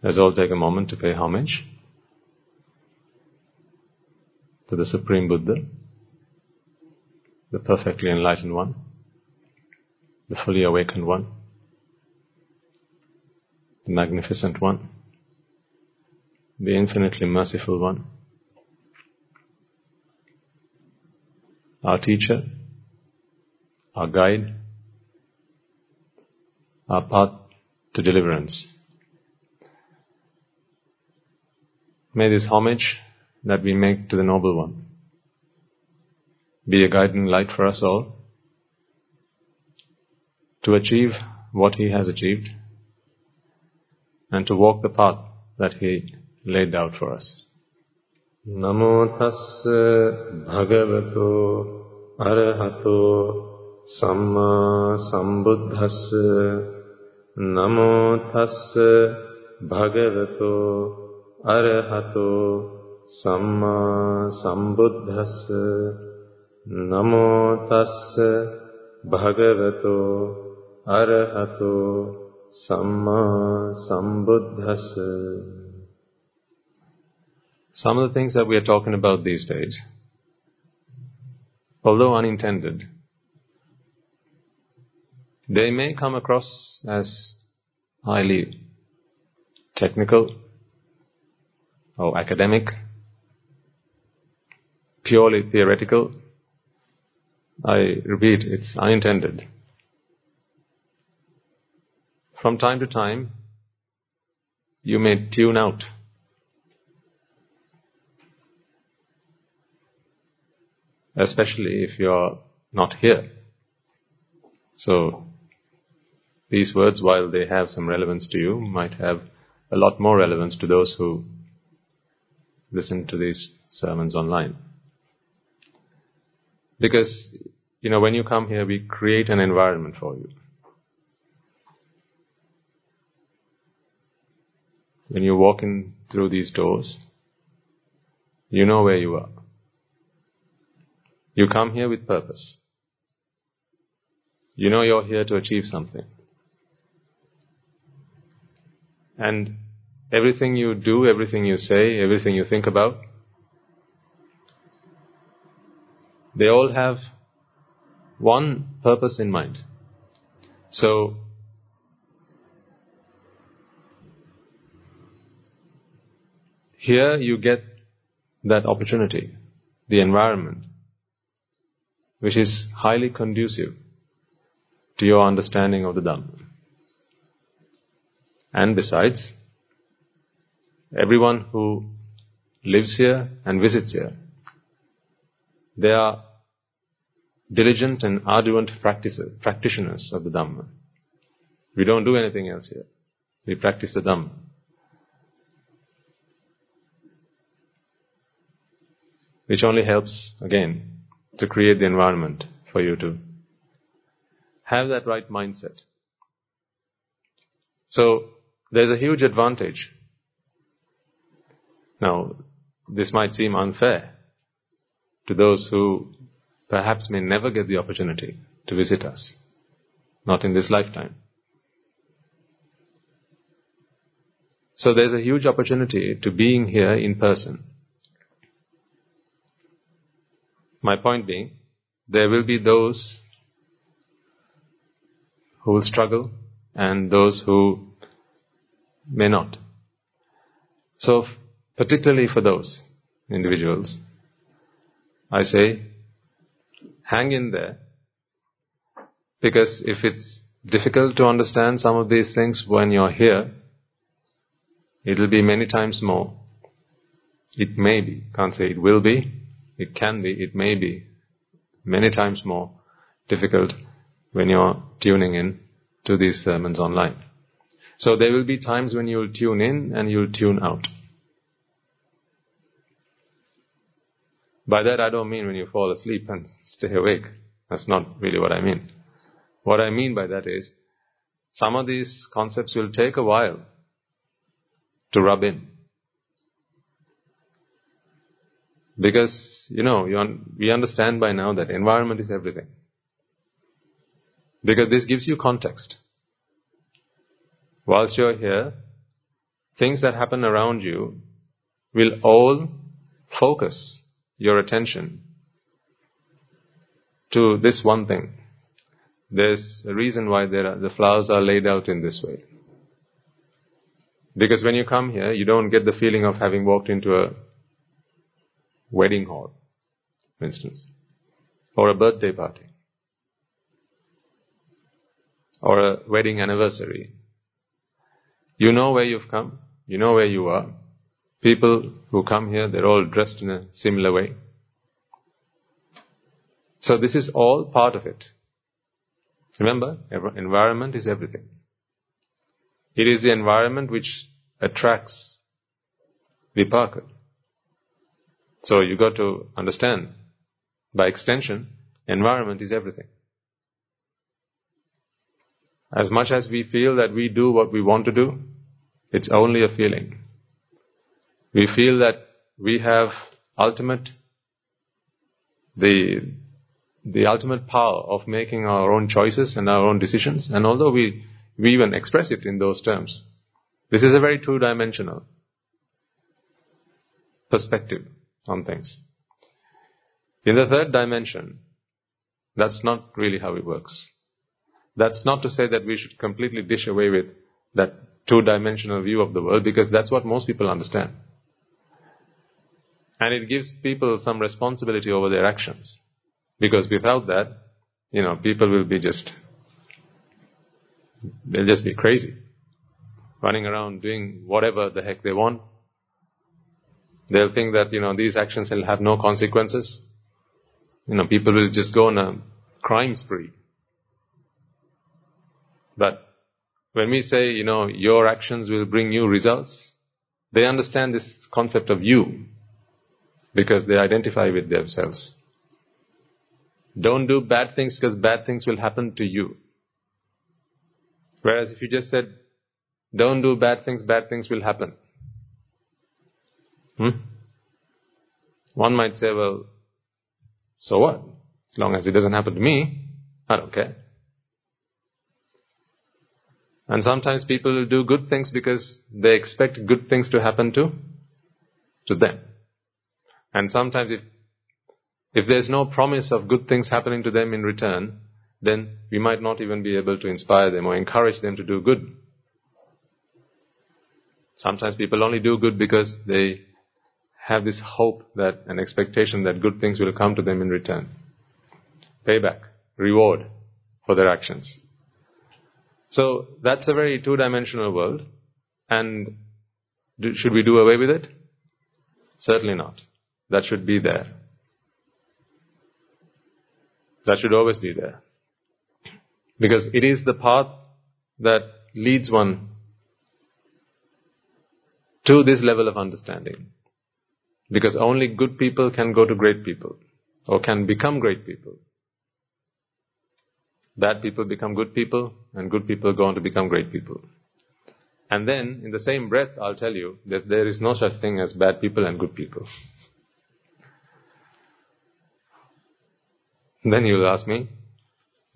Let's all take a moment to pay homage to the Supreme Buddha, the perfectly enlightened one, the fully awakened one, the magnificent one, the infinitely merciful one, our teacher, our guide, our path to deliverance. May this homage that we make to the Noble One be a guiding light for us all to achieve what he has achieved and to walk the path that he laid out for us. Namo tassa bhagavato arahato sammā sambuddhassa. Namo tassa bhagavato arahato sammā sambuddhassa. Namo tassa bhagavato arahato sammā sambuddhassa. Some of the things that we are talking about these days, although unintended, they may come across as highly technical or academic, purely theoretical. I repeat, it's unintended. From time to time, you may tune out. Especially if you are not here. So, these words, while they have some relevance to you, might have a lot more relevance to those who listen to these sermons online. Because, when you come here, we create an environment for you. When you walk in through these doors, you know where you are. You come here with purpose. You know you're here to achieve something. And everything you do, everything you say, everything you think about, they all have one purpose in mind. So, here you get that opportunity, the environment, which is highly conducive to your understanding of the Dhamma. And besides, everyone who lives here and visits here, they are diligent and ardent practitioners of the Dhamma. We don't do anything else here. We practice the Dhamma. Which only helps, again, to create the environment for you to have that right mindset. So, there's a huge advantage. Now, this might seem unfair to those who perhaps may never get the opportunity to visit us, not in this lifetime. So there's a huge opportunity to being here in person. My point being, there will be those who will struggle and those who may not. So, particularly for those individuals, I say, hang in there, because if it's difficult to understand some of these things when you're here, it'll be many times more. It may be, can't say it will be, it can be, it may be many times more difficult when you're tuning in to these sermons online. So there will be times when you'll tune in and you'll tune out. By that I don't mean when you fall asleep and stay awake. That's not really what I mean. What I mean by that is, some of these concepts will take a while to rub in. Because, we understand by now that environment is everything. Because this gives you context. Whilst you're here, things that happen around you will all focus your attention to this one thing. There's a reason why the flowers are laid out in this way. Because when you come here, you don't get the feeling of having walked into a wedding hall, for instance, or a birthday party, or a wedding anniversary. You know where you've come, you know where you are. People who come here, they're all dressed in a similar way. So this is all part of it. Remember, environment is everything. It is the environment which attracts vipaka. So you got to understand, by extension, environment is everything. As much as we feel that we do what we want to do, it's only a feeling. We feel that we have the ultimate power of making our own choices and our own decisions, and although we even express it in those terms. This is a very two-dimensional perspective on things. In the third dimension, that's not really how it works. That's not to say that we should completely dish away with that two-dimensional view of the world, because that's what most people understand. And it gives people some responsibility over their actions. Because without that, people will be they'll just be crazy, running around doing whatever the heck they want. They'll think that, these actions will have no consequences. People will just go on a crime spree. But when we say, your actions will bring you results, they understand this concept of you because they identify with themselves. Don't do bad things because bad things will happen to you. Whereas if you just said, don't do bad things will happen. One might say, well, so what? As long as it doesn't happen to me, I don't care. And sometimes people will do good things because they expect good things to happen to them. And sometimes if there's no promise of good things happening to them in return, then we might not even be able to inspire them or encourage them to do good. Sometimes people only do good because they have this hope that an expectation that good things will come to them in return. Payback, reward for their actions. So that's a very two-dimensional world. And should we do away with it? Certainly not. That should be there. That should always be there. Because it is the path that leads one to this level of understanding. Because only good people can go to great people, or can become great people. Bad people become good people, and good people go on to become great people. And then, in the same breath, I'll tell you that there is no such thing as bad people and good people. Then you'll ask me,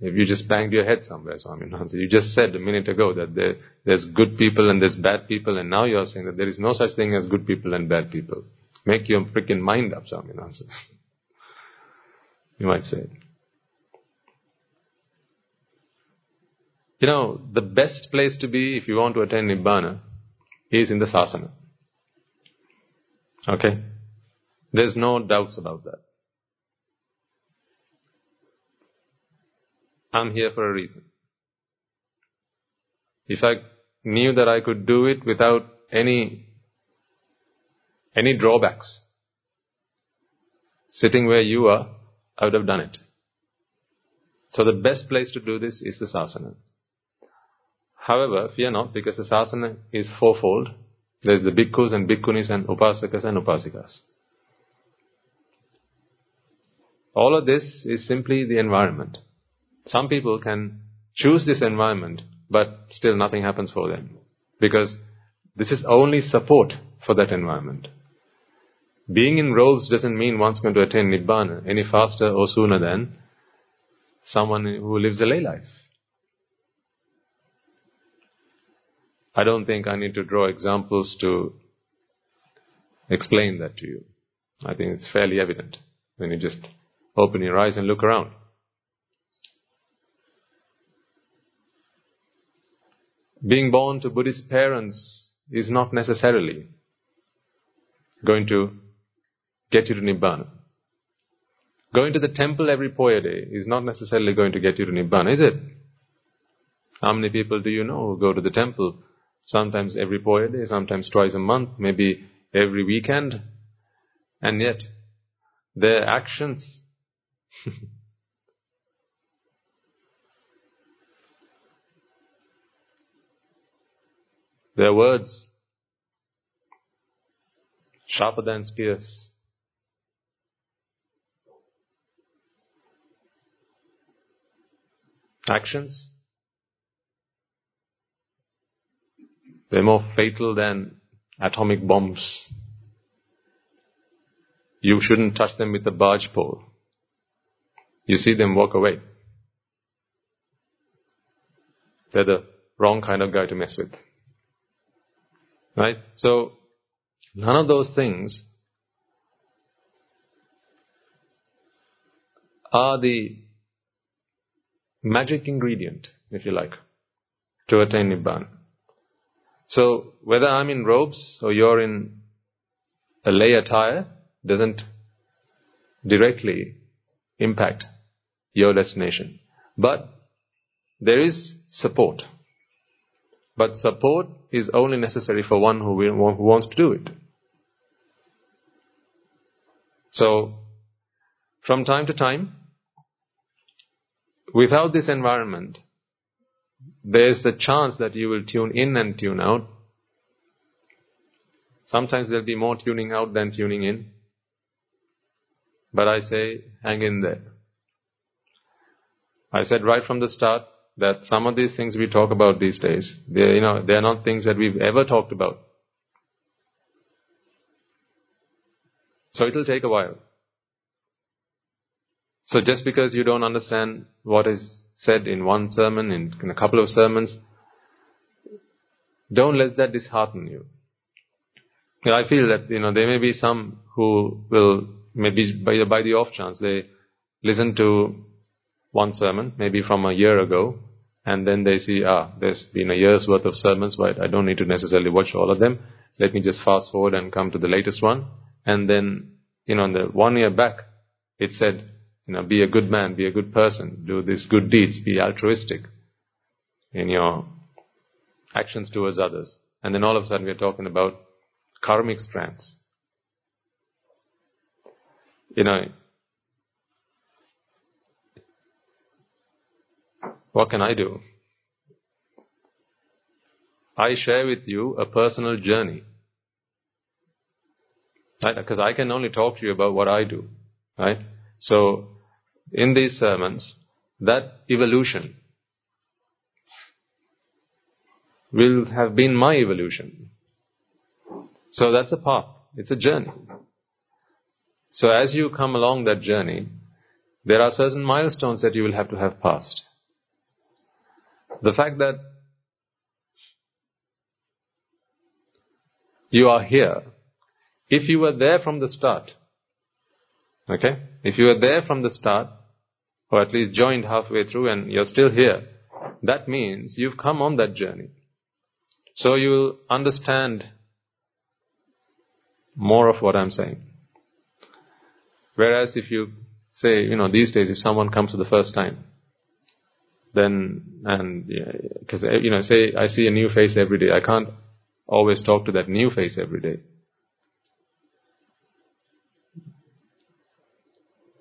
if you just banged your head somewhere, Swami Nwanse, you just said a minute ago that there's good people and there's bad people, and now you're saying that there is no such thing as good people and bad people. Make your freaking mind up, Swami Nwanse. You might say. The best place to be if you want to attain Nibbana is in the Sasana. Okay? There's no doubts about that. I'm here for a reason. If I knew that I could do it without any drawbacks, sitting where you are, I would have done it. So the best place to do this is the Sasana. However, fear not, because the Sasana is fourfold. There's the bhikkhus and bhikkhunis and upasakas and upasikas. All of this is simply the environment. Some people can choose this environment, but still nothing happens for them, because this is only support for that environment. Being in robes doesn't mean one's going to attain Nibbana any faster or sooner than someone who lives a lay life. I don't think I need to draw examples to explain that to you. I think it's fairly evident when you just open your eyes and look around. Being born to Buddhist parents is not necessarily going to get you to Nibbana. Going to the temple every Poya day is not necessarily going to get you to Nibbana, is it? How many people do you know who go to the temple sometimes every Poya day, sometimes twice a month, maybe every weekend, and yet their actions their words sharper than spears. Actions, they're more fatal than atomic bombs. You shouldn't touch them with a barge pole. You see them walk away. They're the wrong kind of guy to mess with. Right? So, none of those things are the magic ingredient, if you like, to attain Nibbana. So, whether I'm in robes or you're in a lay attire doesn't directly impact your destination. But there is support. But support is only necessary for one who wants to do it. So, from time to time, without this environment, there's the chance that you will tune in and tune out. Sometimes there'll be more tuning out than tuning in. But I say, hang in there. I said right from the start that some of these things we talk about these days, they're not things that we've ever talked about. So it'll take a while. So just because you don't understand what is said in one sermon, in a couple of sermons, don't let that dishearten you. I feel that, there may be some who will, maybe by the off chance, they listen to one sermon, maybe from a year ago, and then they see, there's been a year's worth of sermons, but I don't need to necessarily watch all of them. Let me just fast forward and come to the latest one. And then, the 1 year back, it said, be a good man, be a good person, do these good deeds, be altruistic in your actions towards others. And then all of a sudden we're talking about karmic strands. What can I do? I share with you a personal journey. Right? Because I can only talk to you about what I do. Right? So, in these sermons, that evolution will have been my evolution. So that's a path. It's a journey. So as you come along that journey, there are certain milestones that you will have to have passed. The fact that you are here, if you were there from the start, okay? If you were there from the start, or at least joined halfway through and you're still here, that means you've come on that journey. So you will understand more of what I'm saying. Whereas if you say, these days if someone comes for the first time, then, say I see a new face every day, I can't always talk to that new face every day.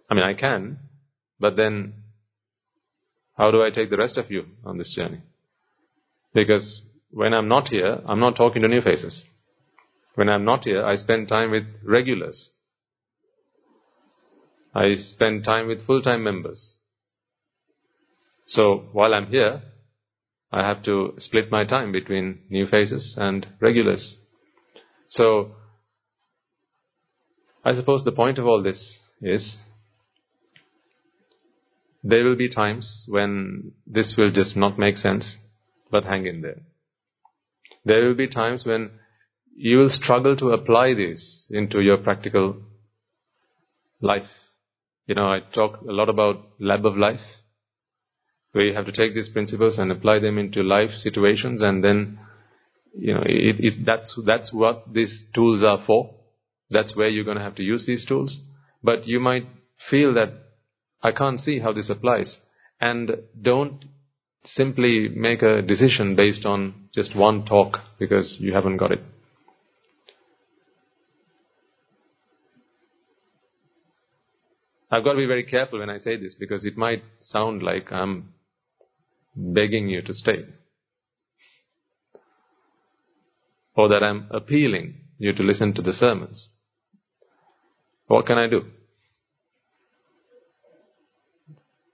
I can, but then how do I take the rest of you on this journey? Because when I'm not here, I'm not talking to new faces. When I'm not here, I spend time with regulars. I spend time with full-time members. So while I'm here, I have to split my time between new faces and regulars. So I suppose the point of all this is, there will be times when this will just not make sense, but hang in there. there will be times when you will struggle to apply these into your practical life. You know, I talk a lot about lab of life, where you have to take these principles and apply them into life situations, and then, you know, that's what these tools are for. That's where you're going to have to use these tools. But you might feel that, I can't see how this applies. And don't simply make a decision based on just one talk, because you haven't got it. I've got to be very careful when I say this, because it might sound like I'm begging you to stay, or that I'm appealing you to listen to the sermons. What can I do?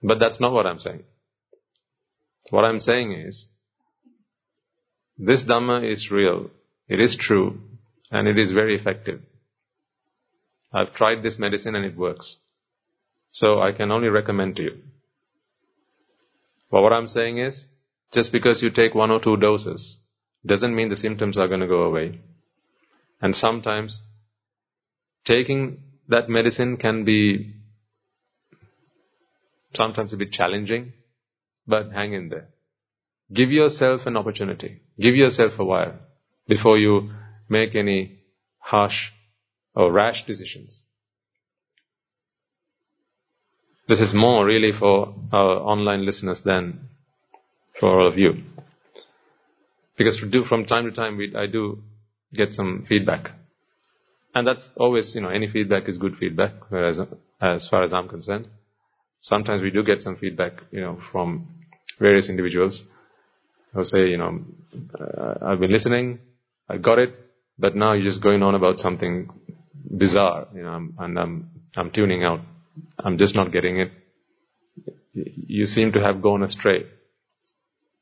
But that's not what I'm saying. What I'm saying is, this Dhamma is real, it is true, and it is very effective. I've tried this medicine and it works. So I can only recommend to you. But what I'm saying is, just because you take 1 or 2 doses, doesn't mean the symptoms are going to go away. And sometimes, taking that medicine can be, sometimes a bit challenging, but hang in there. Give yourself an opportunity. Give yourself a while before you make any harsh or rash decisions. This is more really for our online listeners than for all of you. Because from time to time I do get some feedback. And that's always, you know, any feedback is good feedback, whereas as far as I'm concerned. Sometimes we do get some feedback, you know, from various individuals who say, you know, I've been listening, I got it, but now you're just going on about something bizarre, you know, I'm tuning out. I'm just not getting it. You seem to have gone astray.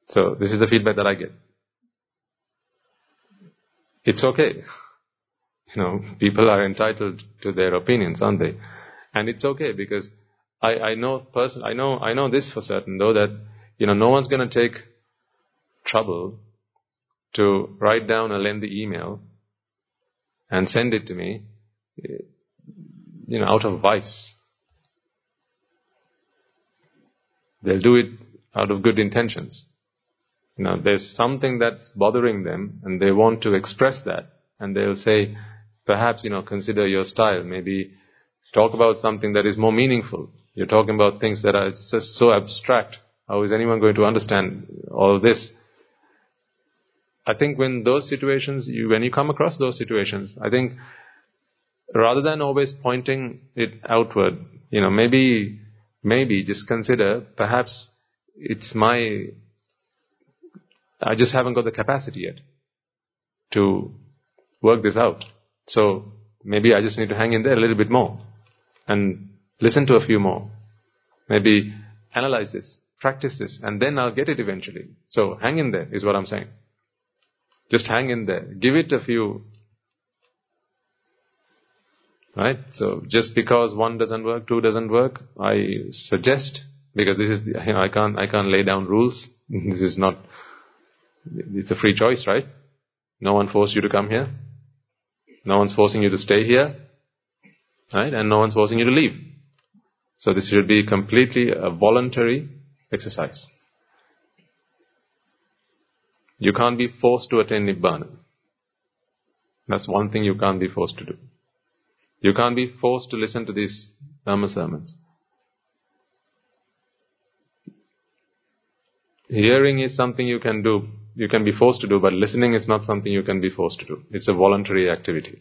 So this is the feedback that I get. It's okay. You know, people are entitled to their opinions, aren't they? And it's okay, because I know this for certain, though, that, you know, no one's going to take trouble to write down a lengthy email and send it to me, you know, out of vice. They'll do it out of good intentions. You know, there's something that's bothering them and they want to express that, and they'll say, perhaps, you know, consider your style, maybe talk about something that is more meaningful. You're talking about things that are just so abstract. How is anyone going to understand all of this? I think when you come across those situations, I think rather than always pointing it outward, you know, maybe just consider, perhaps I just haven't got the capacity yet to work this out. So maybe I just need to hang in there a little bit more and listen to a few more. Maybe analyze this, practice this, and then I'll get it eventually. So hang in there is what I'm saying. Just hang in there. Give it a few. Right? So just because 1 doesn't work, 2 doesn't work, I suggest, because this is, you know, I can't lay down rules. This is not, it's a free choice, right? No one forced you to come here. No one's forcing you to stay here, right? And no one's forcing you to leave. So this should be completely a voluntary exercise. You can't be forced to attain Nibbana. That's one thing you can't be forced to do. You can't be forced to listen to these Dhamma sermons. Hearing is something you can do. You can be forced to do, but listening is not something you can be forced to do. It's a voluntary activity.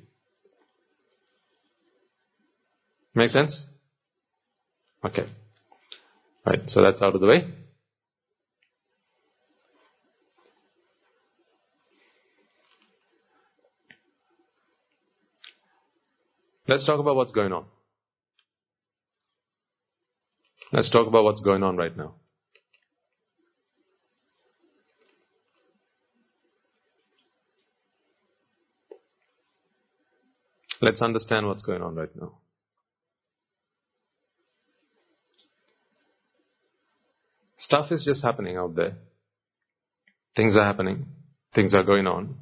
Make sense? Okay. Right, so that's out of the way. Let's talk about what's going on. Let's talk about what's going on right now. Let's understand what's going on right now. Stuff is just happening out there. Things are happening. things are going on.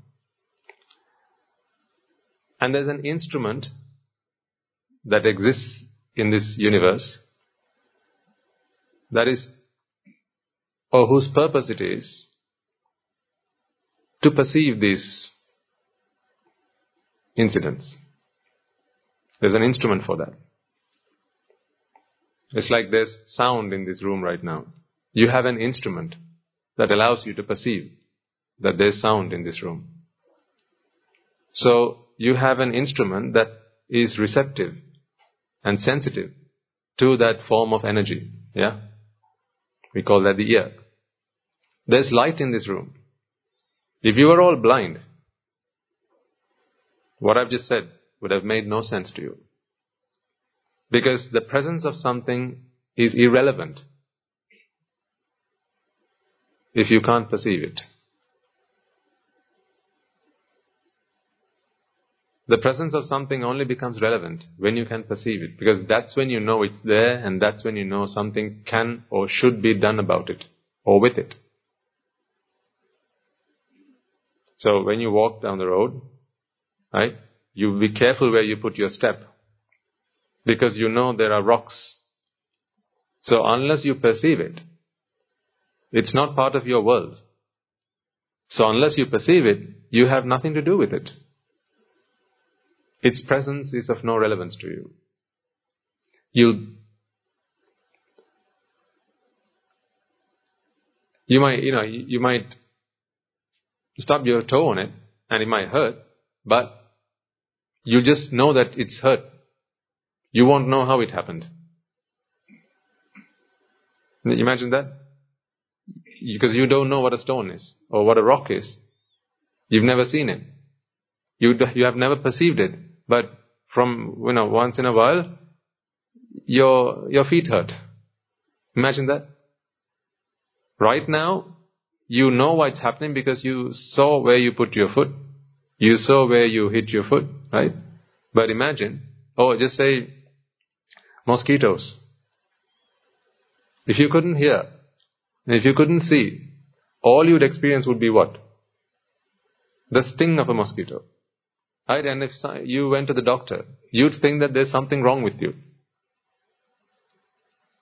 And there's an instrument that exists in this universe, that is, or whose purpose it is, to perceive these incidents. There's an instrument for that. It's like there's sound in this room right now. You have an instrument that allows you to perceive that there's sound in this room. So you have an instrument that is receptive and sensitive to that form of energy. Yeah? We call that the ear. There's light in this room. If you were all blind, what I've just said would have made no sense to you. Because the presence of something is irrelevant if you can't perceive it. The presence of something only becomes relevant when you can perceive it, because that's when you know it's there, and that's when you know something can or should be done about it or with it. So when you walk down the road, right, you be careful where you put your step, because you know there are rocks. So unless you perceive it, it's not part of your world. So unless you perceive it, you have nothing to do with it. Its presence is of no relevance to you. You might stub your toe on it and it might hurt, but you just know that it's hurt. You won't know how it happened. Imagine that? Because you don't know what a stone is or what a rock is. You've never seen it. You have never perceived it. But from, once in a while, your feet hurt. Imagine that. Right now, you know what's happening because you saw where you put your foot. You saw where you hit your foot, right? But imagine, just say, mosquitoes. If you couldn't hear, if you couldn't see, all you'd experience would be what? The sting of a mosquito. Right? And if you went to the doctor, you'd think that there's something wrong with you.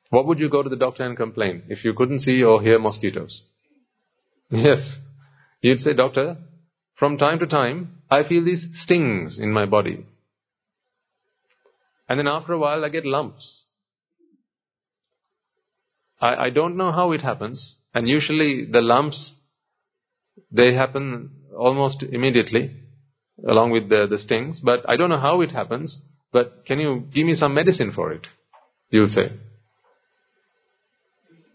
What would you go to the doctor and complain if you couldn't see or hear mosquitoes? Yes. You'd say, "Doctor, from time to time, I feel these stings in my body. And then after a while, I get lumps. I don't know how it happens." And usually the lumps, they happen almost immediately, along with the stings, but I don't know how it happens, but can you give me some medicine for it? You'll say.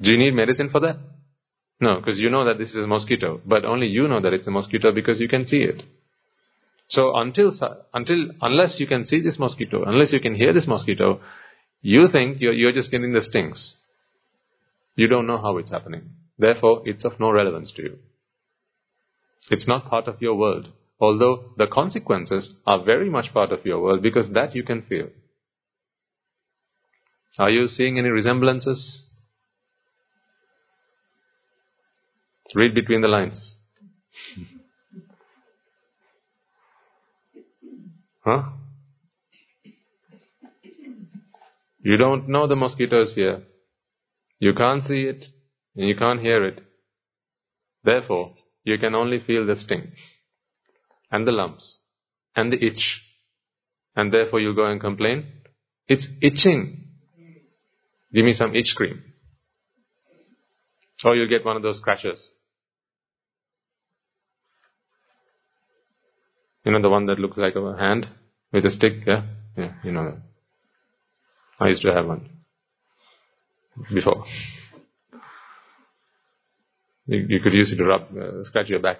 Do you need medicine for that? No, because you know that this is a mosquito, but only you know that it's a mosquito because you can see it. So unless you can see this mosquito, unless you can hear this mosquito, you think you're just getting the stings. You don't know how it's happening. Therefore, it's of no relevance to you. It's not part of your world, although the consequences are very much part of your world, because that you can feel. Are you seeing any resemblances? Read between the lines. Huh? You don't know the mosquitoes here. You can't see it and you can't hear it. Therefore, you can only feel the sting and the lumps and the itch. And therefore you go and complain, "It's itching. Give me some itch cream." Or you get one of those scratches. The one that looks like a hand with a stick, yeah? Yeah, you know that. I used to have one before. You could use it to scratch your back.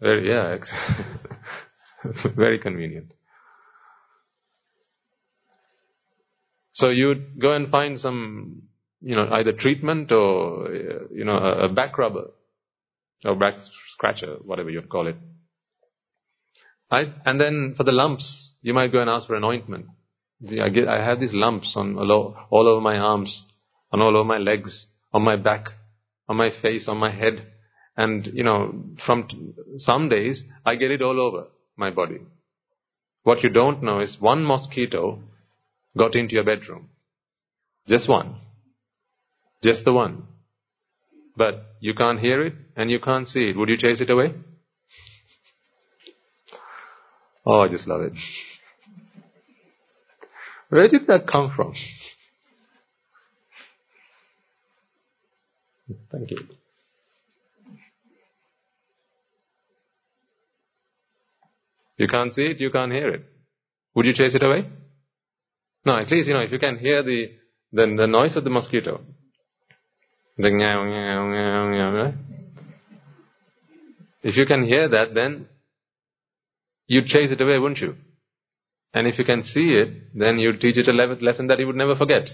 Very convenient. So you go and find some, either treatment or, a back rubber or back scratcher, whatever you'd call it. Right? And then for the lumps, you might go and ask for an ointment. I have these lumps all over my arms, on all over my legs, on my back, on my face, on my head, And, you know, from some days, I get it all over my body. What you don't know is one mosquito got into your bedroom. Just one. Just the one. But you can't hear it and you can't see it. Would you chase it away? Oh, I just love it. Where did that come from? Thank you. You can't see it, you can't hear it. Would you chase it away? No, at least, you know, if you can hear the noise of the mosquito. The meow, meow, meow, meow, right? If you can hear that, then you'd chase it away, wouldn't you? And if you can see it, then you'd teach it a lesson that you would never forget.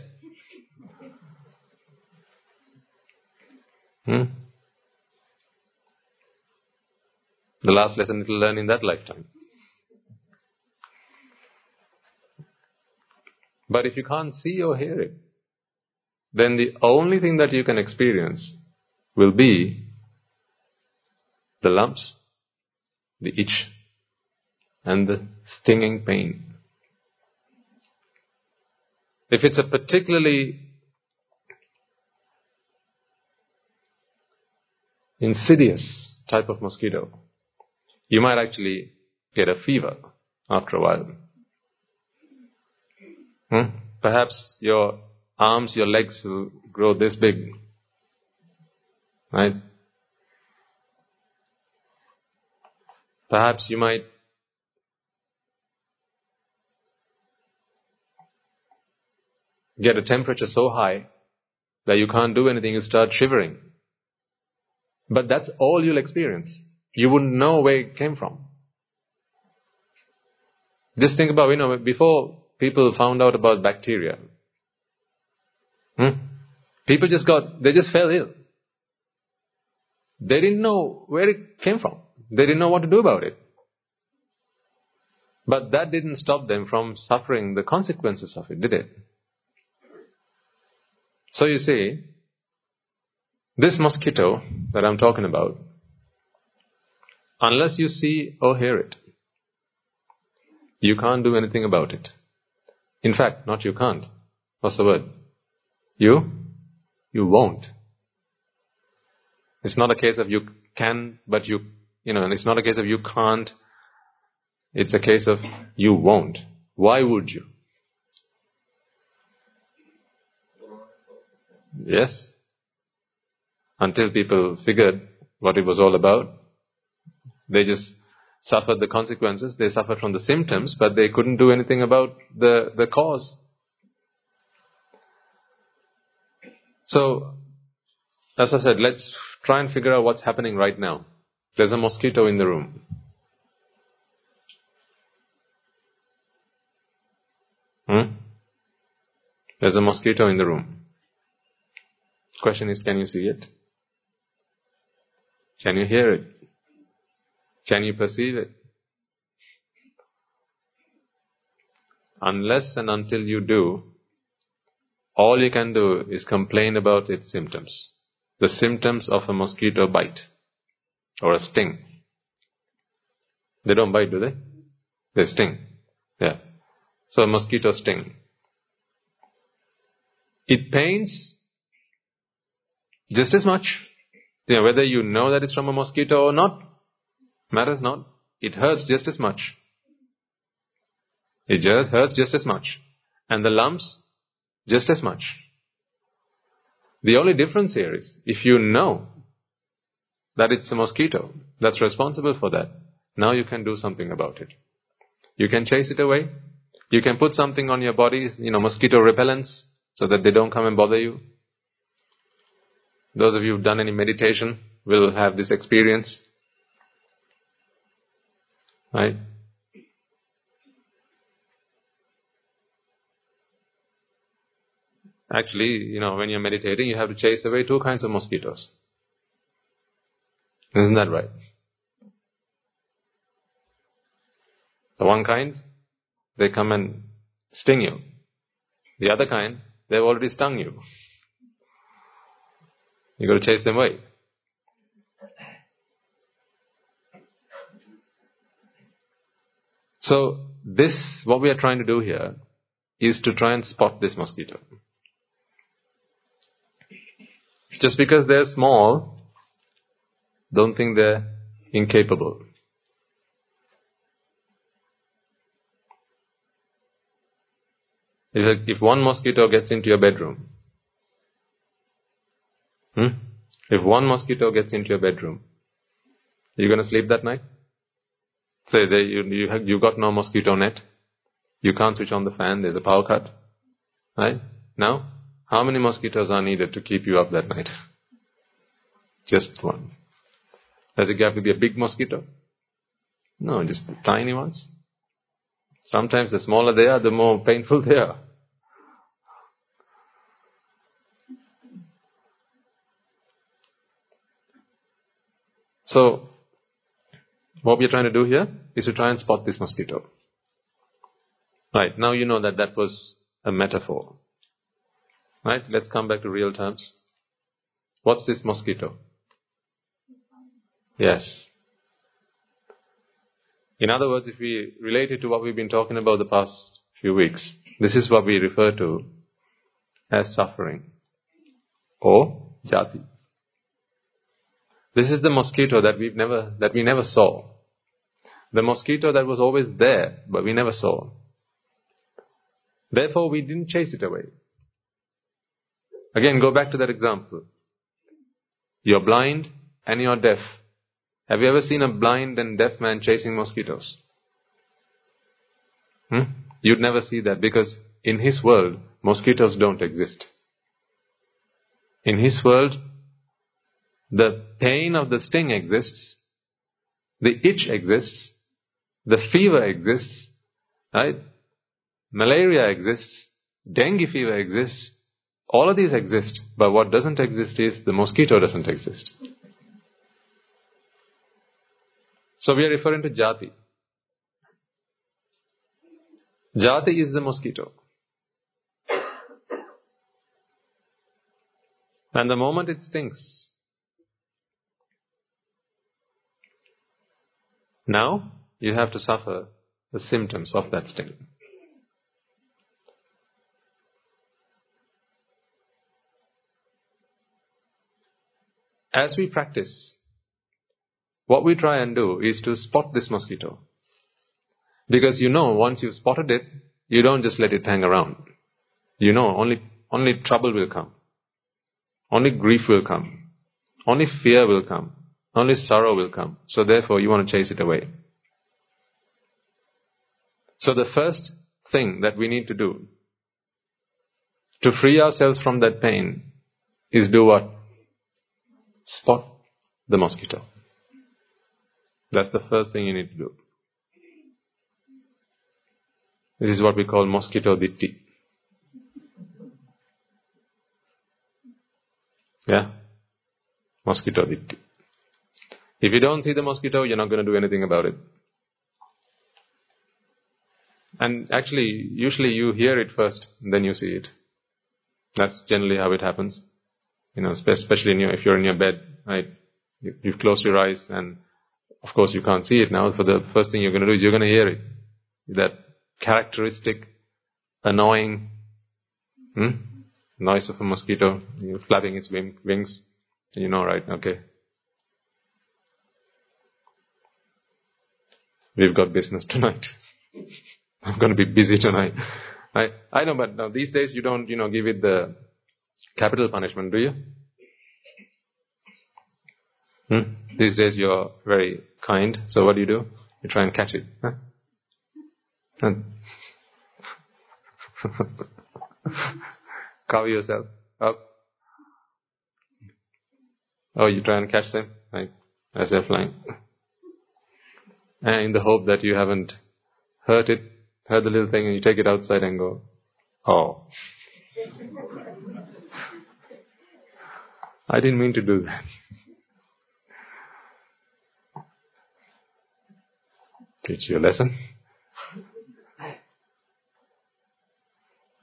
The last lesson it'll learn in that lifetime. But if you can't see or hear it, then the only thing that you can experience will be the lumps, the itch, and the stinging pain. If it's a particularly insidious type of mosquito, you might actually get a fever after a while. Perhaps your arms, your legs will grow this big, right? Perhaps you might get a temperature so high that you can't do anything, you start shivering. But that's all you'll experience. You wouldn't know where it came from. Just think about, you know, before people found out about bacteria, people just they just fell ill. They didn't know where it came from. They didn't know what to do about it. But that didn't stop them from suffering the consequences of it, did it? So you see, this mosquito that I'm talking about, unless you see or hear it, you can't do anything about it. In fact, not you can't. What's the word? You won't. It's not a case of you can, but you know, and it's not a case of you can't. It's a case of you won't. Why would you? Yes. Until people figured what it was all about, they just suffered the consequences. They suffered from the symptoms, but they couldn't do anything about the cause. So, as I said, let's try and figure out what's happening right now. There's a mosquito in the room. There's a mosquito in the room. Question is, can you see it? Can you hear it? Can you perceive it? Unless and until you do, all you can do is complain about its symptoms. The symptoms of a mosquito bite or a sting. They don't bite, do they? They sting. Yeah. So a mosquito sting. It pains just as much. You know, whether you know that it's from a mosquito or not, matters not. It hurts just as much. It just hurts just as much. And the lumps, just as much. The only difference here is, if you know that it's a mosquito that's responsible for that, now you can do something about it. You can chase it away. You can put something on your body, you know, mosquito repellents, so that they don't come and bother you. Those of you who've done any meditation will have this experience. Right? Actually, you know, when you're meditating, you have to chase away two kinds of mosquitoes. Isn't that right? The one kind, they come and sting you. The other kind, they've already stung you. You've got to chase them away. So this, what we are trying to do here, is to try and spot this mosquito. Just because they're small, don't think they're incapable. If one mosquito gets into your bedroom, are you going to sleep that night? Say you've got no mosquito net, you can't switch on the fan, there's a power cut, right? Now, how many mosquitoes are needed to keep you up that night? Just one. Does it have to be a big mosquito? No, just the tiny ones. Sometimes the smaller they are, the more painful they are. So, what we are trying to do here is to try and spot this mosquito. Right, now you know that that was a metaphor. Right, let's come back to real terms. What's this mosquito? Yes. In other words, if we relate it to what we've been talking about the past few weeks, this is what we refer to as suffering or jati. This is the mosquito that we never saw. The mosquito that was always there, but we never saw. Therefore, we didn't chase it away. Again, go back to that example. You're blind and you're deaf. Have you ever seen a blind and deaf man chasing mosquitoes? You'd never see that, because in his world, mosquitoes don't exist. In his world, the pain of the sting exists, the itch exists, the fever exists, right? Malaria exists, dengue fever exists, all of these exist, but what doesn't exist is the mosquito doesn't exist. So we are referring to jati. Jati is the mosquito. And the moment it stings, now you have to suffer the symptoms of that sting. As we practice, what we try and do is to spot this mosquito. Because you know, once you've spotted it, you don't just let it hang around. You know, only trouble will come. Only grief will come. Only fear will come. Only sorrow will come. So therefore, you want to chase it away. So the first thing that we need to do to free ourselves from that pain is do what? Spot the mosquito. That's the first thing you need to do. This is what we call micchā diṭṭhi. Yeah? Micchā diṭṭhi. If you don't see the mosquito, you're not going to do anything about it. And actually, usually you hear it first, and then you see it. That's generally how it happens. You know, especially if you're in your bed, right? You've closed your eyes, and of course you can't see it now. So the first thing you're going to do is you're going to hear it. That characteristic, annoying noise of a mosquito, flapping its wings. You know, right? Okay. We've got business tonight. I'm going to be busy tonight. I know, but now these days you don't, give it the capital punishment, do you? These days you're very kind, so what do? You try and catch it. Huh? And cover yourself up. Oh, you try and catch them, like, as they're flying. And in the hope that you haven't hurt the little thing, and you take it outside and go, oh, I didn't mean to do that. Teach you a lesson.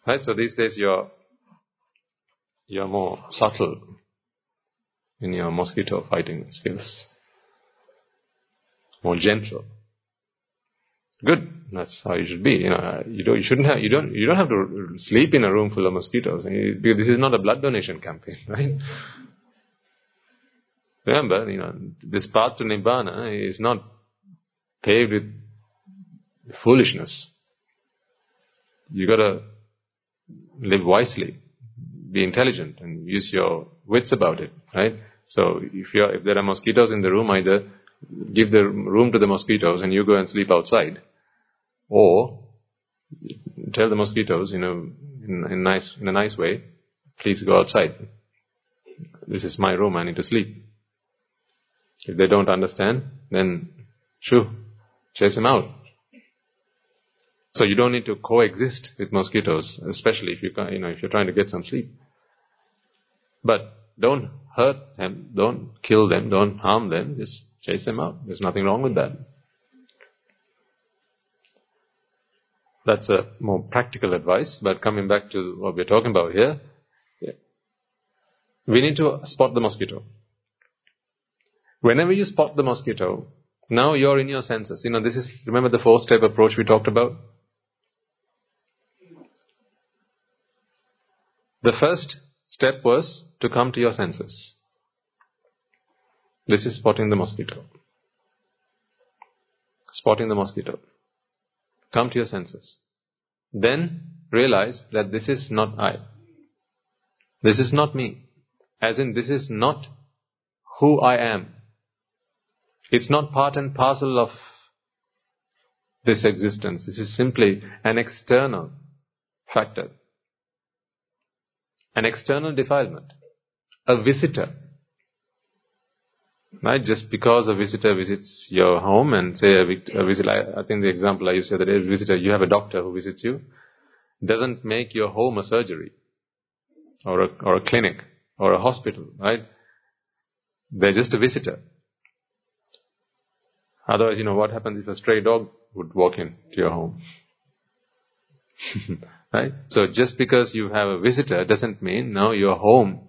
Right, so these days you're more subtle in your mosquito fighting skills. More gentle. Good. That's how you should be. You know, you don't have to sleep in a room full of mosquitoes. Because this is not a blood donation campaign, right? Remember, you know, this path to Nibbana is not paved with foolishness. You gotta live wisely, be intelligent, and use your wits about it, right? So if there are mosquitoes in the room, either give the room to the mosquitoes and you go and sleep outside, or tell the mosquitoes, you know, in a nice way, please go outside. This is my room, I need to sleep. If they don't understand, then shoo, chase them out. So you don't need to coexist with mosquitoes, especially if you're trying to get some sleep. But don't hurt them, don't kill them, don't harm them, just chase them out. There's nothing wrong with that. That's a more practical advice, but coming back to what we're talking about here, we need to spot the mosquito. Whenever you spot the mosquito, now you're in your senses. You know, this is, remember the four-step approach we talked about? The first step was to come to your senses. This is spotting the mosquito. Spotting the mosquito. Come to your senses. Then realize that this is not I. This is not me. As in, this is not who I am. It's not part and parcel of this existence. This is simply an external factor. An external defilement. A visitor. Right? Just because a visitor visits your home and say I think the example I used the other day is visitor, you have a doctor who visits you, doesn't make your home a surgery or a clinic or a hospital, right? They're just a visitor. Otherwise, you know, what happens if a stray dog would walk into your home? Right? So just because you have a visitor doesn't mean now your home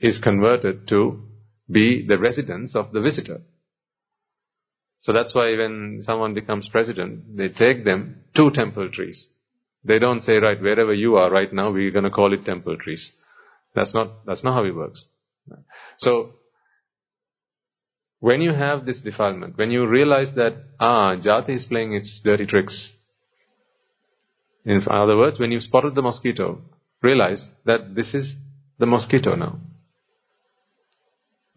is converted to be the residence of the visitor. So that's why when someone becomes president, they take them to temple trees. They don't say, right, wherever you are right now, we're going to call it temple trees. That's not how it works. So, when you have this defilement, when you realize that, jati is playing its dirty tricks. In other words, when you spotted the mosquito, realize that this is the mosquito now.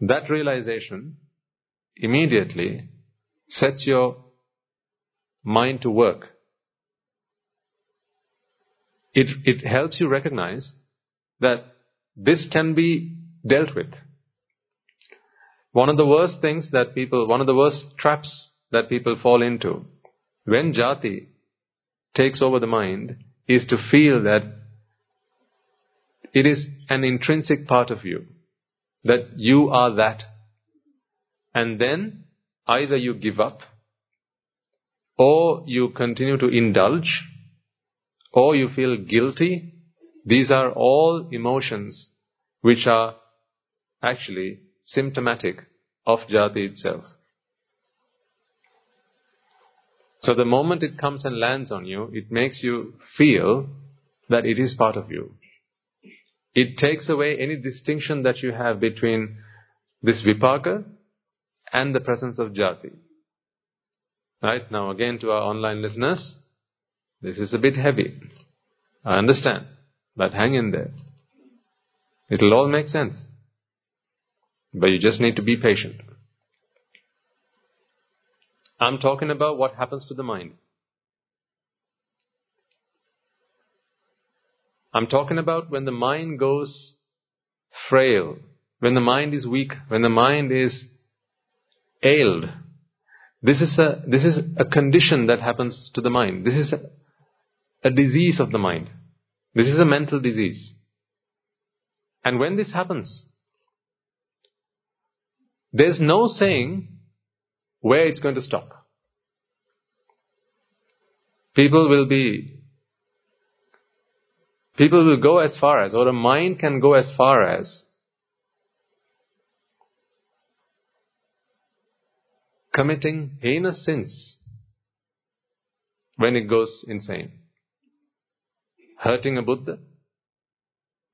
That realization immediately sets your mind to work. It helps you recognize that this can be dealt with. One of the worst traps that people fall into when jati takes over the mind is to feel that it is an intrinsic part of you, that you are that. And then either you give up, or you continue to indulge, or you feel guilty. These are all emotions which are actually symptomatic of jati itself. So the moment it comes and lands on you, it makes you feel that it is part of you. It takes away any distinction that you have between this vipaka and the presence of jati. Right? Now again, to our online listeners, this is a bit heavy. I understand, but hang in there. It'll all make sense. But you just need to be patient. I'm talking about what happens to the mind. I'm talking about when the mind goes frail, when the mind is weak, when the mind is ailed. This is a condition that happens to the mind. This is a disease of the mind. This is a mental disease. And when this happens, there's no saying where it's going to stop. People will go as far as, or a mind can go as far as, committing heinous sins when it goes insane? Hurting a Buddha?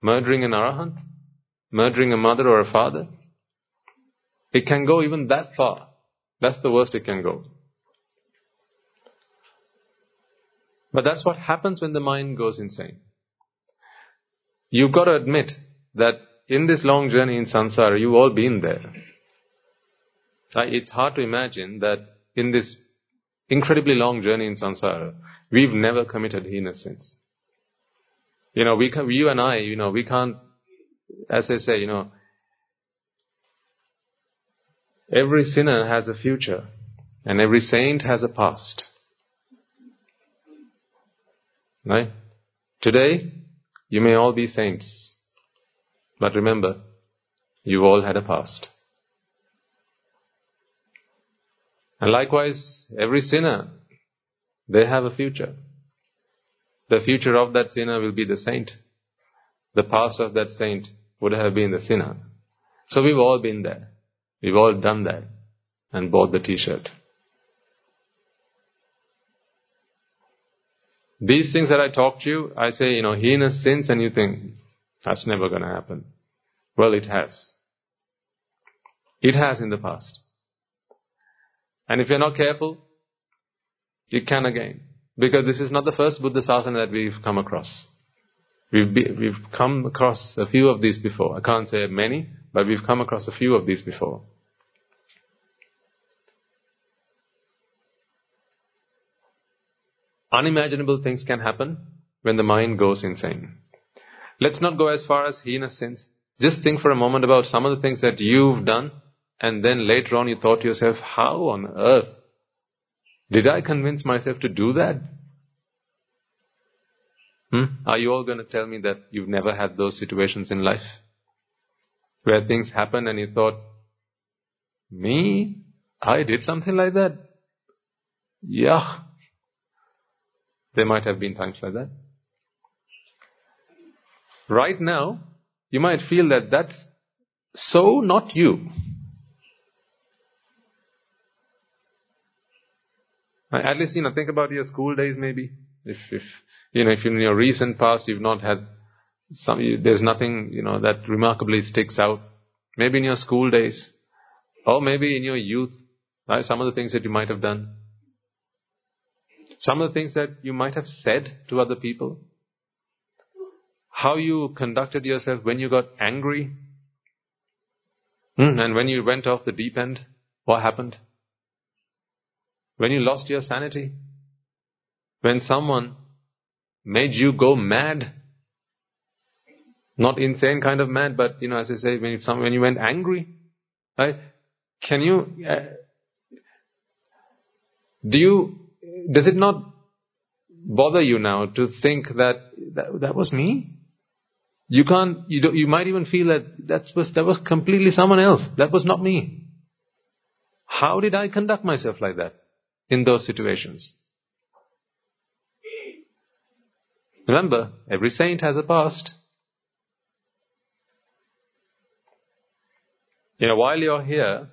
Murdering an arahant? Murdering a mother or a father? It can go even that far. That's the worst it can go. But that's what happens when the mind goes insane. You've got to admit that in this long journey in samsara, you've all been there. It's hard to imagine that in this incredibly long journey in samsara, we've never committed heinous sins. You and I, we can't, as I say, every sinner has a future and every saint has a past. Right? Today, you may all be saints, but remember, you all had a past. And likewise, every sinner, they have a future. The future of that sinner will be the saint. The past of that saint would have been the sinner. So we've all been there. We've all done that and bought the t-shirt. These things that I talk to you, I say, heinous sins, and you think, that's never going to happen. Well, it has. It has in the past. And if you're not careful, you can again. Because this is not the first Buddha Sasana that we've come across. We've come across a few of these before. I can't say many, but we've come across a few of these before. Unimaginable things can happen when the mind goes insane. Let's not go as far as heinous sins. Just think for a moment about some of the things that you've done, and then later on you thought to yourself, how on earth did I convince myself to do that? Are you all going to tell me that you've never had those situations in life where things happen and you thought, me? I did something like that? Yeah. There might have been times like that. Right now, you might feel that that's so not you. At least, think about your school days maybe. If in your recent past you've not had there's nothing, that remarkably sticks out. Maybe in your school days, or maybe in your youth, right? Some of the things that you might have done. Some of the things that you might have said to other people. How you conducted yourself when you got angry. And when you went off the deep end, what happened? When you lost your sanity, when someone made you go mad, not insane kind of mad, but as I say, when you went angry, right? Can you? Does it not bother you now to think that was me? You can't. You might even feel that was completely someone else. That was not me. How did I conduct myself like that? In those situations. Remember, every saint has a past. While you're here,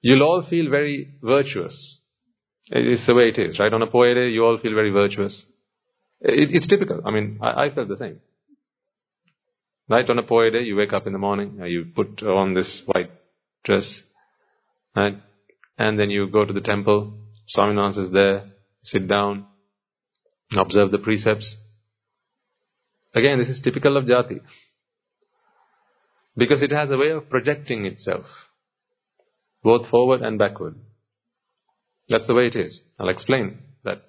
you'll all feel very virtuous. It's the way it is, right? On a Poya day, you all feel very virtuous. It's typical. I felt the same. Right, on a Poya day, you wake up in the morning, you put on this white dress, right? And then you go to the temple, Swami Nwanse is there, sit down, observe the precepts. Again, this is typical of jati. Because it has a way of projecting itself, both forward and backward. That's the way it is. I'll explain that.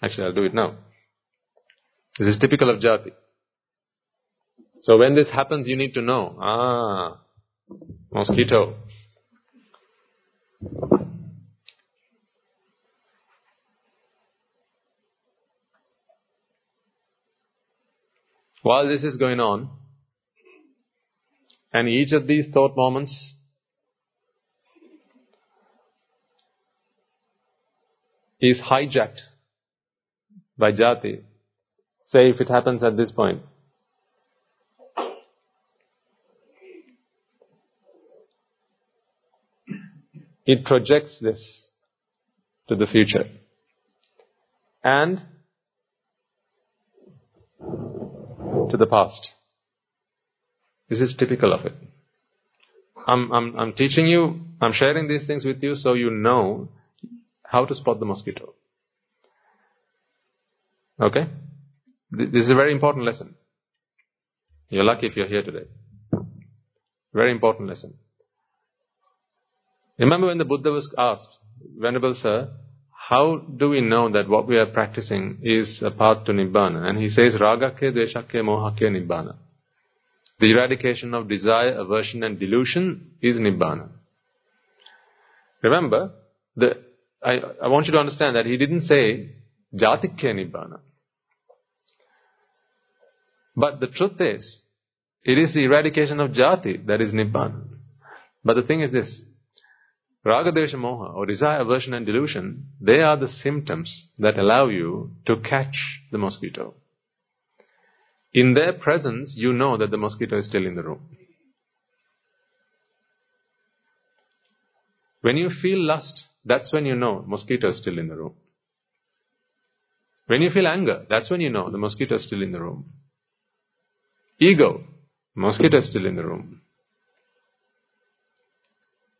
Actually, I'll do it now. This is typical of jati. So when this happens, you need to know, mosquito. While this is going on, and each of these thought moments, is hijacked by jati. Say if it happens at this point, It projects this to the future. And to the past. This is typical of it. I'm teaching you, I'm sharing these things with you so you know how to spot the mosquito. Okay? This is a very important lesson. You're lucky if you're here today. Very important lesson. Remember when the Buddha was asked, Venerable Sir, how do we know that what we are practicing is a path to Nibbana? And he says, Rāgakke, Dveshakke, Mohakke, Nibbana. The eradication of desire, aversion and delusion is Nibbana. Remember, I want you to understand that he didn't say Jatikke Nibbana. But the truth is, it is the eradication of jati that is Nibbana. But the thing is this, Ragadesha moha or desire, aversion and delusion, they are the symptoms that allow you to catch the mosquito. In their presence, you know that the mosquito is still in the room. When you feel lust, that's when you know mosquito is still in the room. When you feel anger, that's when you know the mosquito is still in the room. Ego, mosquito is still in the room.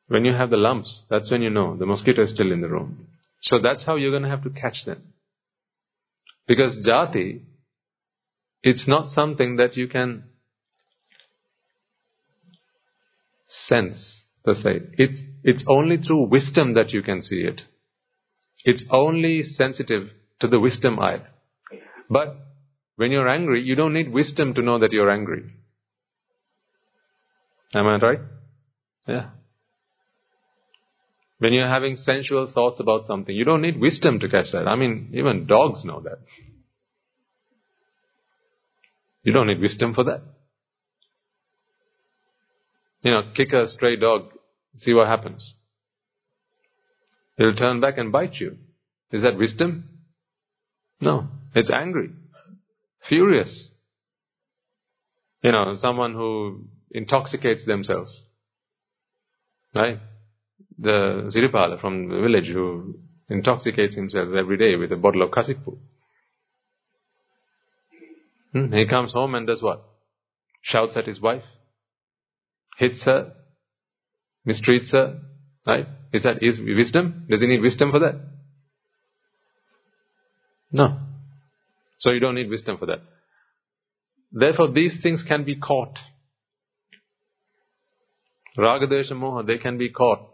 When you have the lumps, that's when you know the mosquito is still in the room. So that's how you're going to have to catch them. Because jati, it's not something that you can sense, per se. It's only through wisdom that you can see it. It's only sensitive to the wisdom eye. But when you're angry, you don't need wisdom to know that you're angry. Am I right? Yeah. When you're having sensual thoughts about something, you don't need wisdom to catch that. I mean, even dogs know that. You don't need wisdom for that. You know, kick a stray dog, see what happens. He'll turn back and bite you. Is that wisdom? No. It's angry. Furious. You know, someone who intoxicates themselves. Right? The Siripala from the village who intoxicates himself every day with a bottle of kasikpu. He comes home and does what? Shouts at his wife, hits her, mistreats her, right? Is that his wisdom? Does he need wisdom for that? No. So you don't need wisdom for that. Therefore, these things can be caught. Ragadesha moha, they can be caught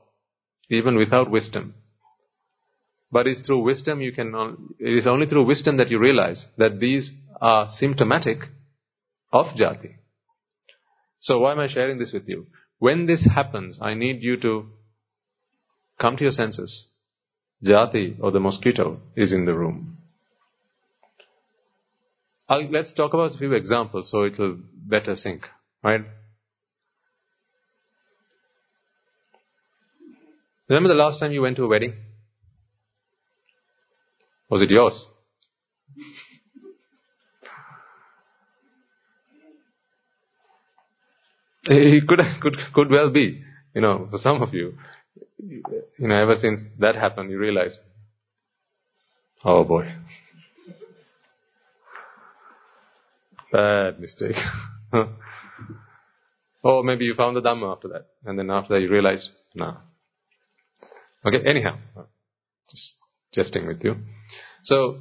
even without wisdom. But it's through wisdom you can. It is only through wisdom that you realize that these are symptomatic of jati. So why am I sharing this with you? When this happens, I need you to come to your senses. Jati or the mosquito is in the room. Let's talk about a few examples so it will better sink. Right? Remember the last time you went to a wedding? Was it yours? It could well be, you know, for some of you, you know, ever since that happened, you realize, oh boy, bad mistake. Or maybe you found the Dhamma after that, and then after that you realize, nah. Okay, anyhow, just jesting with you. So,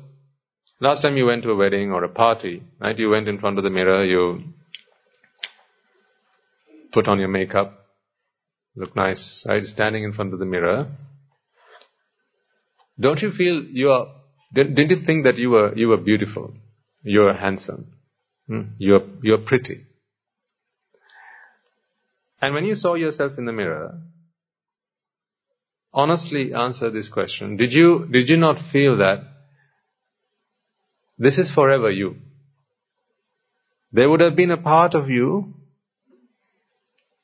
last time you went to a wedding or a party, right? You went in front of the mirror, you put on your makeup, look nice, right? Standing in front of the mirror. Don't you feel didn't you think that you were beautiful? You were handsome. You were pretty. And when you saw yourself in the mirror, honestly answer this question. Did you not feel that this is forever you? There would have been a part of you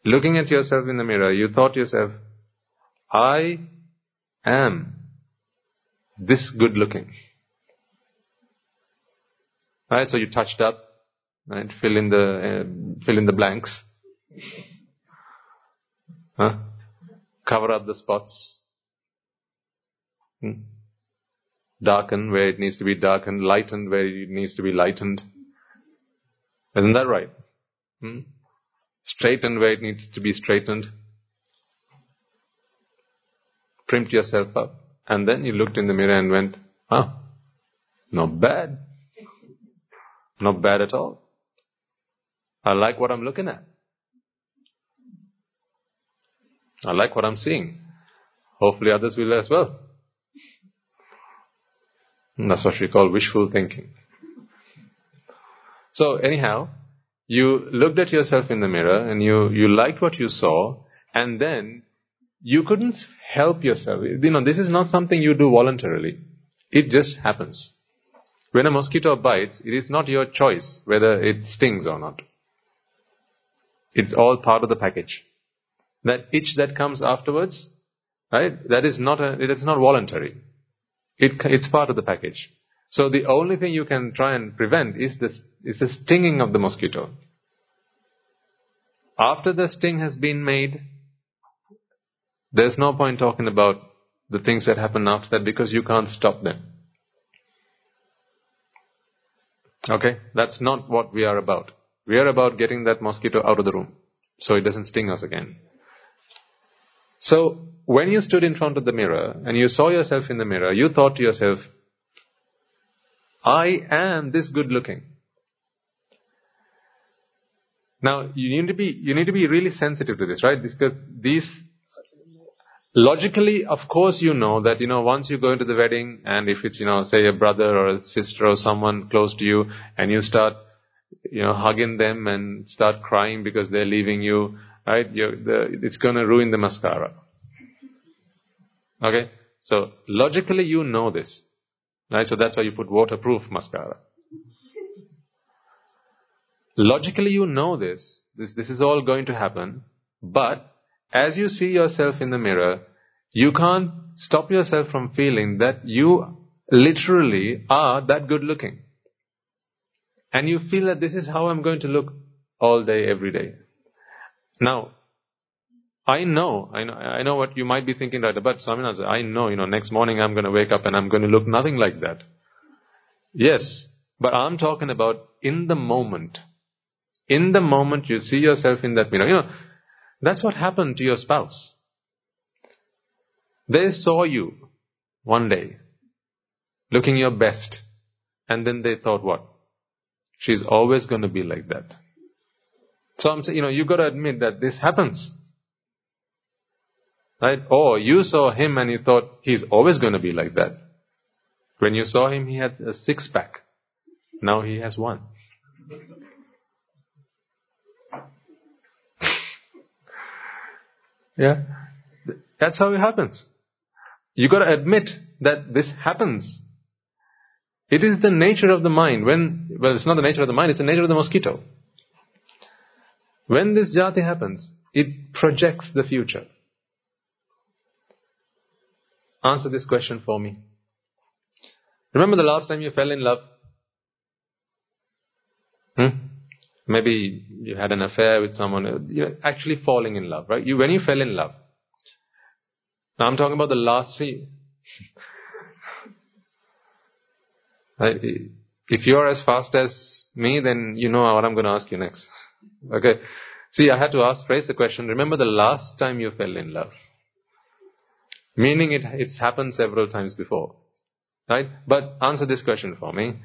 looking at yourself in the mirror, you thought to yourself, I am this good looking. Right? So you touched up, right? Fill in the blanks. Huh? cover up the spots, darken where it needs to be darkened, lightened where it needs to be lightened. Isn't that right? Straighten where it needs to be straightened. Primed yourself up. And then you looked in the mirror and went, ah, not bad. Not bad at all. I like what I'm looking at. I like what I'm seeing. Hopefully others will as well. And that's what we call wishful thinking. So anyhow, you looked at yourself in the mirror and you liked what you saw, and then you couldn't help yourself. You know, this is not something you do voluntarily. It just happens. When a mosquito bites, it is not your choice whether it stings or not. It's all part of the package. That itch that comes afterwards, right? That is not it's not voluntary. It's part of the package. So the only thing you can try and prevent is the stinging of the mosquito. After the sting has been made, there's no point talking about the things that happen after that, because you can't stop them. Okay? That's not what we are about. We are about getting that mosquito out of the room so it doesn't sting us again. So when you stood in front of the mirror and you saw yourself in the mirror, you thought to yourself, I am this good looking. Now, you need to be really sensitive to this, right? These logically, of course, you know that, you know, once you go into the wedding, and if it's, you know, say a brother or a sister or someone close to you, and you start, you know, hugging them and start crying because they're leaving you, right? It's going to ruin the mascara. Okay? So logically, you know this. Right? So that's why you put waterproof mascara. Logically, you know this. This is all going to happen. But as you see yourself in the mirror, you can't stop yourself from feeling that you literally are that good looking. And you feel that this is how I'm going to look all day, every day. Now, I know what you might be thinking, right? But Swaminatha, I know, you know, next morning I'm going to wake up and I'm going to look nothing like that. Yes, but I'm talking about in the moment. In the moment you see yourself in that mirror. You know, that's what happened to your spouse. They saw you one day, looking your best. And then they thought, what? She's always going to be like that. So I'm saying, you know, you've got to admit that this happens. Right? Or you saw him and you thought, he's always going to be like that. When you saw him, he had a six-pack. Now he has one. Yeah? That's how it happens. You've got to admit that this happens. It is the nature of the mind. Well, it's not the nature of the mind, it's the nature of the mosquito. When this jati happens, it projects the future. Answer this question for me. Remember the last time you fell in love? Maybe you had an affair with someone. You're actually falling in love, right? When you fell in love. Now I'm talking about the last scene. Right? If you're as fast as me, then you know what I'm going to ask you next. Okay. See, I had to phrase the question. Remember the last time you fell in love. Meaning it's happened several times before. Right? But answer this question for me.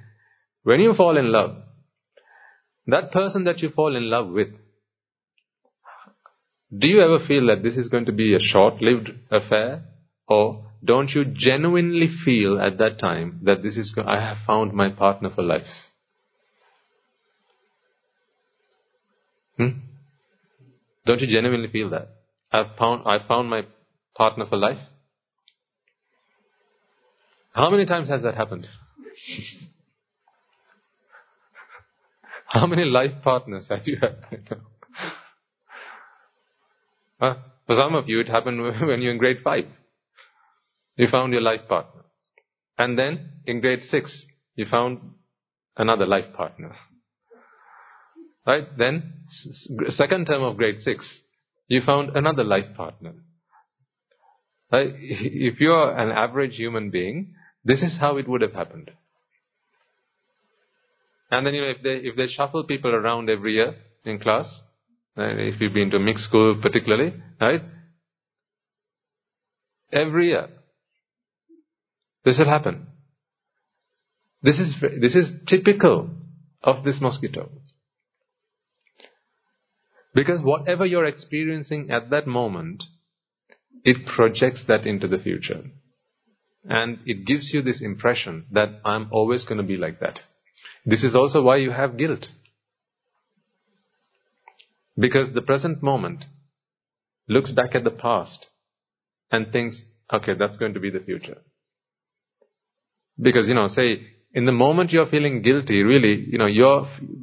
When you fall in love, that person that you fall in love with, do you ever feel that this is going to be a short-lived affair? Or don't you genuinely feel at that time that I have found my partner for life? Don't you genuinely feel that? I found my partner for life? How many times has that happened? How many life partners have you had right now? For some of you, it happened when you were in grade 5. You found your life partner. And then, in grade 6, you found another life partner. Right? Then, second term of grade 6, you found another life partner. If you're an average human being, this is how it would have happened. And then, you know, if they shuffle people around every year in class, right, if you've been to mixed school particularly, right, every year, this will happen. This is typical of this mosquito. Because whatever you're experiencing at that moment, it projects that into the future. And it gives you this impression that I'm always going to be like that. This is also why you have guilt. Because the present moment looks back at the past and thinks, okay, that's going to be the future. Because, you know, say, in the moment you're feeling guilty, really, you know,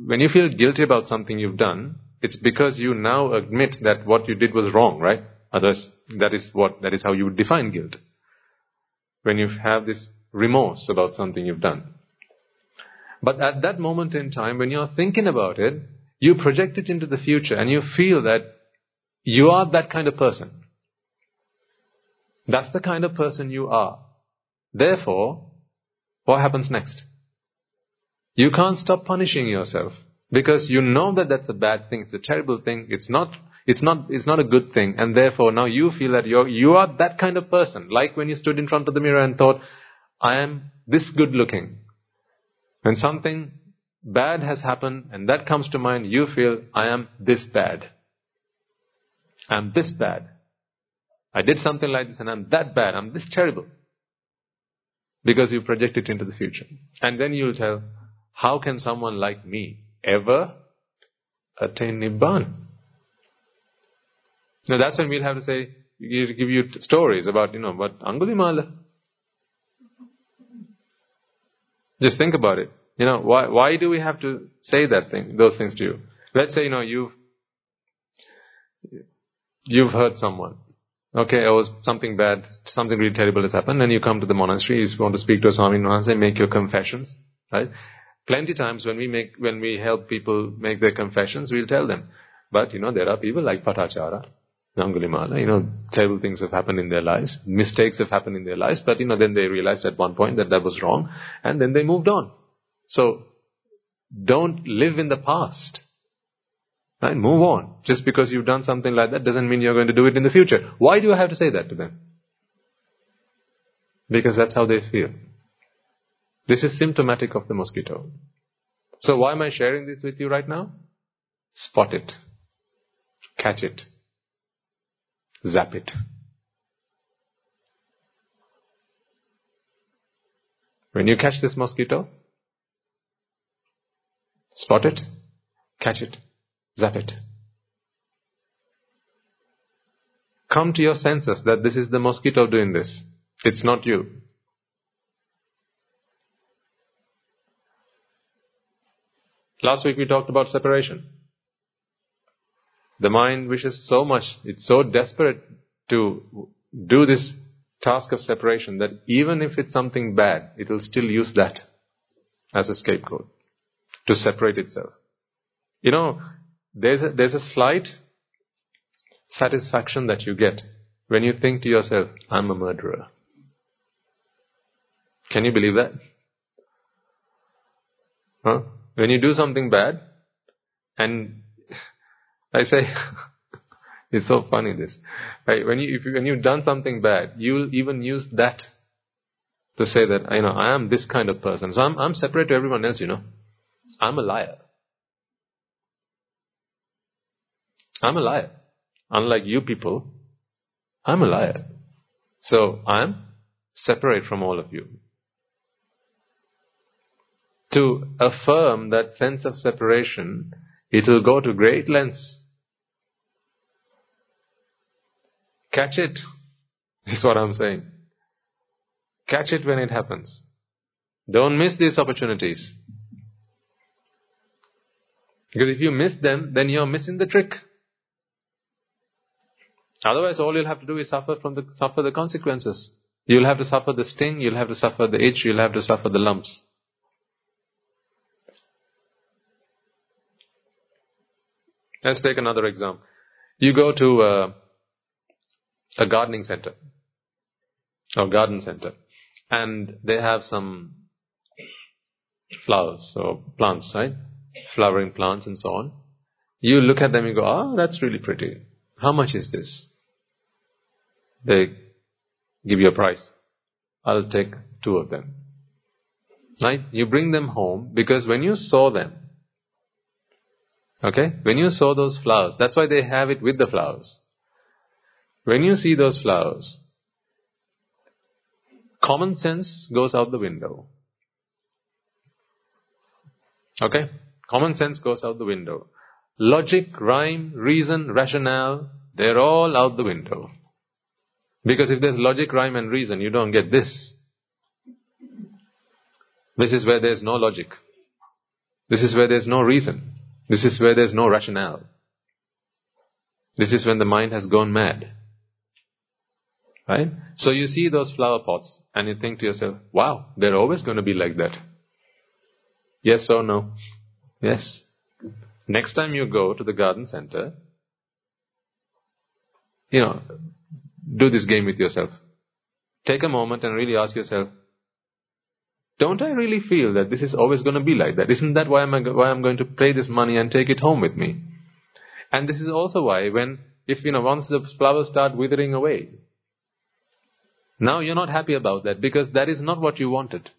when you feel guilty about something you've done, it's because you now admit that what you did was wrong, right? Others, that is how you would define guilt. When you have this remorse about something you've done. But at that moment in time, when you're thinking about it, you project it into the future and you feel that you are that kind of person. That's the kind of person you are. Therefore, what happens next? You can't stop punishing yourself because you know that that's a bad thing, it's a terrible thing, it's not a good thing, and therefore now you feel that you are that kind of person. Like when you stood in front of the mirror and thought, I am this good looking. When something bad has happened and that comes to mind, you feel, I am this bad. I'm this bad. I did something like this and I'm that bad. I'm this terrible. Because you project it into the future. And then you'll tell, how can someone like me ever attain Nibbana? Now that's when we'll have to say, give you stories about, you know, about Angulimala. Just think about it. You know, why do we have to say those things to you? Let's say, you know, you've hurt someone. Okay, or something bad, something really terrible has happened, and you come to the monastery, you want to speak to Swami Nwanse, make your confessions, right? Plenty times when we help people make their confessions, we'll tell them. But, you know, there are people like Patachara, Angulimala, you know, terrible things have happened in their lives, mistakes have happened in their lives, but, you know, then they realized at one point that that was wrong, and then they moved on. So, don't live in the past. Right? Move on. Just because you've done something like that doesn't mean you're going to do it in the future. Why do I have to say that to them? Because that's how they feel. This is symptomatic of the mosquito. So why am I sharing this with you right now? Spot it. Catch it. Zap it. When you catch this mosquito, spot it, catch it, zap it. Come to your senses that this is the mosquito doing this. It's not you. Last week we talked about separation. The mind wishes so much, it's so desperate to do this task of separation that even if it's something bad, it will still use that as a scapegoat. To separate itself. You know, there's a slight satisfaction that you get when you think to yourself, I'm a murderer. Can you believe that? Huh? When you do something bad, and I say, it's so funny this. Right? When you've done something bad, you'll even use that to say that, you know, I am this kind of person. So I'm separate to everyone else, you know. I'm a liar. I'm a liar. Unlike you people, I'm a liar. So I'm separate from all of you. To affirm that sense of separation, it will go to great lengths. Catch it, is what I'm saying. Catch it when it happens. Don't miss these opportunities. Because if you miss them, then you're missing the trick. Otherwise, all you'll have to do is suffer the consequences. You'll have to suffer the sting, you'll have to suffer the itch, you'll have to suffer the lumps. Let's take another example. You go to a gardening center. or garden center, and they have some flowers or plants, right? Flowering plants and so on. You look at them and go, ah, that's really pretty. How much is this? They give you a price. I'll take 2 of them. Right? You bring them home, because when you saw them, okay, when you saw those flowers, that's why they have it with the flowers. When you see those flowers, common sense goes out the window. Okay? Common sense goes out the window. Logic, rhyme, reason, rationale, they're all out the window. Because if there's logic, rhyme and reason, you don't get this. This is where there's no logic. This is where there's no reason. This is where there's no rationale. This is when the mind has gone mad. Right? So you see those flower pots and you think to yourself, wow, they're always going to be like that. Yes or no? Yes. Next time you go to the garden center, you know, do this game with yourself. Take a moment and really ask yourself, don't I really feel that this is always going to be like that? Isn't that why I'm going to pay this money and take it home with me? And this is also why once the flowers start withering away, now you're not happy about that, because that is not what you wanted.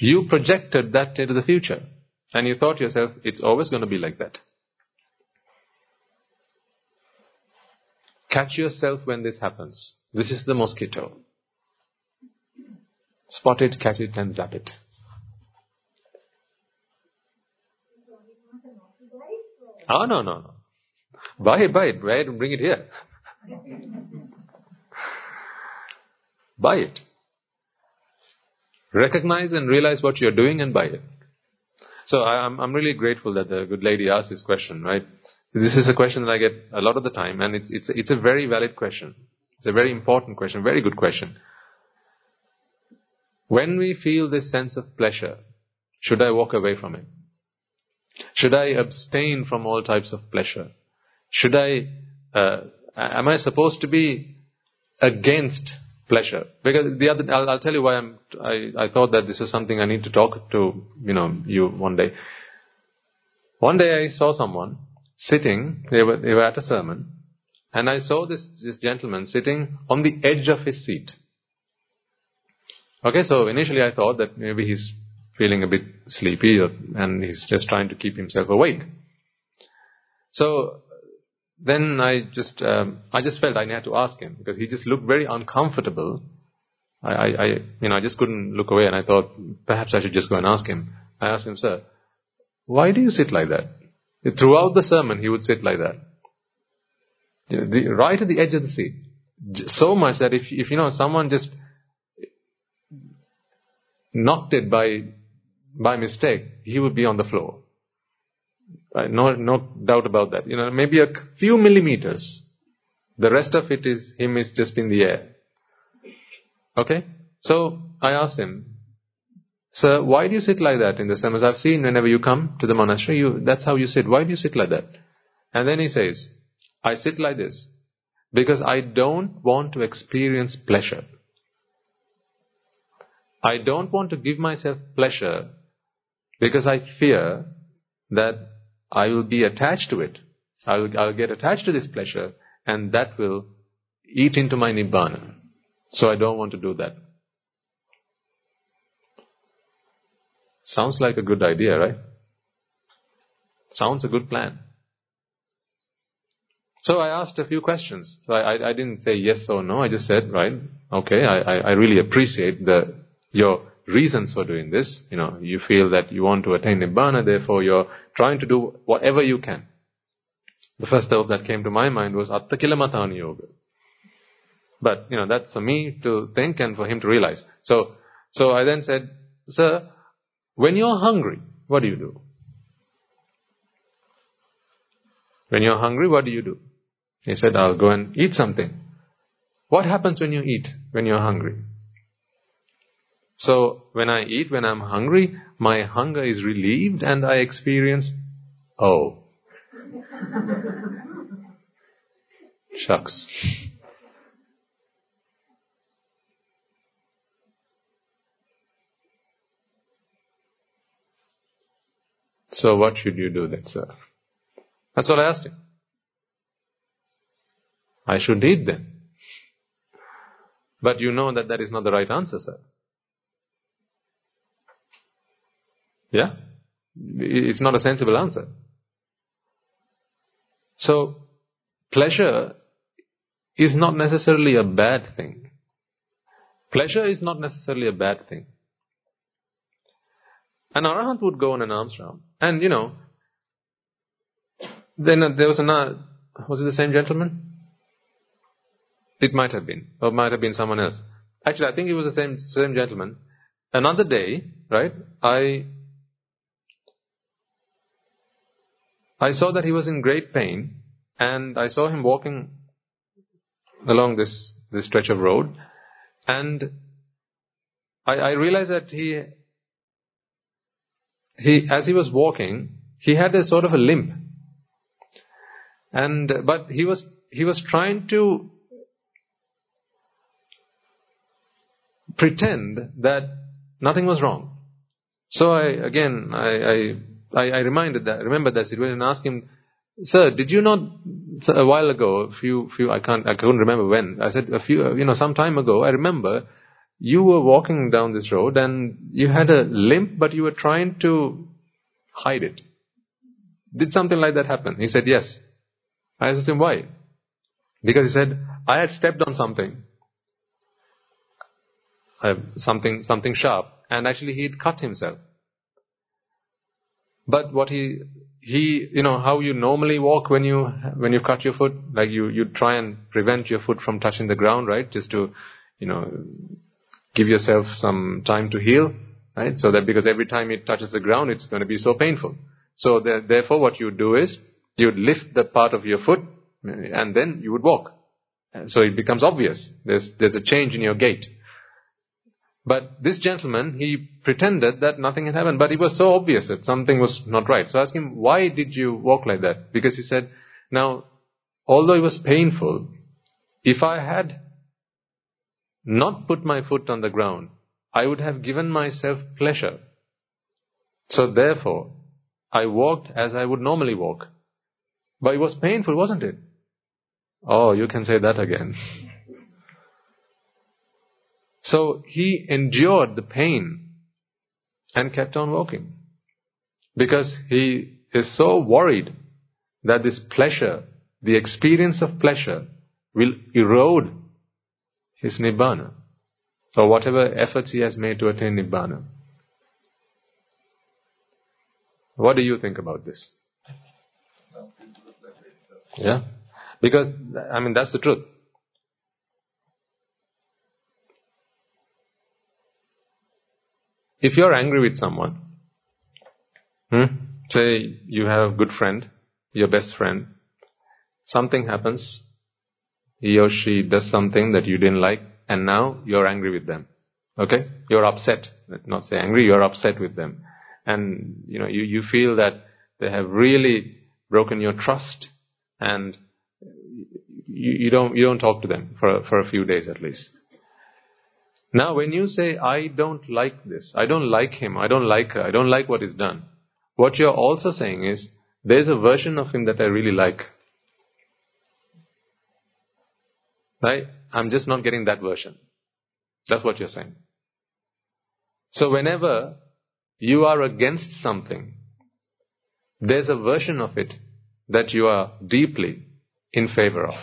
You projected that into the future. And you thought to yourself, it's always going to be like that. Catch yourself when this happens. This is the mosquito. Spot it, catch it, and zap it. Oh, no. Buy it, and bring it here. Buy it. Recognize and realize what you're doing and buy it. So I'm really grateful that the good lady asked this question, right? This is a question that I get a lot of the time, and it's a very valid question. It's a very important question, very good question. When we feel this sense of pleasure, should I walk away from it? Should I abstain from all types of pleasure? Should am I supposed to be against pleasure? Because I'll tell you why I thought that this was something I need to talk to you one day. One day I saw someone sitting. They were at a sermon, and I saw this gentleman sitting on the edge of his seat. Okay, so initially I thought that maybe he's feeling a bit sleepy and he's just trying to keep himself awake. So then I just felt I had to ask him, because he just looked very uncomfortable. I just couldn't look away, and I thought perhaps I should just go and ask him. I asked him, sir, why do you sit like that? Throughout the sermon, he would sit like that, right at the edge of the seat, so much that if someone just knocked it by mistake, he would be on the floor. No doubt about that. Maybe a few millimeters. The rest of it is him is just in the air. Okay? So I asked him, sir, why do you sit like that in the sermons? I've seen whenever you come to the monastery, that's how you sit. Why do you sit like that? And then he says, I sit like this because I don't want to experience pleasure. I don't want to give myself pleasure because I fear that I will be attached to it. I'll get attached to this pleasure, and that will eat into my Nibbana. So I don't want to do that. Sounds like a good idea, right? Sounds a good plan. So I asked a few questions. So I didn't say yes or no. I just said, right, okay, I really appreciate your reasons for doing this. You feel that you want to attain Nibbana, therefore you're trying to do whatever you can. The first thought that came to my mind was Attakilamatani Yoga. But, that's for me to think and for him to realize. So I then said, sir, when you're hungry, what do you do? When you're hungry, what do you do? He said, I'll go and eat something. What happens when you eat, when you're hungry? So, when I eat, when I'm hungry, my hunger is relieved and I experience, oh, shucks. So what should you do then, sir? That's what I asked him. I should eat them. But you know that that is not the right answer, sir. Yeah? It's not a sensible answer. So, pleasure is not necessarily a bad thing. Pleasure is not necessarily a bad thing. An arahant would go on an arms round. And, you know, then there was another, was it the same gentleman? It might have been, or might have been someone else. Actually, I think it was the same gentleman. Another day, right, I saw that he was in great pain, and I saw him walking along this stretch of road, and I realized that he as he was walking, he had a sort of a limp, and but he was trying to pretend that nothing was wrong. So I remembered that situation and asked him, "Sir, did you not a while ago, I couldn't remember when. I said some time ago. I remember you were walking down this road and you had a limp, but you were trying to hide it. Did something like that happen?" He said, "Yes." I asked him why. Because he said, "I had stepped on something." Something sharp, and actually he'd cut himself. But what how you normally walk when you've cut your foot, like you try and prevent your foot from touching the ground, right? Just to, give yourself some time to heal, right? So that because every time it touches the ground, it's going to be so painful. So therefore, what you do is you lift the part of your foot, and then you would walk. So it becomes obvious. There's a change in your gait. But this gentleman, he pretended that nothing had happened. But it was so obvious that something was not right. So I asked him, why did you walk like that? Because he said, now, although it was painful, if I had not put my foot on the ground, I would have given myself pleasure. So therefore, I walked as I would normally walk. But it was painful, wasn't it? Oh, you can say that again. So he endured the pain and kept on walking because he is so worried that this pleasure, the experience of pleasure, will erode his Nibbana or whatever efforts he has made to attain Nibbana. What do you think about this? Yeah? Because, that's the truth. If you're angry with someone, say you have a good friend, your best friend, something happens, he or she does something that you didn't like, and now you're angry with them. Okay? You're upset. Let's not say angry, you're upset with them. And, you feel that they have really broken your trust, and you don't talk to them for a few days at least. Now, when you say, I don't like this, I don't like him, I don't like her, I don't like what is done, what you're also saying is, there's a version of him that I really like. Right? I'm just not getting that version. That's what you're saying. So whenever you are against something, there's a version of it that you are deeply in favor of.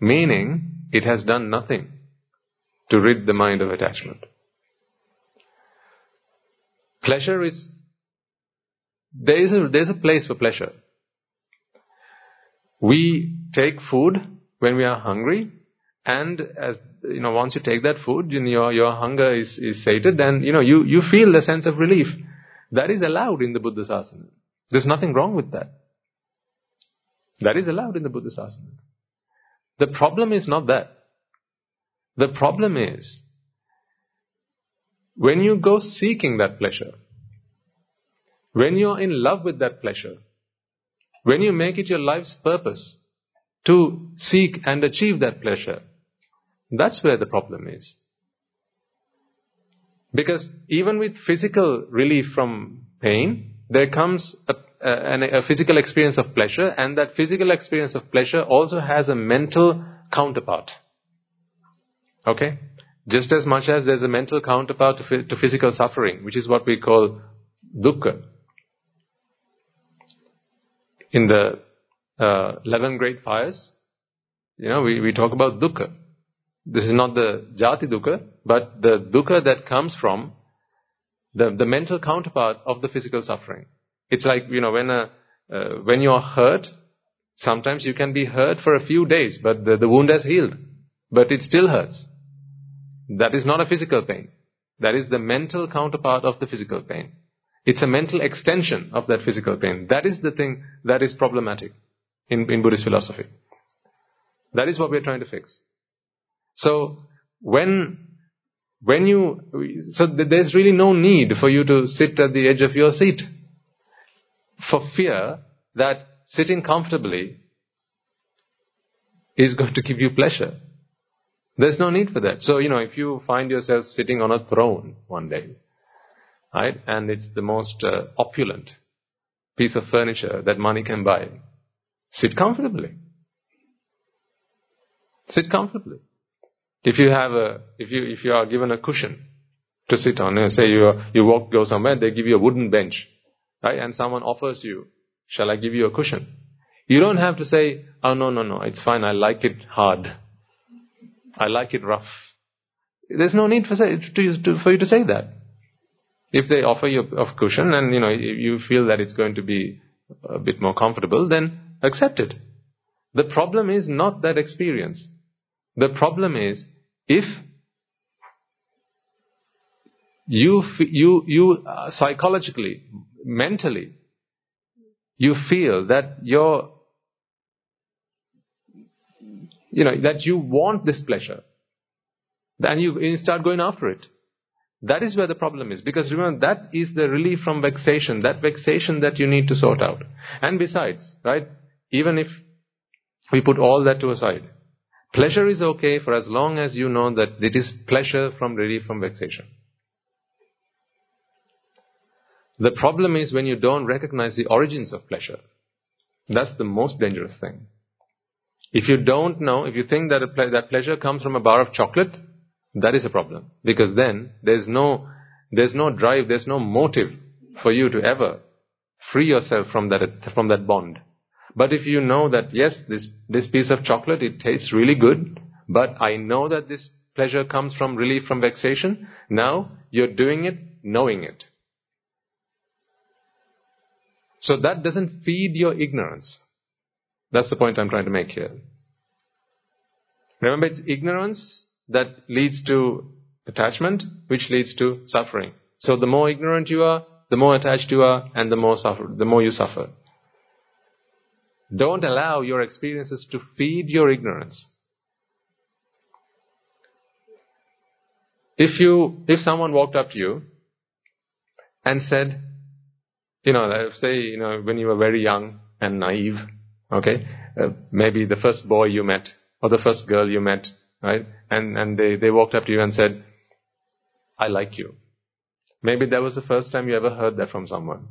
Meaning, it has done nothing to rid the mind of attachment. Pleasure is... There's a place for pleasure. We take food when we are hungry, and once you take that food, your hunger is sated, and you feel the sense of relief. That is allowed in the Buddha Sasana. There's nothing wrong with that. That is allowed in the Buddha Sasana. The problem is not that. The problem is, when you go seeking that pleasure, when you're in love with that pleasure, when you make it your life's purpose to seek and achieve that pleasure, that's where the problem is. Because even with physical relief from pain, there comes a physical experience of pleasure, and that physical experience of pleasure also has a mental counterpart. Okay? Just as much as there's a mental counterpart to physical suffering, which is what we call dukkha. In the 11 great fires, we talk about dukkha. This is not the jati dukkha, but the dukkha that comes from the mental counterpart of the physical suffering. It's like, when you are hurt, sometimes you can be hurt for a few days, but the wound has healed, but it still hurts. That is not a physical pain. That is the mental counterpart of the physical pain. It's a mental extension of that physical pain. That is the thing that is problematic in Buddhist philosophy. That is what we're trying to fix. So, there's really no need for you to sit at the edge of your seat for fear that sitting comfortably is going to give you pleasure. There's no need for that. So, if you find yourself sitting on a throne one day, right, and it's the most opulent piece of furniture that money can buy, sit comfortably. Sit comfortably. If you are given a cushion to sit on, say you go somewhere, they give you a wooden bench, right? And someone offers you, shall I give you a cushion? You don't have to say, oh no, it's fine, I like it hard. I like it rough. There's no need for you to say that. If they offer you a cushion and you feel that it's going to be a bit more comfortable, then accept it. The problem is not that experience. The problem is if you psychologically, mentally, you feel that that you want this pleasure, then you start going after it. That is where the problem is. Because remember, that is the relief from vexation, that vexation that you need to sort out. And besides, right, even if we put all that to aside, pleasure is okay for as long as you know that it is pleasure from relief from vexation. The problem is when you don't recognize the origins of pleasure. That's the most dangerous thing. If you don't know, if you think that that pleasure comes from a bar of chocolate, that is a problem. Because then there's no drive, there's no motive for you to ever free yourself from that bond. But if you know that, yes, this piece of chocolate, it tastes really good, but I know that this pleasure comes from relief from vexation, now you're doing it, knowing it. So that doesn't feed your ignorance. That's the point I'm trying to make here. Remember, it's ignorance that leads to attachment, which leads to suffering. So the more ignorant you are, the more attached you are, and the more you suffer. Don't allow your experiences to feed your ignorance. If someone walked up to you and said, when you were very young and naive, okay, maybe the first boy you met or the first girl you met, right, and they walked up to you and said, I like you. Maybe that was the first time you ever heard that from someone.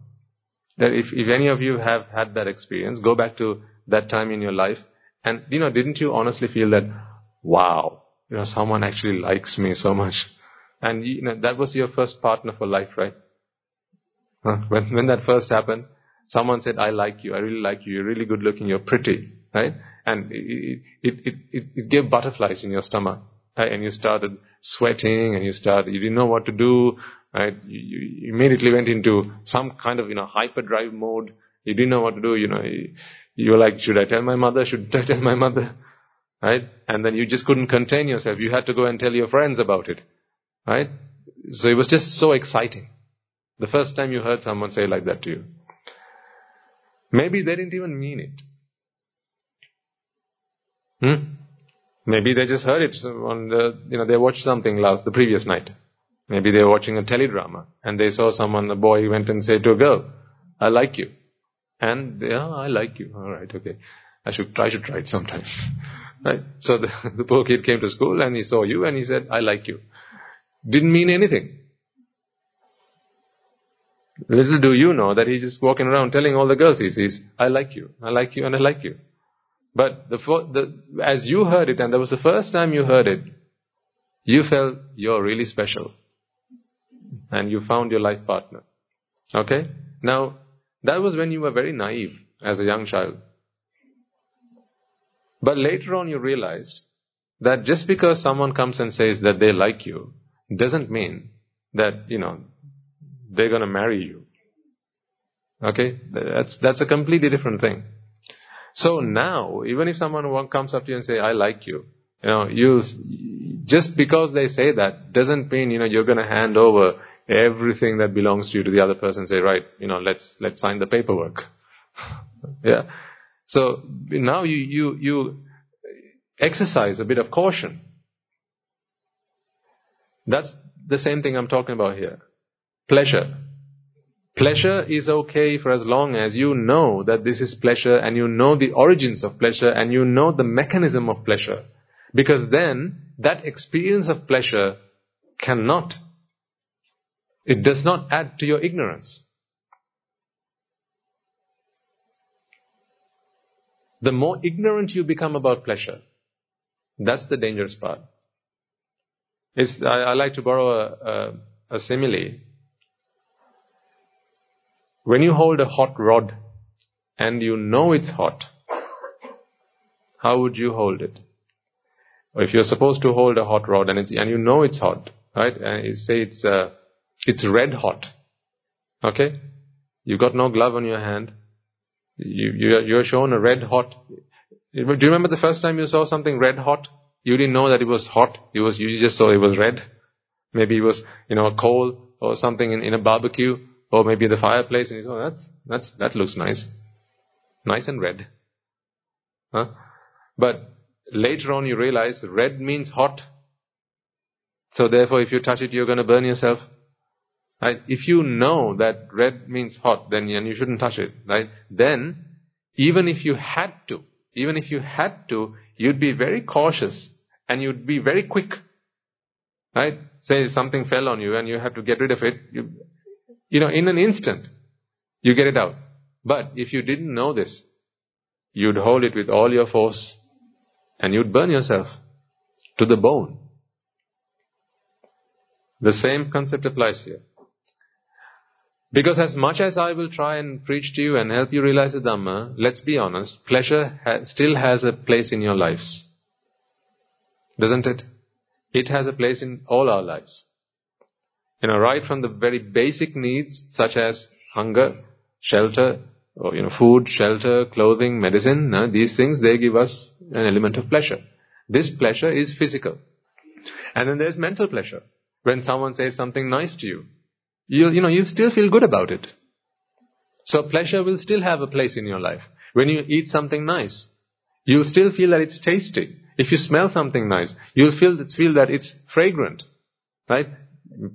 That if any of you have had that experience, go back to that time in your life and, didn't you honestly feel that, wow, someone actually likes me so much. And, that was your first partner for life, right? Huh? When that first happened, someone said, I like you, I really like you, you're really good looking, you're pretty, right? And it gave butterflies in your stomach, right? And you started sweating and you didn't know what to do. Right? You immediately went into some kind of, hyperdrive mode. You didn't know what to do. You were like, should I tell my mother? Right? And then you just couldn't contain yourself. You had to go and tell your friends about it. Right? So it was just so exciting. The first time you heard someone say like that to you. Maybe they didn't even mean it. Maybe they just heard it on they watched something the previous night. Maybe they were watching a teledrama and they saw someone, a boy went and said to a girl, I like you. And, I like you. All right, okay. I should try it sometime. Right? So the poor kid came to school and he saw you and he said, I like you. Didn't mean anything. Little do you know that he's just walking around telling all the girls he sees, I like you, I like you, and I like you. But as you heard it, and that was the first time you heard it, you felt you're really special. And you found your life partner. Okay? Now, that was when you were very naive as a young child. But later on you realized that just because someone comes and says that they like you, doesn't mean that, they're going to marry you. Okay? That's a completely different thing. So now, even if someone comes up to you and say, I like you, just because they say that doesn't mean, you're going to hand over everything that belongs to you to the other person and say, right, let's sign the paperwork. Yeah. So now you exercise a bit of caution. That's the same thing I'm talking about here. Pleasure. Pleasure is okay for as long as you know that this is pleasure and you know the origins of pleasure and you know the mechanism of pleasure. Because then that experience of pleasure it does not add to your ignorance. The more ignorant you become about pleasure, that's the dangerous part. I like to borrow a simile. When you hold a hot rod and you know it's hot, how would you hold it? If you're supposed to hold a hot rod and you know it's hot, right? And say it's red hot, okay? You've got no glove on your hand. You're shown a red hot. Do you remember the first time you saw something red hot? You didn't know that it was hot. You just saw it was red. Maybe it was a coal or something in a barbecue or maybe the fireplace, and you saw that looks nice and red. Huh? But later on you realize red means hot. So therefore if you touch it you're going to burn yourself. Right? If you know that red means hot, then you shouldn't touch it. Right? Then even if you had to, you'd be very cautious and you'd be very quick. Right? Say something fell on you and you have to get rid of it. You in an instant, you get it out. But if you didn't know this, you'd hold it with all your force and you'd burn yourself to the bone. The same concept applies here. Because as much as I will try and preach to you and help you realize the Dhamma, let's be honest, pleasure still has a place in your lives. Doesn't it? It has a place in all our lives. Right from the very basic needs such as hunger, shelter, or food, shelter, clothing, medicine, these things, they give us an element of pleasure. This pleasure is physical. And then there's mental pleasure. When someone says something nice to you, you still feel good about it. So pleasure will still have a place in your life. When you eat something nice, you'll still feel that it's tasty. If you smell something nice, you'll feel that it's fragrant. Right?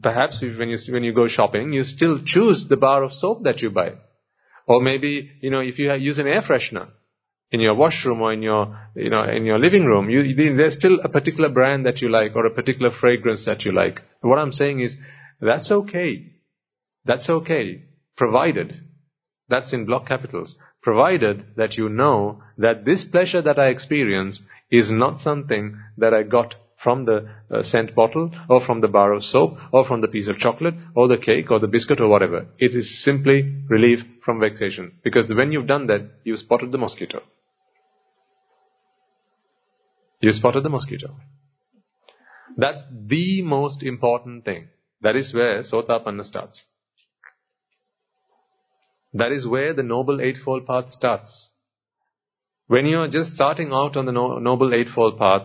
Perhaps when you go shopping, you still choose the bar of soap that you buy. Or maybe, if you use an air freshener in your washroom or in your living room, there's still a particular brand that you like or a particular fragrance that you like. What I'm saying is, that's okay. That's okay. Provided, that's in block capitals, provided that you know that this pleasure that I experience is not something that I got from the scent bottle or from the bar of soap or from the piece of chocolate or the cake or the biscuit or whatever. It is simply relief from vexation. Because when you've done that, you've spotted the mosquito. You spotted the mosquito. That's the most important thing. That is where Sotapanna starts. That is where the Noble Eightfold Path starts. When you are just starting out on the Noble Eightfold Path,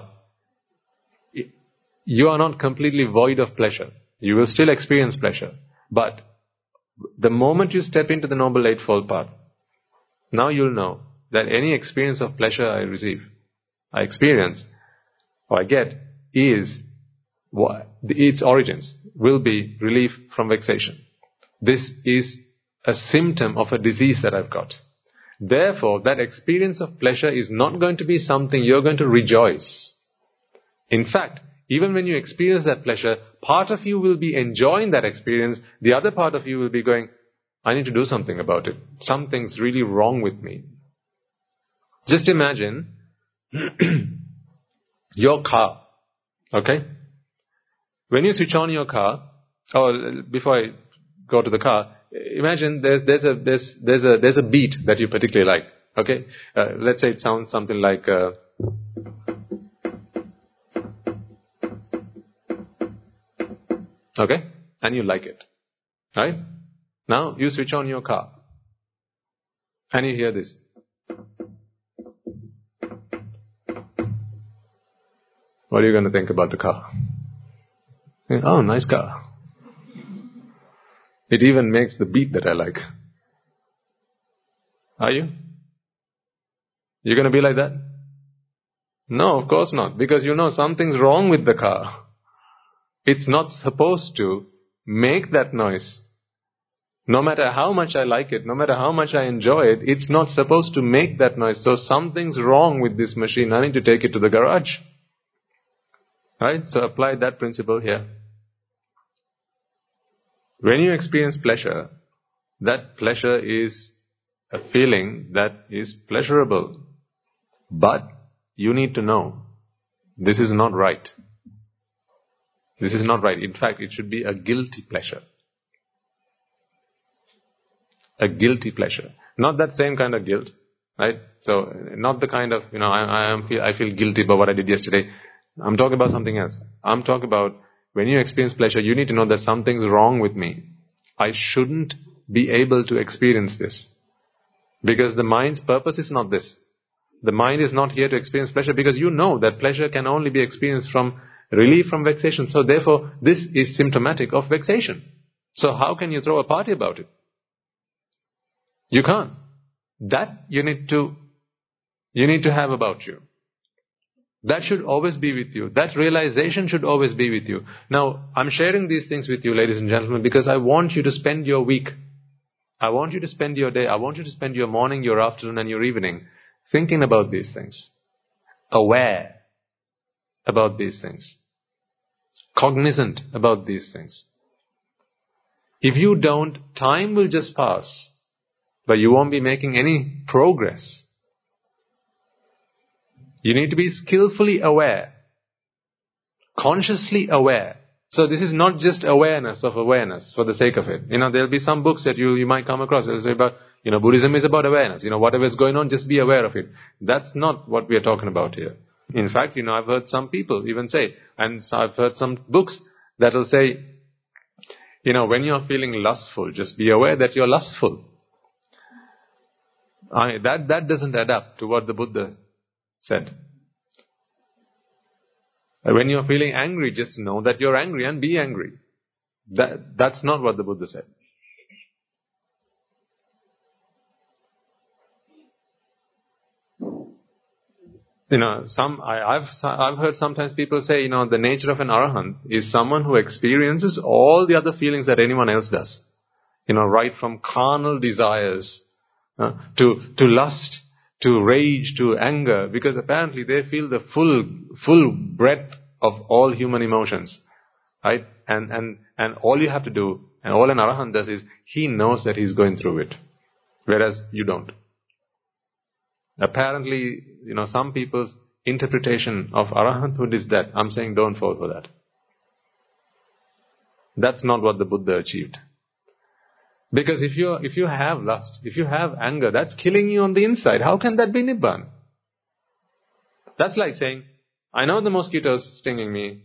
you are not completely void of pleasure. You will still experience pleasure. But the moment you step into the Noble Eightfold Path, now you'll know that any experience of pleasure I get, is its origins will be relief from vexation. This is a symptom of a disease that I've got. Therefore, that experience of pleasure is not going to be something you're going to rejoice. In fact, even when you experience that pleasure, part of you will be enjoying that experience. The other part of you will be going, I need to do something about it. Something's really wrong with me. Just imagine your car, okay? When you switch on your car, or before I go to the car, imagine there's a beat that you particularly like, okay? Let's say it sounds something like... okay? And you like it, right? Now you switch on your car and you hear this. What are you going to think about the car? Oh, nice car. It even makes the beat that I like. Are you? You're going to be like that? No, of course not. Because you know something's wrong with the car. It's not supposed to make that noise. No matter how much I like it, no matter how much I enjoy it, it's not supposed to make that noise. So something's wrong with this machine. I need to take it to the garage. Right? So apply that principle here. When you experience pleasure, that pleasure is a feeling that is pleasurable. But you need to know, this is not right. This is not right. In fact, it should be a guilty pleasure. A guilty pleasure. Not that same kind of guilt, right? So, not the kind of, you know, I feel guilty about what I did yesterday. I'm talking about something else. I'm talking about when you experience pleasure, you need to know that something's wrong with me. I shouldn't be able to experience this. Because the mind's purpose is not this. The mind is not here to experience pleasure, because you know that pleasure can only be experienced from relief from vexation. So therefore, this is symptomatic of vexation. So how can you throw a party about it? You can't. That you need to have about you. That should always be with you. That realization should always be with you. Now, I'm sharing these things with you, ladies and gentlemen, because I want you to spend your week. I want you to spend your day. I want you to spend your morning, your afternoon, and your evening thinking about these things. Aware about these things. Cognizant about these things. If you don't, time will just pass, but you won't be making any progress. You need to be skillfully aware, consciously aware. So this is not just awareness of awareness for the sake of it. You know, there'll be some books that you might come across. They'll say about, you know, Buddhism is about awareness. You know, whatever is going on, just be aware of it. That's not what we are talking about here. In fact, you know, I've heard some people even say, and I've heard some books that will say, you know, when you're feeling lustful, just be aware that you're lustful. That doesn't add up to what the Buddha said. When you're feeling angry, just know that you're angry and be angry. That's not what the Buddha said. You know, I've heard sometimes people say, you know, the nature of an arahant is someone who experiences all the other feelings that anyone else does. You know, right from carnal desires to lust, to rage, to anger, because apparently they feel the full breadth of all human emotions, right? And all you have to do, and all an arahant does, is he knows that he's going through it, whereas you don't. Apparently, you know, some people's interpretation of arahanthood is that. I'm saying don't fall for that. That's not what the Buddha achieved. Because if you have lust, if you have anger, that's killing you on the inside. How can that be Nibbana? That's like saying, I know the mosquitoes stinging me,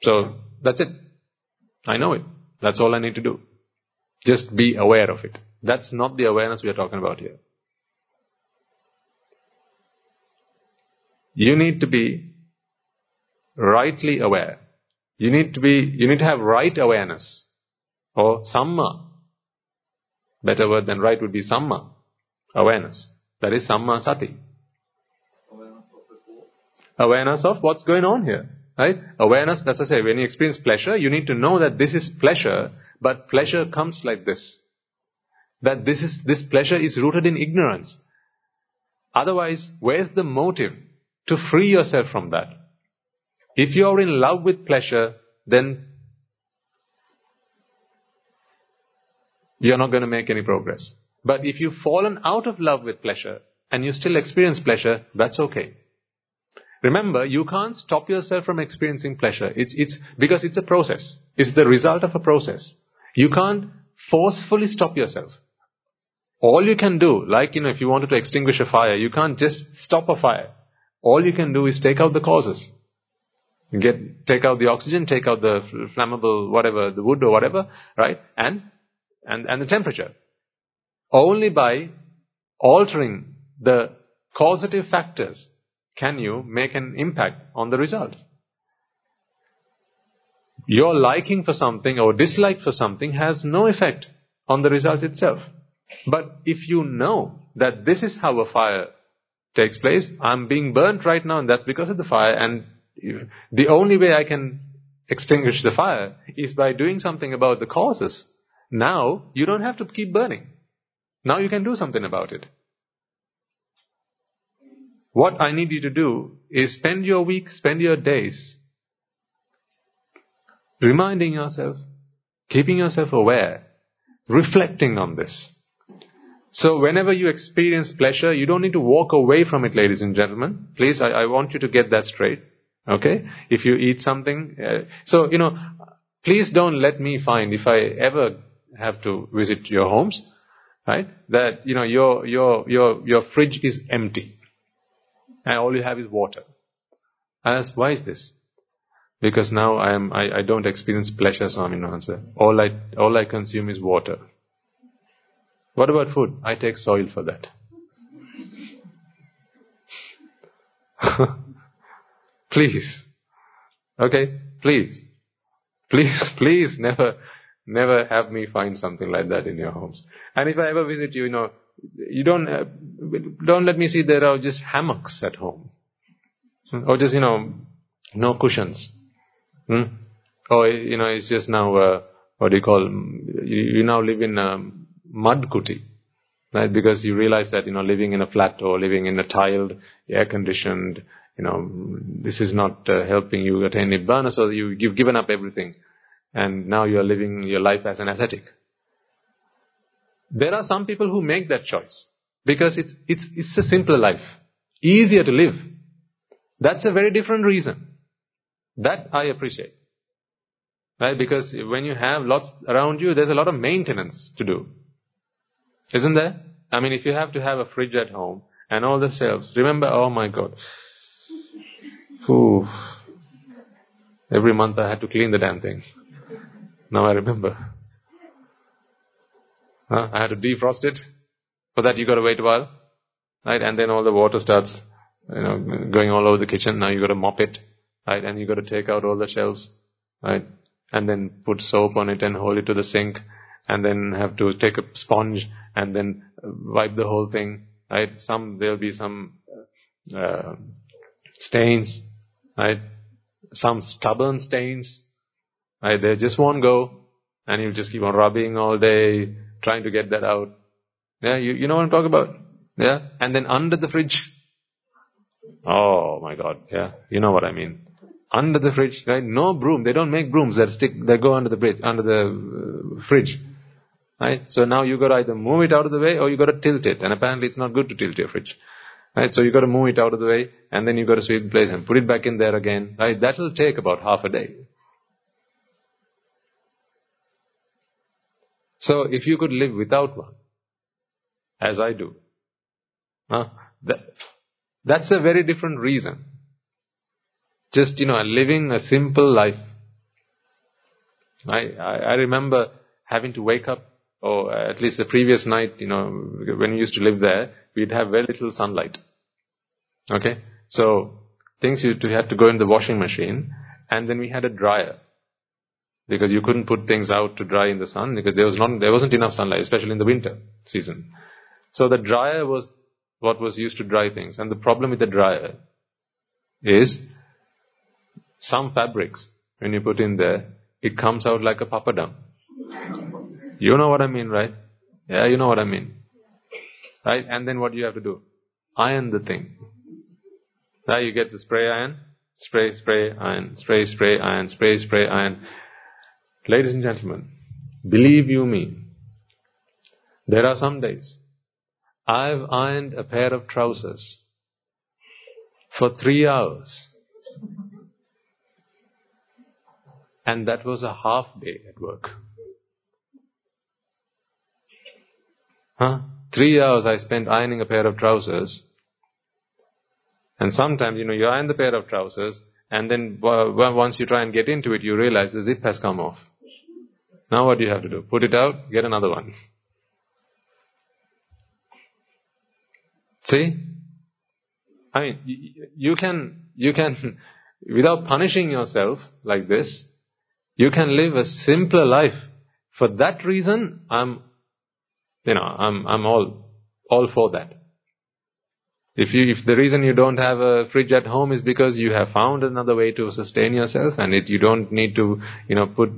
so that's it. I know it. That's all I need to do. Just be aware of it. That's not the awareness we are talking about here. You need to be rightly aware. You need to have right awareness, or samma. Better word than right would be samma awareness. That is samma sati. Awareness of what's going on here, right? Awareness, as I say, when you experience pleasure, you need to know that this is pleasure, but pleasure comes like this. That this pleasure is rooted in ignorance. Otherwise, where's the motive to free yourself from that? If you are in love with pleasure, then you're not going to make any progress. But if you've fallen out of love with pleasure and you still experience pleasure, that's okay. Remember, you can't stop yourself from experiencing pleasure. It's because it's a process. It's the result of a process. You can't forcefully stop yourself. All you can do, like, if you wanted to extinguish a fire, you can't just stop a fire. All you can do is take out the causes. Take out the oxygen, take out the flammable whatever, the wood or whatever, right? And the temperature. Only by altering the causative factors can you make an impact on the result. Your liking for something or dislike for something has no effect on the result itself. But if you know that this is how a fire takes place, I'm being burnt right now and that's because of the fire, and the only way I can extinguish the fire is by doing something about the causes. Now, you don't have to keep burning. Now you can do something about it. What I need you to do is spend your week, spend your days reminding yourself, keeping yourself aware, reflecting on this. So whenever you experience pleasure, you don't need to walk away from it, ladies and gentlemen. Please, I want you to get that straight. Okay? If you eat something... please don't let me find, if I ever have to visit your homes, right, that, your fridge is empty and all you have is water. I ask, why is this? Because now I don't experience pleasure, Swami Nwanse. All I consume is water. What about food? I take soil for that. Please. Okay? Please. Please never have me find something like that in your homes. And if I ever visit you, you don't let me see there are just hammocks at home. Or just, no cushions. Or, it's just now, you now live in a mud kuti, right? Because you realize that, living in a flat or living in a tiled, air-conditioned, this is not helping you attain Nibbana, so you've given up everything. And now you're living your life as an ascetic. There are some people who make that choice because it's a simpler life, easier to live. That's a very different reason. That I appreciate. Right? Because when you have lots around you, there's a lot of maintenance to do. Isn't there? If you have to have a fridge at home and all the shelves, remember, oh my God. Ooh. Every month I had to clean the damn thing. Now I remember. I had to defrost it. For that you got to wait a while. Right? And then all the water starts going all over the kitchen. Now you got to mop it. Right? And you got to take out all the shelves. Right? And then put soap on it and hold it to the sink. And then have to take a sponge and then wipe the whole thing. Right? There'll be some stains, right? Some stubborn stains, right? They just won't go, and you just keep on rubbing all day, trying to get that out. Yeah, you know what I'm talking about, yeah? And then under the fridge, oh my God, yeah, you know what I mean. Under the fridge, right? No broom. They don't make brooms that go under the bridge, under the fridge, right? So now you got to either move it out of the way or you got to tilt it, and apparently it's not good to tilt your fridge. Right, so you got to move it out of the way, and then you got to sweep the place and put it back in there again. Right, that'll take about half a day. So if you could live without one, as I do, that's a very different reason. Just living a simple life. I remember having to wake up, or at least the previous night, when we used to live there, we'd have very little sunlight. Okay? So, we had to go in the washing machine, and then we had a dryer. Because you couldn't put things out to dry in the sun, because there wasn't enough sunlight, especially in the winter season. So the dryer was what was used to dry things. And the problem with the dryer is, some fabrics, when you put in there, it comes out like a papadum. You know what I mean, right? Yeah, you know what I mean. Right? And then what do you have to do? Iron the thing. Now you get the spray iron. Spray iron. Spray iron. Spray iron. Ladies and gentlemen, believe you me, There are some days I've ironed a pair of trousers for 3 hours. And that was a half day at work. 3 hours I spent ironing a pair of trousers. And sometimes, you iron the pair of trousers, and then once you try and get into it, you realize the zip has come off. Now what do you have to do? Put it out, get another one. See? I mean, you can, without punishing yourself like this, you can live a simpler life. For that reason, I'm all for that. If the reason you don't have a fridge at home is because you have found another way to sustain yourself, and you don't need to, put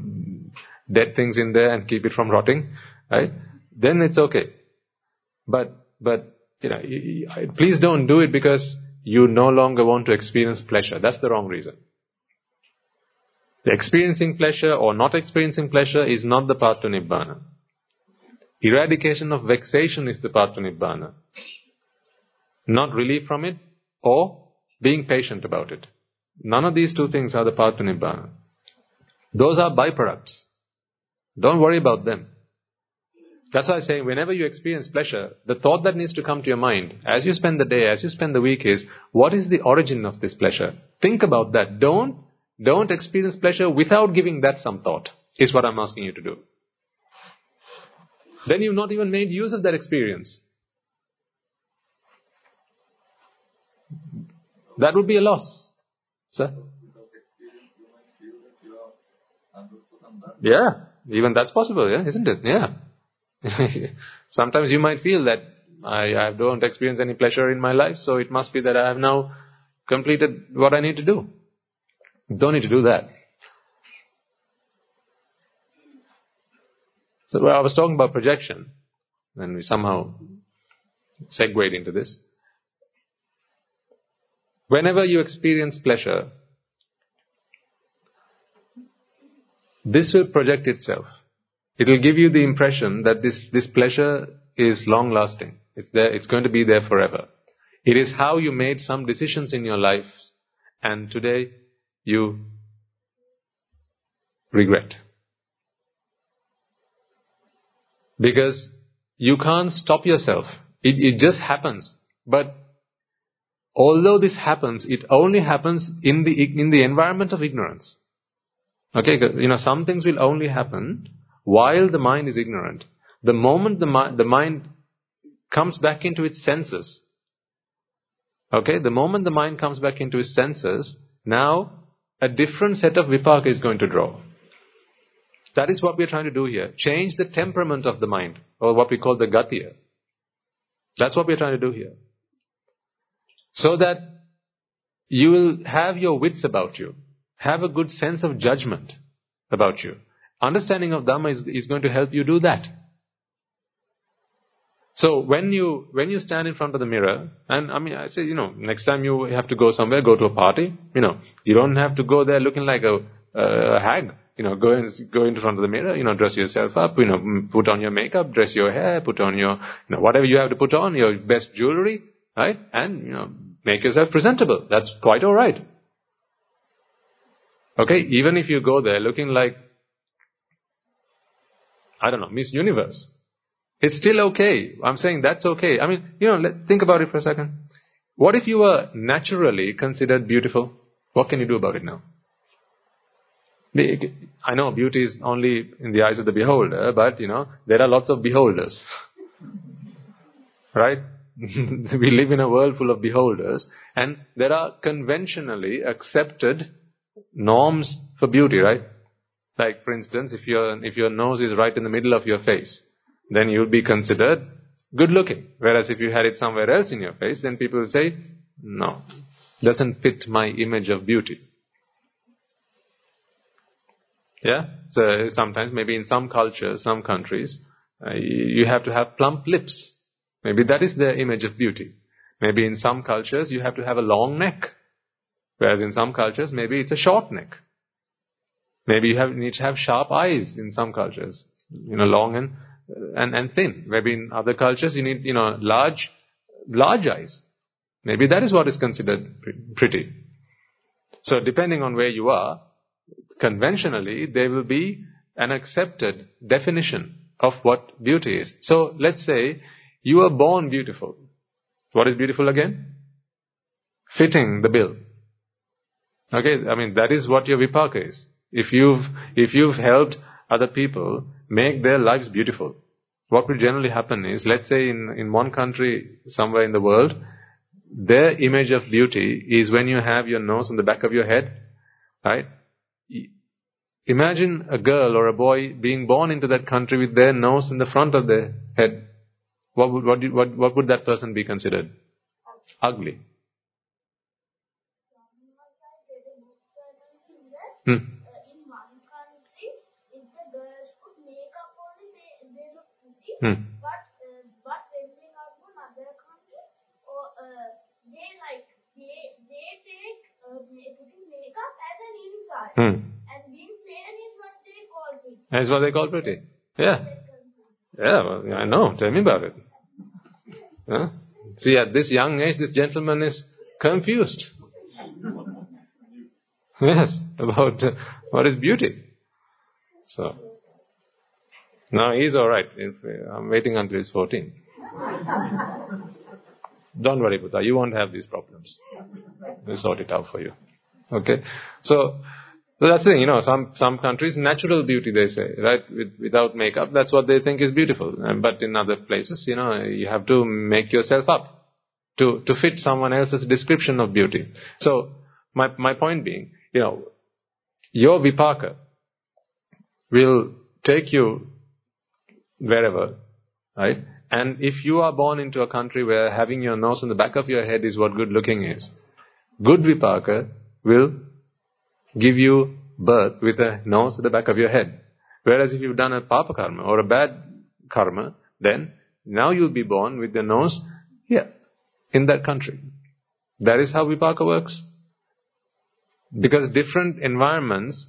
dead things in there and keep it from rotting, right? Then it's okay. But please don't do it because you no longer want to experience pleasure. That's the wrong reason. The experiencing pleasure or not experiencing pleasure is not the path to Nibbana. Eradication of vexation is the path to Nibbana. Not relief from it or being patient about it. None of these two things are the path to Nibbana. Those are byproducts. Don't worry about them. That's why I say, whenever you experience pleasure, the thought that needs to come to your mind as you spend the day, as you spend the week is, what is the origin of this pleasure? Think about that. Don't experience pleasure without giving that some thought, is what I'm asking you to do. Then you've not even made use of that experience. That would be a loss. Sir? Yeah, even that's possible, yeah, isn't it? Yeah. Sometimes you might feel that I don't experience any pleasure in my life, so it must be that I have now completed what I need to do. Don't need to do that. So I was talking about projection, and we somehow segued into this. Whenever you experience pleasure, this will project itself. It will give you the impression that this pleasure is long-lasting. It's there. It's going to be there forever. It is how you made some decisions in your life, and today you regret. Because you can't stop yourself. It just happens. But although this happens, it only happens in the environment of ignorance. Okay, some things will only happen while the mind is ignorant. The moment the mind comes back into its senses, now a different set of vipaka is going to draw. That is what we are trying to do here. Change the temperament of the mind, or what we call the gatiya. That's what we are trying to do here. So that you will have your wits about you, have a good sense of judgment about you. Understanding of Dhamma is going to help you do that. So when you stand in front of the mirror, and I say, next time you have to go somewhere, go to a party, you don't have to go there looking like a hag. Go in front of the mirror, dress yourself up, put on your makeup, dress your hair, put on your, whatever you have to put on, your best jewelry, right? And, make yourself presentable. That's quite all right. Okay, even if you go there looking like, I don't know, Miss Universe, it's still okay. I'm saying that's okay. Think about it for a second. What if you were naturally considered beautiful? What can you do about it now? I know beauty is only in the eyes of the beholder, but, there are lots of beholders. Right? We live in a world full of beholders, and there are conventionally accepted norms for beauty, right? Like, for instance, if your nose is right in the middle of your face, then you'll be considered good looking. Whereas if you had it somewhere else in your face, then people will say, no, doesn't fit my image of beauty. Yeah, so sometimes maybe in some cultures, some countries, you have to have plump lips. Maybe that is their image of beauty. Maybe in some cultures you have to have a long neck, whereas in some cultures maybe it's a short neck. Maybe you need to have sharp eyes in some cultures, long and and thin. Maybe in other cultures you need, large eyes. Maybe that is what is considered pretty. So depending on where you are, conventionally there will be an accepted definition of what beauty is. So let's say you are born beautiful. What is beautiful again? Fitting the bill. Okay, that is what your vipaka is. If you've helped other people make their lives beautiful, what will generally happen is, let's say in one country somewhere in the world, their image of beauty is when you have your nose on the back of your head, right? Imagine a girl or a boy being born into that country with their nose in the front of their head. What would that person be considered? Ugly. In one country, if the girls put makeup only, they look pretty. But when they come to another country, they take putting makeup as an insult. And being plain is what they call pretty. That's what they call pretty. Yeah. Yeah, well, I know. Tell me about it. Huh? See, at this young age, this gentleman is confused. Yes, about what is beauty. So, now he's alright. I'm waiting until he's 14. Don't worry, Buddha, you won't have these problems. We'll sort it out for you. Okay? So that's the thing, some countries, natural beauty they say, right? Without makeup, that's what they think is beautiful. But in other places, you have to make yourself up to fit someone else's description of beauty. So, my point being, your vipaka will take you wherever, right? And if you are born into a country where having your nose on the back of your head is what good looking is, good vipaka will give you birth with a nose at the back of your head. Whereas if you've done a papa karma or a bad karma, then now you'll be born with the nose here, in that country. That is how vipaka works. Because different environments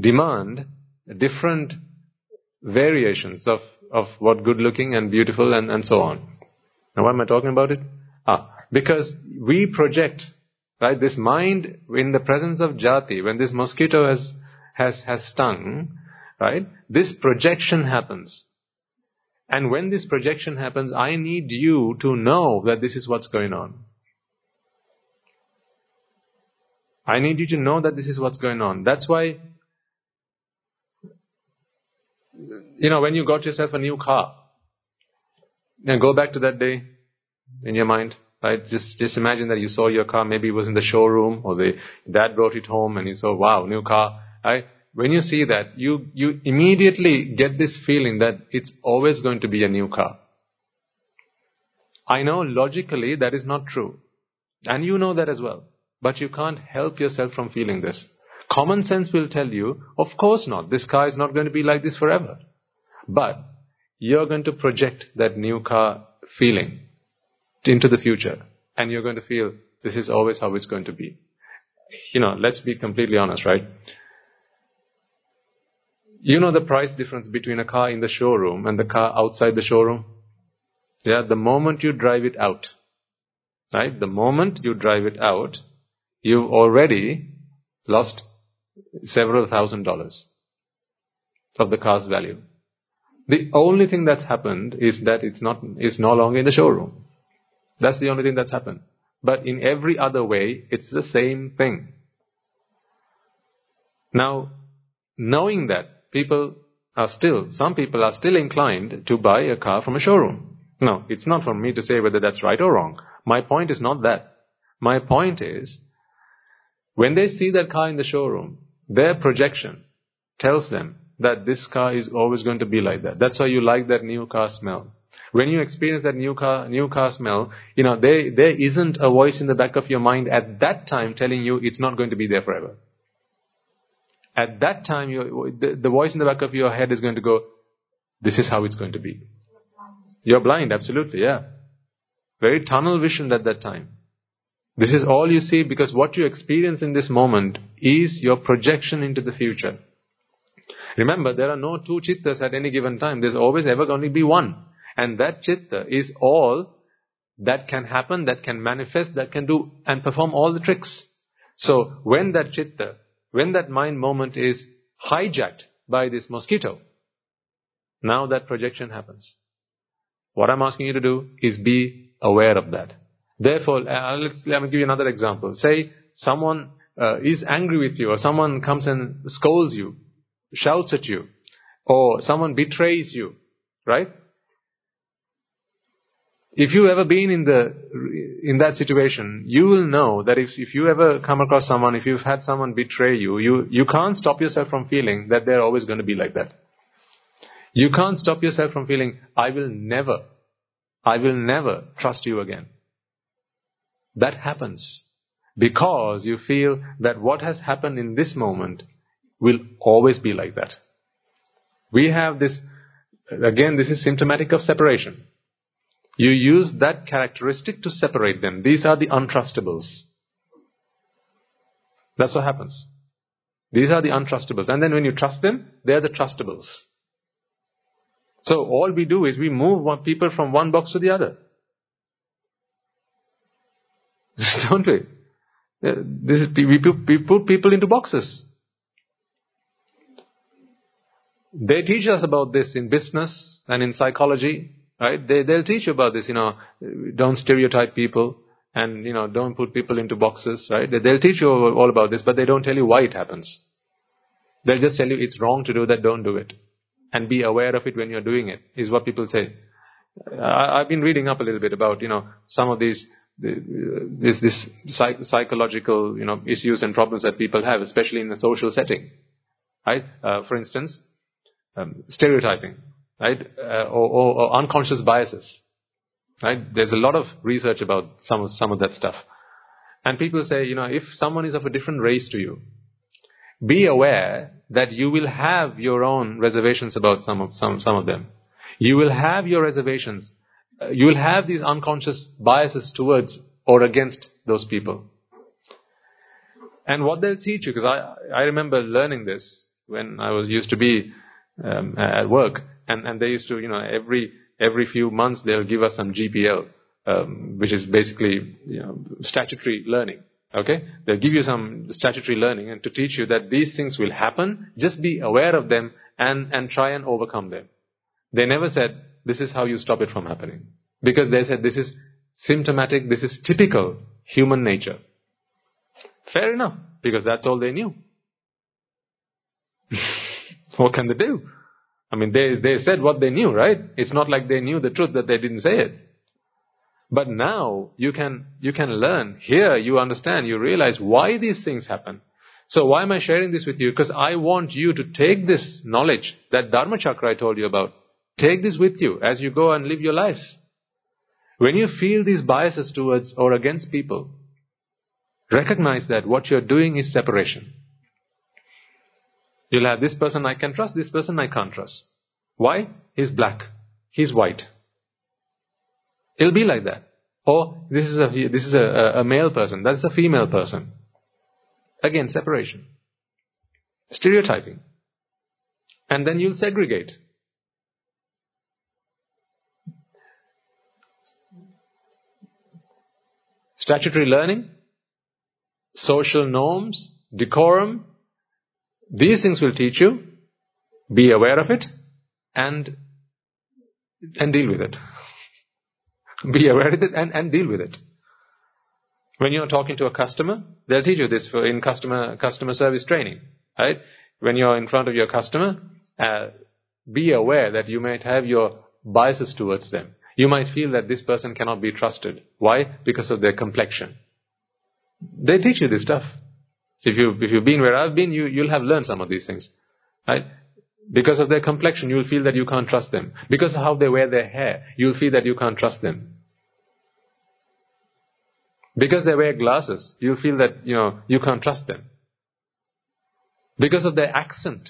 demand different variations of what good looking and beautiful and so on. Now why am I talking about it? Because we project, right, this mind in the presence of jati, when this mosquito has stung, right, this projection happens. And when this projection happens, I need you to know that this is what's going on. I need you to know that this is what's going on. That's why, when you got yourself a new car, now go back to that day in your mind, right? Just imagine that you saw your car, maybe it was in the showroom or the dad brought it home and you saw, wow, new car, right? When you see that, you immediately get this feeling that it's always going to be a new car. I know logically that is not true. And you know that as well. But you can't help yourself from feeling this. Common sense will tell you, of course not. This car is not going to be like this forever. But you're going to project that new car feeling into the future. And you're going to feel, this is always how it's going to be. Let's be completely honest, right? The price difference between a car in the showroom and the car outside the showroom? Yeah, the moment you drive it out, right? The moment you drive it out, you've already lost several $1,000s of the car's value. The only thing that's happened is that it's no longer in the showroom. That's the only thing that's happened. But in every other way, it's the same thing. Now, knowing that, some people are still inclined to buy a car from a showroom. Now, it's not for me to say whether that's right or wrong. My point is not that. My point is, when they see that car in the showroom, their projection tells them that this car is always going to be like that. That's why you like that new car smell. When you experience that new car smell, there isn't a voice in the back of your mind at that time telling you it's not going to be there forever. At that time, the voice in the back of your head is going to go, this is how it's going to be. You're blind, absolutely, yeah. Very tunnel visioned at that time. This is all you see because what you experience in this moment is your projection into the future. Remember, there are no two chittas at any given time. There's always ever going to be one. And that chitta is all that can happen, that can manifest, that can do and perform all the tricks. So when that chitta, when that mind moment is hijacked by this mosquito, now that projection happens. What I'm asking you to do is be aware of that. Therefore, let me give you another example. Say someone is angry with you, or someone comes and scolds you, shouts at you, or someone betrays you, right? If you've ever been in that situation, you will know that if you ever come across someone, if you've had someone betray you, you can't stop yourself from feeling that they're always going to be like that. You can't stop yourself from feeling, I will never trust you again. That happens because you feel that what has happened in this moment will always be like that. We have this, again, this is symptomatic of separation. You use that characteristic to separate them. These are the untrustables. That's what happens. These are the untrustables. And then when you trust them, they are the trustables. So all we do is we move people from one box to the other. Don't we? We put people into boxes. They teach us about this in business and in psychology. Right? They'll teach you about this, don't stereotype people and, don't put people into boxes, right? They'll teach you all about this, but they don't tell you why it happens. They'll just tell you it's wrong to do that, don't do it. And be aware of it when you're doing it, is what people say. I've been reading up a little bit about, some of these psychological, issues and problems that people have, especially in a social setting, right? For instance, stereotyping. Right? Or unconscious biases. Right? There's a lot of research about some of that stuff. And people say, if someone is of a different race to you, be aware that you will have your own reservations about some of them. You will have your reservations. You will have these unconscious biases towards or against those people. And what they'll teach you, because I remember learning this when I used to be at work. And they used to, every few months they'll give us some GPL, which is basically, statutory learning. Okay? They'll give you some statutory learning and to teach you that these things will happen. Just be aware of them and try and overcome them. They never said, this is how you stop it from happening. Because they said, this is symptomatic, this is typical human nature. Fair enough, because that's all they knew. What can they do? I mean, they said what they knew, right? It's not like they knew the truth that they didn't say it. But now you can learn. Here you understand, you realize why these things happen. So why am I sharing this with you? Because I want you to take this knowledge, that Dharma Chakra I told you about. Take this with you as you go and live your lives. When you feel these biases towards or against people, recognize that what you're doing is separation. You'll have this person I can trust, this person I can't trust. Why? He's black. He's white. It'll be like that. Or this is a male person. That's a female person. Again, separation. Stereotyping. And then you'll segregate. Statutory learning. Social norms. Decorum. These things will teach you, be aware of it, and deal with it. Be aware of it and deal with it. When you're talking to a customer, they'll teach you this in customer service training. Right? When you're in front of your customer, be aware that you might have your biases towards them. You might feel that this person cannot be trusted. Why? Because of their complexion. They teach you this stuff. If you've been where I've been, you'll have learned some of these things. Right? Because of their complexion, you'll feel that you can't trust them. Because of how they wear their hair, you'll feel that you can't trust them. Because they wear glasses, you'll feel that, you can't trust them. Because of their accent.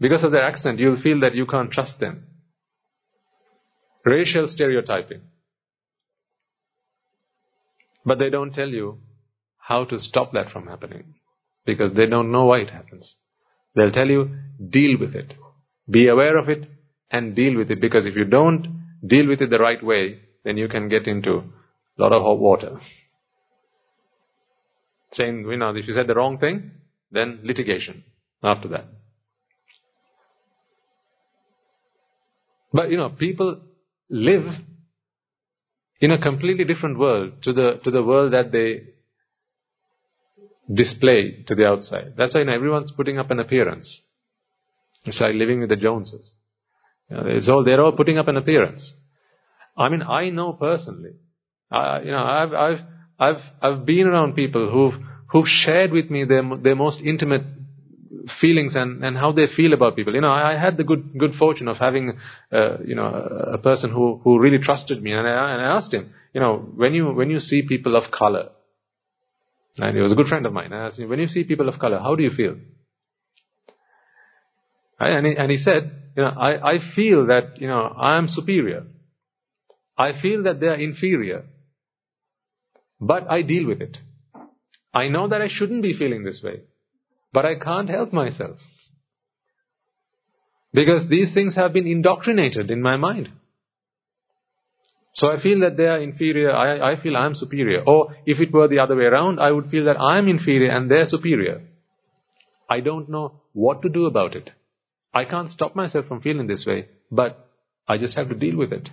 Because of their accent, you'll feel that you can't trust them. Racial stereotyping. But they don't tell you how to stop that from happening, because they don't know why it happens. They'll tell you, deal with it. Be aware of it and deal with it. Because if you don't deal with it the right way, then you can get into a lot of hot water. Saying, you know, if you said the wrong thing, then litigation after that. But, you know, people live in a completely different world to the world that they display to the outside. That's why, you know, everyone's putting up an appearance. It's like living with the Joneses. You know, they're all putting up an appearance. I mean, I know personally. I've been around people who've shared with me their most intimate feelings and how they feel about people. You know, I had the good fortune of having, a person who really trusted me, and I asked him, you know, when you see people of color, and he was a good friend of mine, I asked him, when you see people of color, how do you feel? And he said, you know, I feel that, you know, I am superior. I feel that they are inferior. But I deal with it. I know that I shouldn't be feeling this way, but I can't help myself. Because these things have been indoctrinated in my mind. So I feel that they are inferior, I feel I am superior. Or if it were the other way around, I would feel that I am inferior and they are superior. I don't know what to do about it. I can't stop myself from feeling this way, but I just have to deal with it.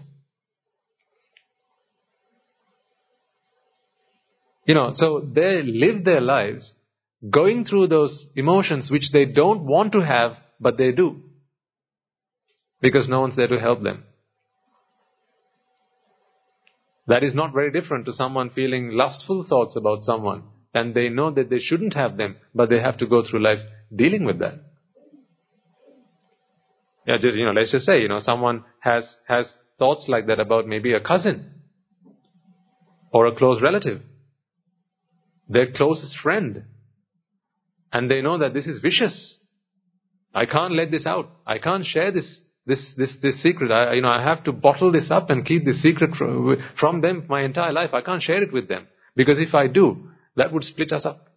You know, so they live their lives going through those emotions which they don't want to have, but they do. Because no one's there to help them. That is not very different to someone feeling lustful thoughts about someone, and they know that they shouldn't have them, but they have to go through life dealing with that. Yeah, just, you know, let's just say, you know, someone has thoughts like that about maybe a cousin or a close relative, their closest friend, and they know that this is vicious. I can't let this out. I can't share this secret. I have to bottle this up and keep this secret from them my entire life. I can't share it with them, because if I do, that would split us up.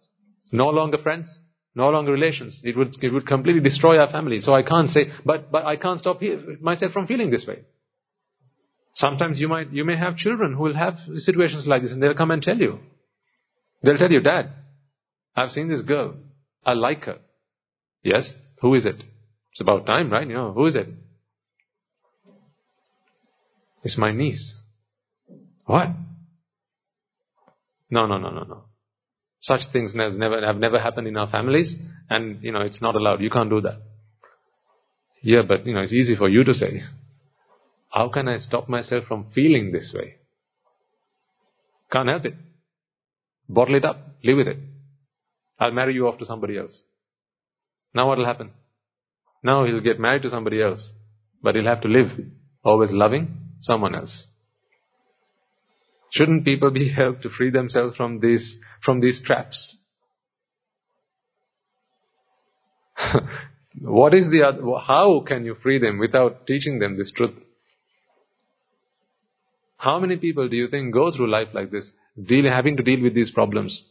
No longer friends, no longer relations. It would completely destroy our family. So I can't say. But I can't stop myself from feeling this way. Sometimes you may have children who will have situations like this, and they'll come and tell you. They'll tell you, Dad, I've seen this girl. I like her. Yes? Who is it? It's about time, right? You know, who is it? It's my niece. What? No. Such things have never happened in our families, and, you know, it's not allowed. You can't do that. Yeah, but, you know, it's easy for you to say. How can I stop myself from feeling this way? Can't help it. Bottle it up. Live with it. I'll marry you off to somebody else. Now what will happen? Now he'll get married to somebody else. But he'll have to live, always loving someone else. Shouldn't people be helped to free themselves from these traps? How can you free them without teaching them this truth? How many people do you think go through life like this, having to deal with these problems?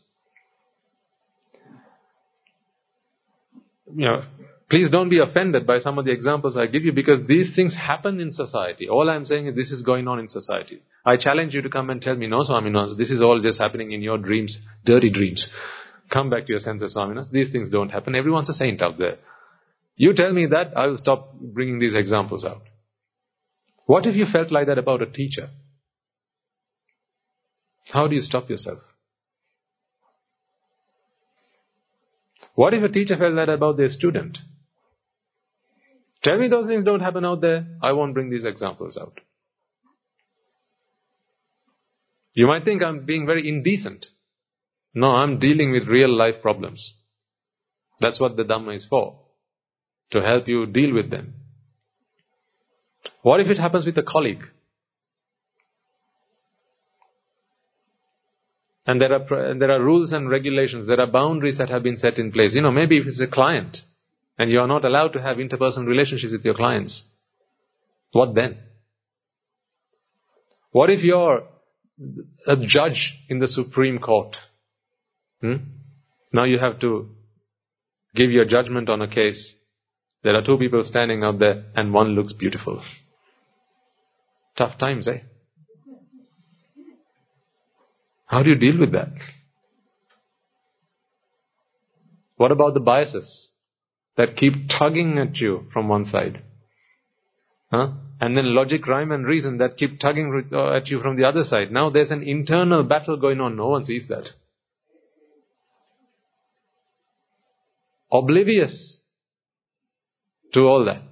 You know, please don't be offended by some of the examples I give you, because these things happen in society. All I'm saying is this is going on in society. I challenge you to come and tell me, no, Swaminas, this is all just happening in your dreams, dirty dreams. Come back to your senses, Swaminas. These things don't happen. Everyone's a saint out there. You tell me that, I will stop bringing these examples out. What if you felt like that about a teacher? How do you stop yourself? What if a teacher felt that about their student? Tell me those things don't happen out there. I won't bring these examples out. You might think I'm being very indecent. No, I'm dealing with real life problems. That's what the Dhamma is for. To help you deal with them. What if it happens with a colleague? And there are rules and regulations, there are boundaries that have been set in place. You know, maybe if it's a client and you are not allowed to have interpersonal relationships with your clients, what then? What if you're a judge in the Supreme Court? Now you have to give your judgment on a case. There are two people standing out there and one looks beautiful. Tough times, eh? How do you deal with that? What about the biases that keep tugging at you from one side? Huh? And then logic, rhyme and reason that keep tugging at you from the other side. Now there's an internal battle going on. No one sees that. Oblivious to all that.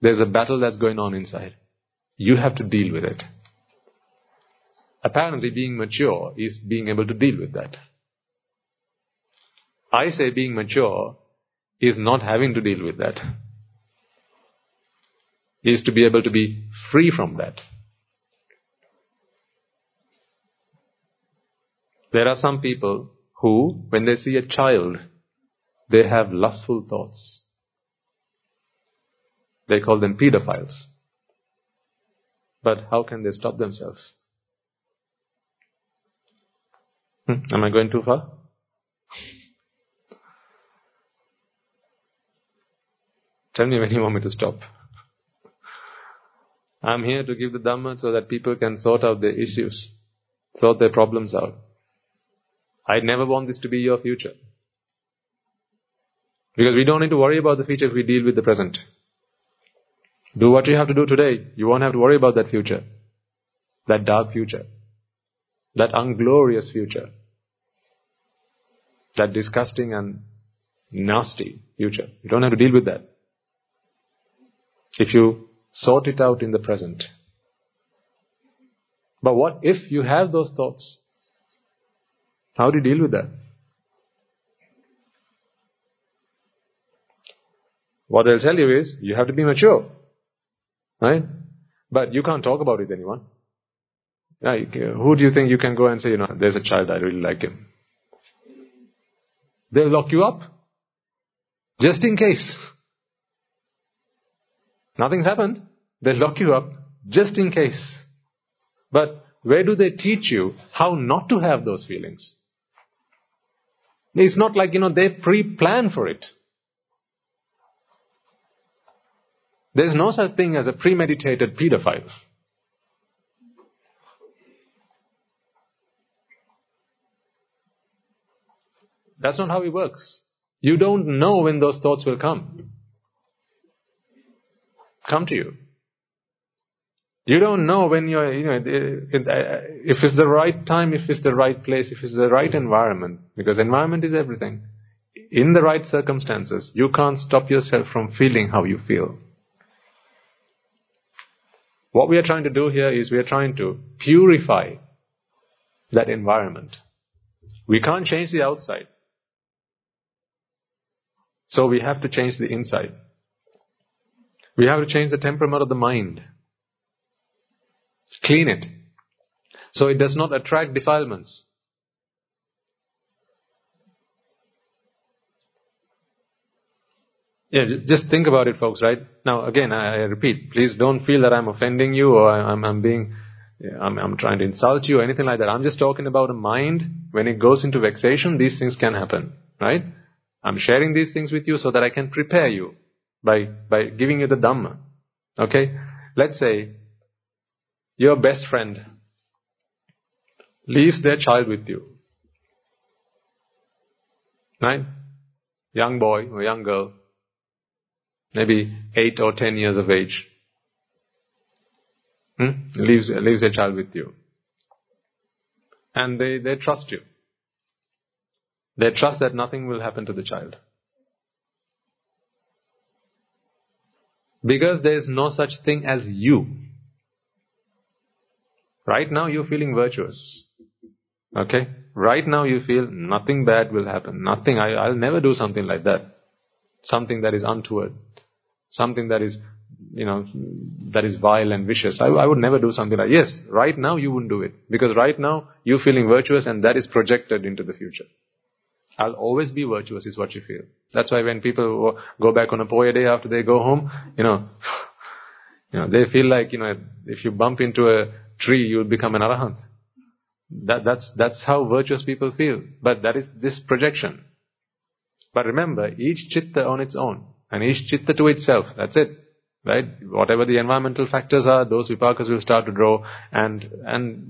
There's a battle that's going on inside. You have to deal with it. Apparently being mature is being able to deal with that. I say being mature is not having to deal with that. Is to be able to be free from that. There are some people who, when they see a child, they have lustful thoughts. They call them pedophiles. But how can they stop themselves? Am I going too far? Tell me when you want me to stop. I'm here to give the Dhamma so that people can sort out their issues, sort their problems out. I never want this to be your future. Because we don't need to worry about the future if we deal with the present. Do what you have to do today. You won't have to worry about that future. That dark future. That unglorious future. That disgusting and nasty future. You don't have to deal with that. If you sort it out in the present. But what if you have those thoughts? How do you deal with that? What they'll tell you is, you have to be mature. Right? But you can't talk about it with anyone. Like, who do you think you can go and say, there's a child, I really like him? They'll lock you up. Just in case. Nothing's happened. They lock you up just in case. But where do they teach you how not to have those feelings? It's not like, they pre-plan for it. There's no such thing as a premeditated pedophile. That's not how it works. You don't know when those thoughts will come to you. You don't know when you're, if it's the right time, if it's the right place, if it's the right environment, because environment is everything. In the right circumstances, you can't stop yourself from feeling how you feel. What we are trying to do here is we are trying to purify that environment. We can't change the outside. So we have to change the inside. We have to change the temperament of the mind. Clean it. So it does not attract defilements. Yeah, just think about it, folks, right? Now, again, I repeat, please don't feel that I'm offending you or I'm trying to insult you or anything like that. I'm just talking about a mind. When it goes into vexation, these things can happen, right? I'm sharing these things with you so that I can prepare you. By giving you the Dhamma. Okay? Let's say your best friend leaves their child with you. Right? Young boy or young girl. Maybe 8 or 10 years of age. Leaves their child with you. And they trust you. They trust that nothing will happen to the child. Because there is no such thing as you. Right now you're feeling virtuous. Okay? Right now you feel nothing bad will happen. Nothing. I'll never do something like that. Something that is untoward. Something that is, that is vile and vicious. I would never do something like that. Yes, right now you wouldn't do it. Because right now you're feeling virtuous and that is projected into the future. I'll always be virtuous is what you feel. That's why when people go back on a Poya day after they go home, they feel like, if you bump into a tree, you'll become an arahant. That's how virtuous people feel. But that is this projection. But remember, each chitta on its own and each chitta to itself, that's it. Right? Whatever the environmental factors are, those vipakas will start to draw, and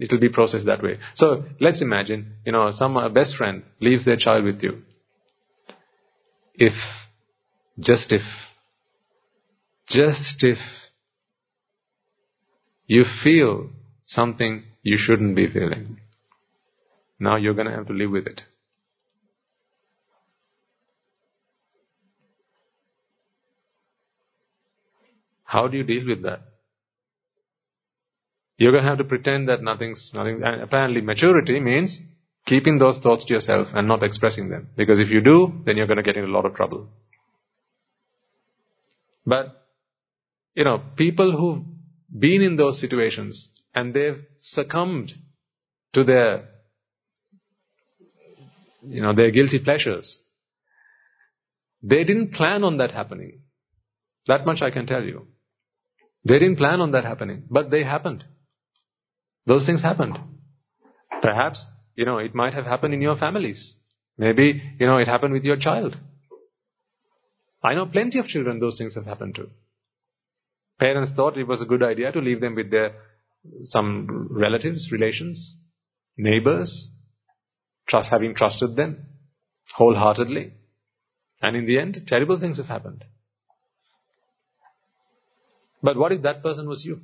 it will be processed that way. So let's imagine, a best friend leaves their child with you. Just if you feel something you shouldn't be feeling, now you're going to have to live with it. How do you deal with that? You're going to have to pretend that nothing. And apparently maturity means keeping those thoughts to yourself and not expressing them. Because if you do, then you're going to get in a lot of trouble. But, people who've been in those situations and they've succumbed to their guilty pleasures, they didn't plan on that happening. That much I can tell you. They didn't plan on that happening, but they happened. Those things happened. Perhaps, it might have happened in your families. Maybe, it happened with your child. I know plenty of children those things have happened to. Parents thought it was a good idea to leave them with some relatives, relations, neighbors, having trusted them wholeheartedly. And in the end, terrible things have happened. But what if that person was you?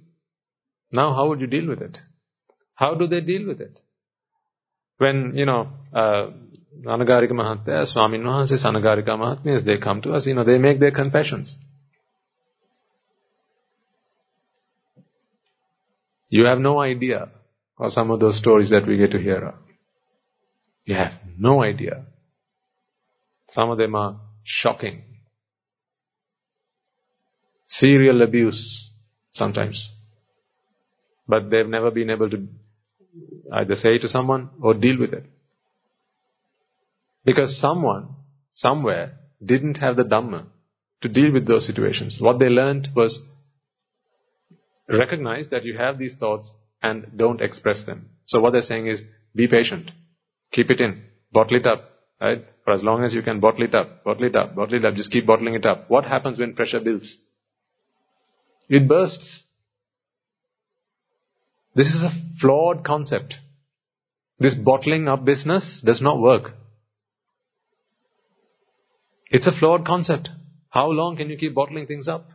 Now how would you deal with it? How do they deal with it? When, Anagarika Mahatmya, Swami Nwanse, Anagarika Mahatmya, as they come to us, they make their confessions. You have no idea of some of those stories that we get to hear. You have no idea. Some of them are shocking. Serial abuse sometimes. But they've never been able to either say to someone or deal with it. Because someone, somewhere, didn't have the Dhamma to deal with those situations. What they learned was recognize that you have these thoughts and don't express them. So what they're saying is, be patient. Keep it in. Bottle it up. Right? For as long as you can, bottle it up. Bottle it up. Bottle it up. Just keep bottling it up. What happens when pressure builds? It bursts. This is a flawed concept. This bottling up business does not work. It's a flawed concept. How long can you keep bottling things up?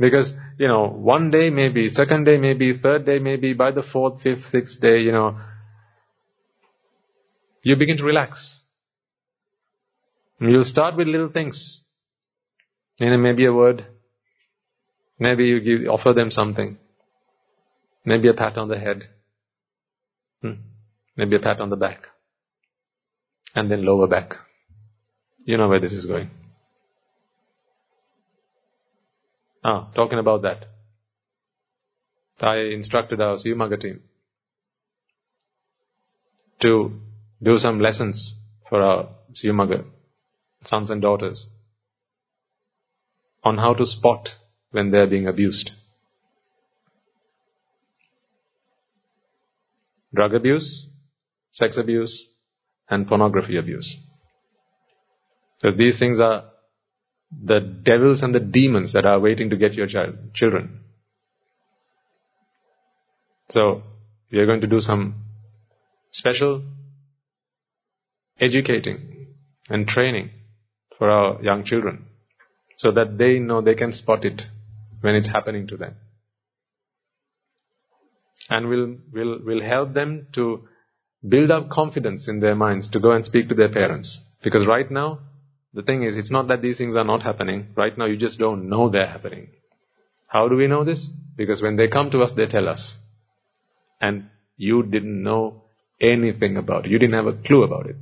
Because, one day maybe, second day maybe, third day maybe, by the fourth, fifth, sixth day, you begin to relax. You'll start with little things. Maybe a word. Maybe you offer them something. Maybe a pat on the head. Maybe a pat on the back. And then lower back. You know where this is going. Talking about that. I instructed our Suyumaga team to do some lessons for our Suyumaga sons and daughters on how to spot when they are being abused. Drug abuse, sex abuse, and pornography abuse. So these things are the devils and the demons that are waiting to get your children. So we are going to do some special educating and training for our young children so that they know they can spot it when it's happening to them. And we'll help them to build up confidence in their minds to go and speak to their parents. Because right now, the thing is, it's not that these things are not happening. Right now, you just don't know they're happening. How do we know this? Because when they come to us, they tell us. And you didn't know anything about it. You didn't have a clue about it.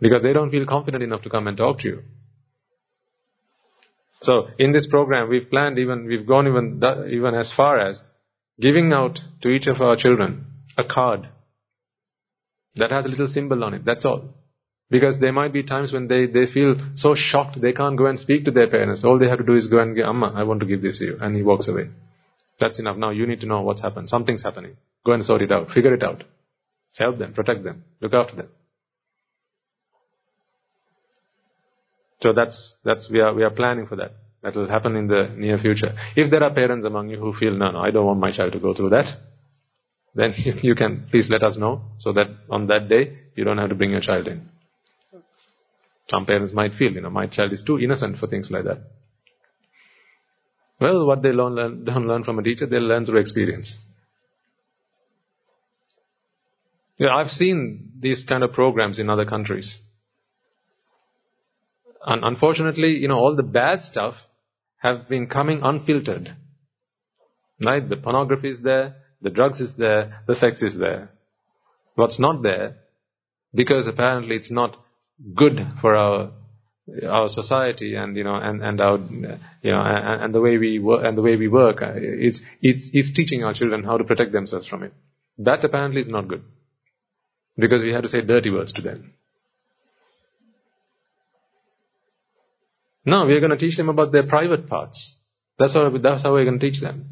Because they don't feel confident enough to come and talk to you. So, in this program, we've planned we've gone even as far as giving out to each of our children a card that has a little symbol on it. That's all. Because there might be times when they feel so shocked they can't go and speak to their parents. All they have to do is go and get, Amma, I want to give this to you. And he walks away. That's enough. Now you need to know what's happened. Something's happening. Go and sort it out. Figure it out. Help them. Protect them. Look after them. So that's we are planning for that. That will happen in the near future. If there are parents among you who feel, no, I don't want my child to go through that, then you can please let us know so that on that day you don't have to bring your child in. Some parents might feel, my child is too innocent for things like that. Well, what they don't learn from a teacher, they'll learn through experience. I've seen these kind of programs in other countries. And unfortunately, all the bad stuff have been coming unfiltered. Right? The pornography is there, the drugs is there, the sex is there. What's not there, because apparently it's not good for our society and our and the way we work it's teaching our children how to protect themselves from it. That apparently is not good, because we have to say dirty words to them. No, we are going to teach them about their private parts. That's how we're going to teach them.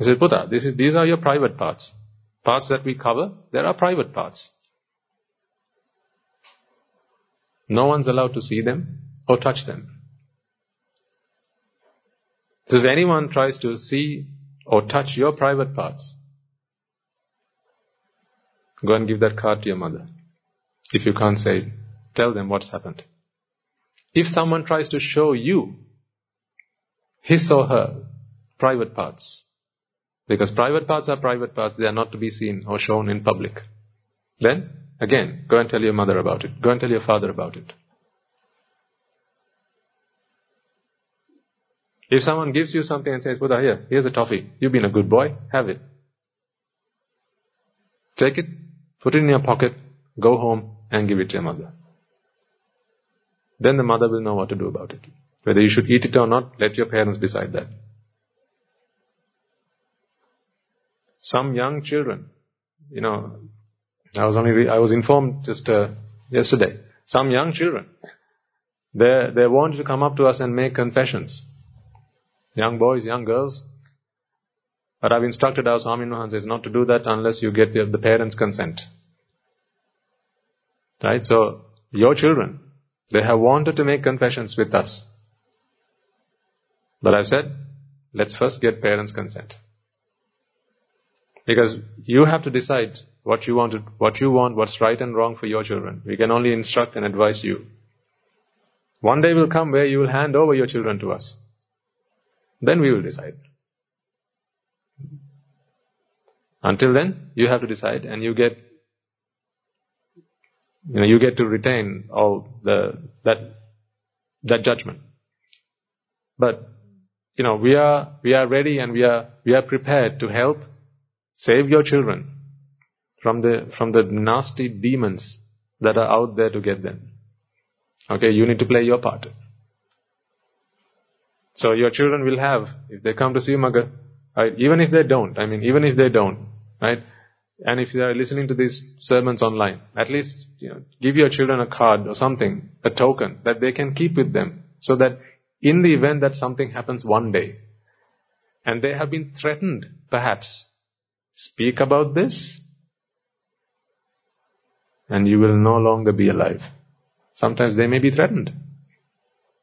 I said, Buddha, these are your private parts. Parts that we cover, there are private parts. No one's allowed to see them or touch them. So if anyone tries to see or touch your private parts, go and give that card to your mother. If you can't say, tell them what's happened. If someone tries to show you his or her private parts, because private parts are private parts, they are not to be seen or shown in public, then again, go and tell your mother about it. Go and tell your father about it. If someone gives you something and says, Buddha, here's a toffee. You've been a good boy. Have it. Take it, put it in your pocket, go home and give it to your mother. Then the mother will know what to do about it. Whether you should eat it or not, let your parents decide that. Some young children, I was informed just yesterday, some young children, they wanted to come up to us and make confessions. Young boys, young girls. But I've instructed our Swami Nwanse not to do that unless you get the parents' consent. Right? So, your children, they have wanted to make confessions with us. But I've said, let's first get parents' consent. Because you have to decide what you want, what's right and wrong for your children. We can only instruct and advise you. One day will come where you will hand over your children to us. Then we will decide. Until then, you have to decide, and you get to retain all that judgment. But we are ready, and we are prepared to help save your children from the nasty demons that are out there to get them. Okay, you need to play your part. So your children will have, if they come to see Magga, right, even if they don't, right? And if they are listening to these sermons online, at least give your children a card or something, a token that they can keep with them, so that in the event that something happens one day, and they have been threatened, perhaps, speak about this, and you will no longer be alive. Sometimes they may be threatened.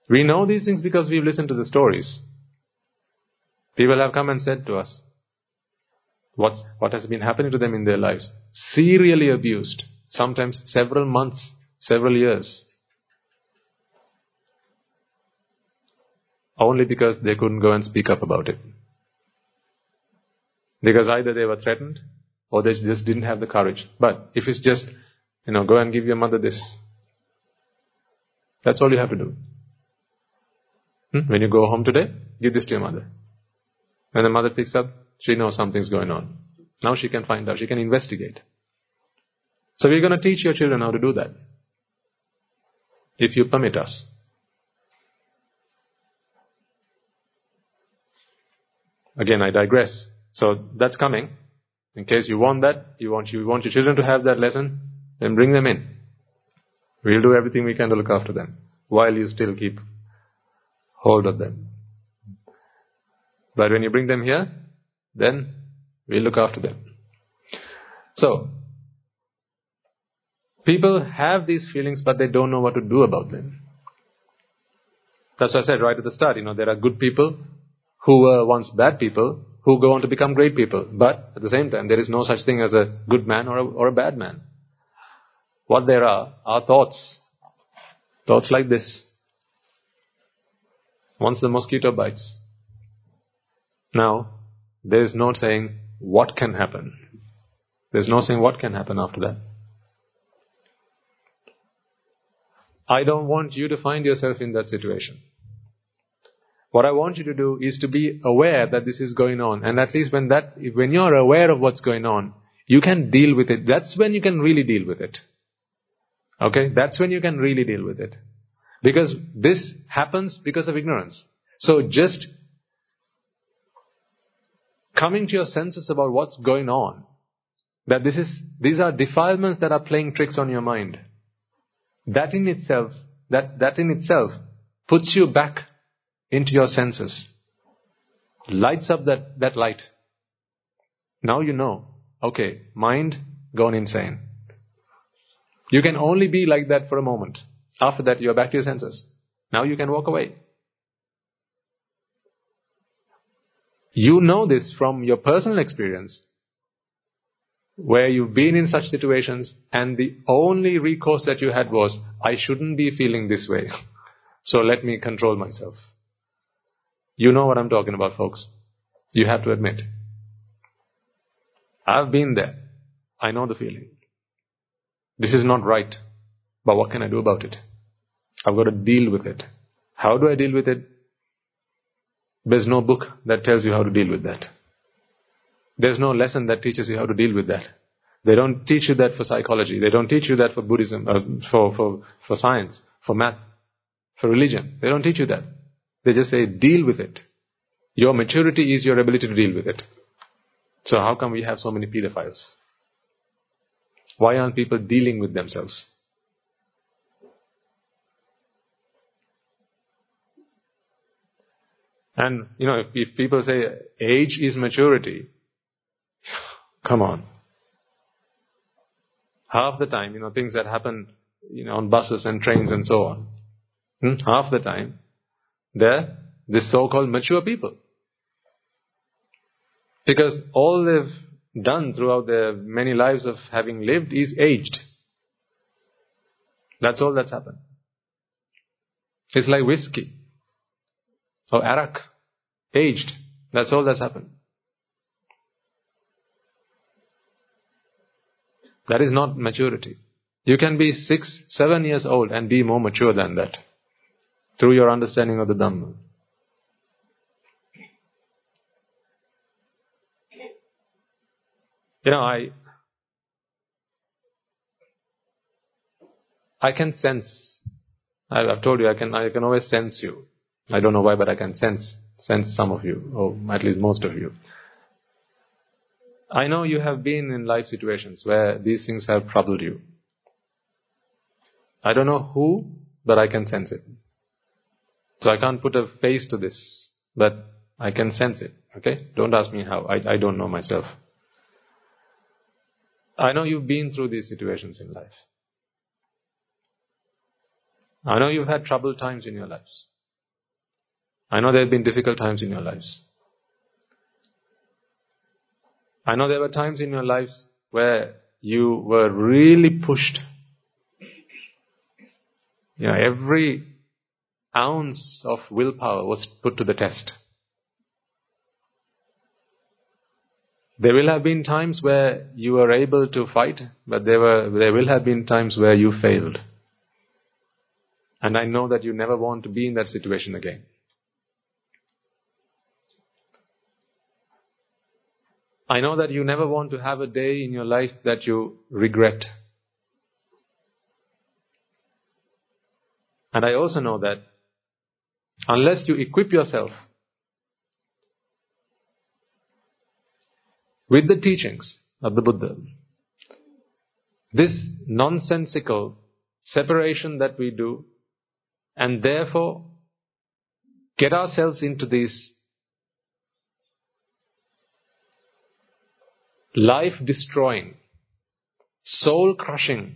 We know these things because we've listened to the stories. People have come and said to us what has been happening to them in their lives. Serially abused, sometimes several months, several years. Only because they couldn't go and speak up about it. Because either they were threatened or they just didn't have the courage. But if it's just, go and give your mother this. That's all you have to do. When you go home today, give this to your mother. When the mother picks up, she knows something's going on. Now she can find out, she can investigate. So we're going to teach your children how to do that, if you permit us. Again, I digress. So that's coming. In case you want that, you want your children to have that lesson, then bring them in. We'll do everything we can to look after them, while you still keep hold of them. But when you bring them here, then we'll look after them. So, People have these feelings, but they don't know what to do about them. That's what I said right at the start. There are good people who were once bad people who go on to become great people. But at the same time, there is no such thing as a good man or a bad man. What there are thoughts. Thoughts like this. Once the mosquito bites. Now, there is no saying what can happen. There's no saying what can happen after that. I don't want you to find yourself in that situation. What I want you to do is to be aware that this is going on. And at least when you're aware of what's going on, you can deal with it. That's when you can really deal with it. Okay? That's when you can really deal with it. Because this happens because of ignorance. So just coming to your senses about what's going on, that these are defilements that are playing tricks on your mind. That in itself puts you back into your senses. Lights up that light. Now you know, okay, mind gone insane. You can only be like that for a moment. After that, you're back to your senses. Now you can walk away. You know this from your personal experience, where you've been in such situations and the only recourse that you had was, I shouldn't be feeling this way, so let me control myself. You know what I'm talking about, folks. You have to admit. I've been there. I know the feeling. This is not right. But what can I do about it? I've got to deal with it. How do I deal with it? There's no book that tells you how to deal with that. There's no lesson that teaches you how to deal with that. They don't teach you that for psychology. They don't teach you that for Buddhism, for science, for math, for religion. They don't teach you that. They just say, deal with it. Your maturity is your ability to deal with it. So how come we have so many pedophiles? Why aren't people dealing with themselves? And, if people say age is maturity, come on. Half the time, things that happen, on buses and trains and so on. Half the time, they're the so-called mature people. Because all they've done throughout their many lives of having lived is aged. That's all that's happened. It's like whiskey. Or arak. Aged. That's all that's happened. That is not maturity. You can be 6-7 years old and be more mature than that through your understanding of the Dhamma. I can sense. I've told you I can always sense you. I don't know why, but I can sense some of you, or at least most of you. I know you have been in life situations where these things have troubled you. I don't know who, but I can sense it. So I can't put a face to this, but I can sense it. Okay? Don't ask me how. I don't know myself. I know you've been through these situations in life. I know you've had troubled times in your lives. I know there have been difficult times in your lives. I know there were times in your lives where you were really pushed. Every ounce of willpower was put to the test. There will have been times where you were able to fight, but there will have been times where you failed. And I know that you never want to be in that situation again. I know that you never want to have a day in your life that you regret. And I also know that unless you equip yourself with the teachings of the Buddha, this nonsensical separation that we do, and therefore get ourselves into these life-destroying, soul-crushing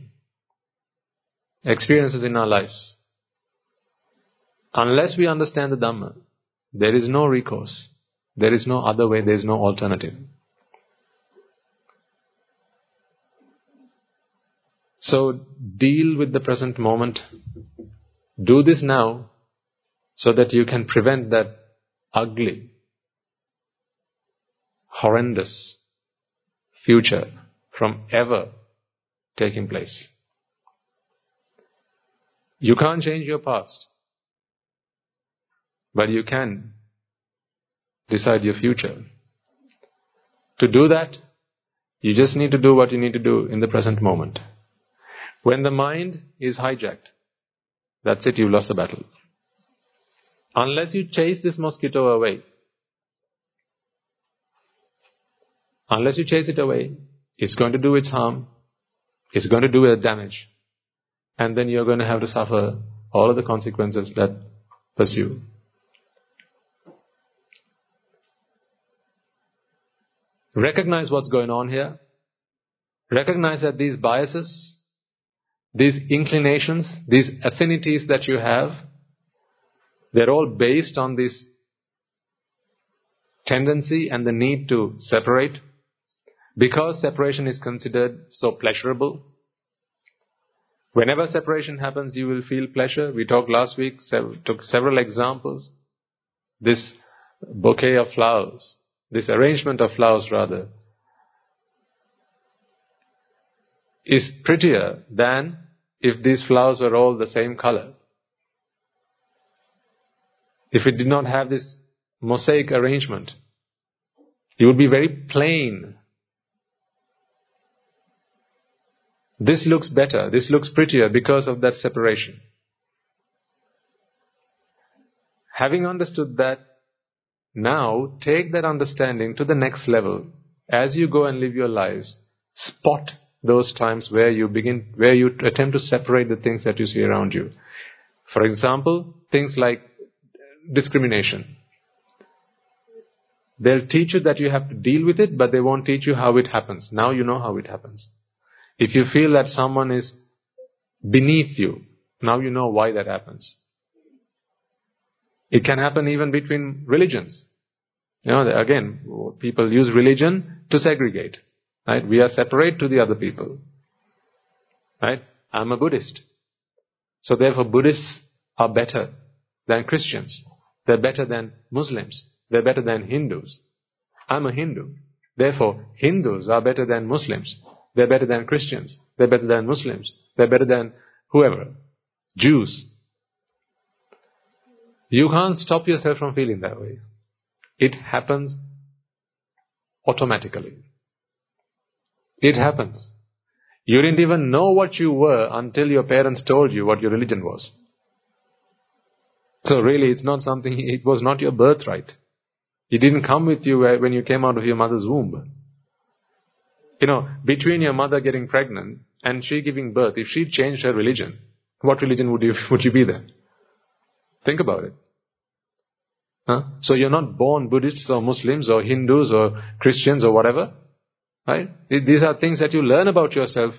experiences in our lives. Unless we understand the Dhamma, there is no recourse. There is no other way. There is no alternative. So deal with the present moment. Do this now so that you can prevent that ugly, horrendous future from ever taking place. You can't change your past, but you can decide your future. To do that, you just need to do what you need to do in the present moment. When the mind is hijacked, that's it, you've lost the battle. Unless you chase this mosquito away, unless you chase it away, it's going to do its harm, it's going to do its damage, and then you're going to have to suffer all of the consequences that pursue. Recognize what's going on here. Recognize that these biases, these inclinations, these affinities that you have, they're all based on this tendency and the need to separate, because separation is considered so pleasurable. Whenever separation happens, you will feel pleasure. We talked last week, took several examples. This bouquet of flowers, this arrangement of flowers rather, is prettier than if these flowers were all the same color. If it did not have this mosaic arrangement, it would be very plain. This looks better, this looks prettier because of that separation. Having understood that, now take that understanding to the next level. As you go and live your lives, spot those times where you attempt to separate the things that you see around you. For example, things like discrimination. They'll teach you that you have to deal with it, but they won't teach you how it happens. Now you know how it happens. If you feel that someone is beneath you, now you know why that happens. It can happen even between religions. You know, again, people use religion to segregate. Right? We are separate to the other people. Right? I'm a Buddhist, so therefore Buddhists are better than Christians. They're better than Muslims. They're better than Hindus. I'm a Hindu, therefore Hindus are better than Muslims. They're better than Christians. They're better than Muslims. They're better than whoever. Jews. You can't stop yourself from feeling that way. It happens automatically. It happens. You didn't even know what you were until your parents told you what your religion was. So really, it's not something, it was not your birthright. It didn't come with you when you came out of your mother's womb. You know, between your mother getting pregnant and she giving birth, if she changed her religion, what religion would you be then? Think about it. Huh? So you're not born Buddhists or Muslims or Hindus or Christians or whatever. Right? These are things that you learn about yourself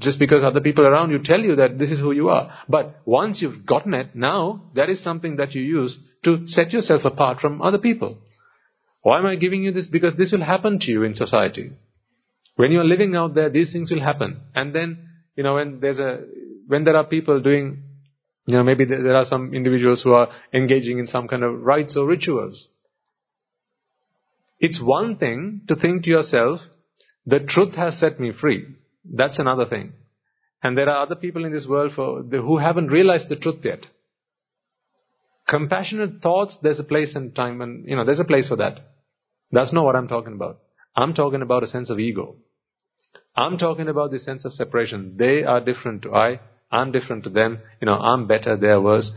just because other people around you tell you that this is who you are. But once you've gotten it, now that is something that you use to set yourself apart from other people. Why am I giving you this? Because this will happen to you in society. When you're living out there, these things will happen. And then, you know, when there are people doing, you know, maybe there are some individuals who are engaging in some kind of rites or rituals. It's one thing to think to yourself, the truth has set me free. That's another thing. And there are other people in this world who haven't realized the truth yet. Compassionate thoughts, there's a place and time, and you know, there's a place for that. That's not what I'm talking about. I'm talking about a sense of ego. I'm talking about the sense of separation. They are different to I. I'm different to them. You know, I'm better, they're worse.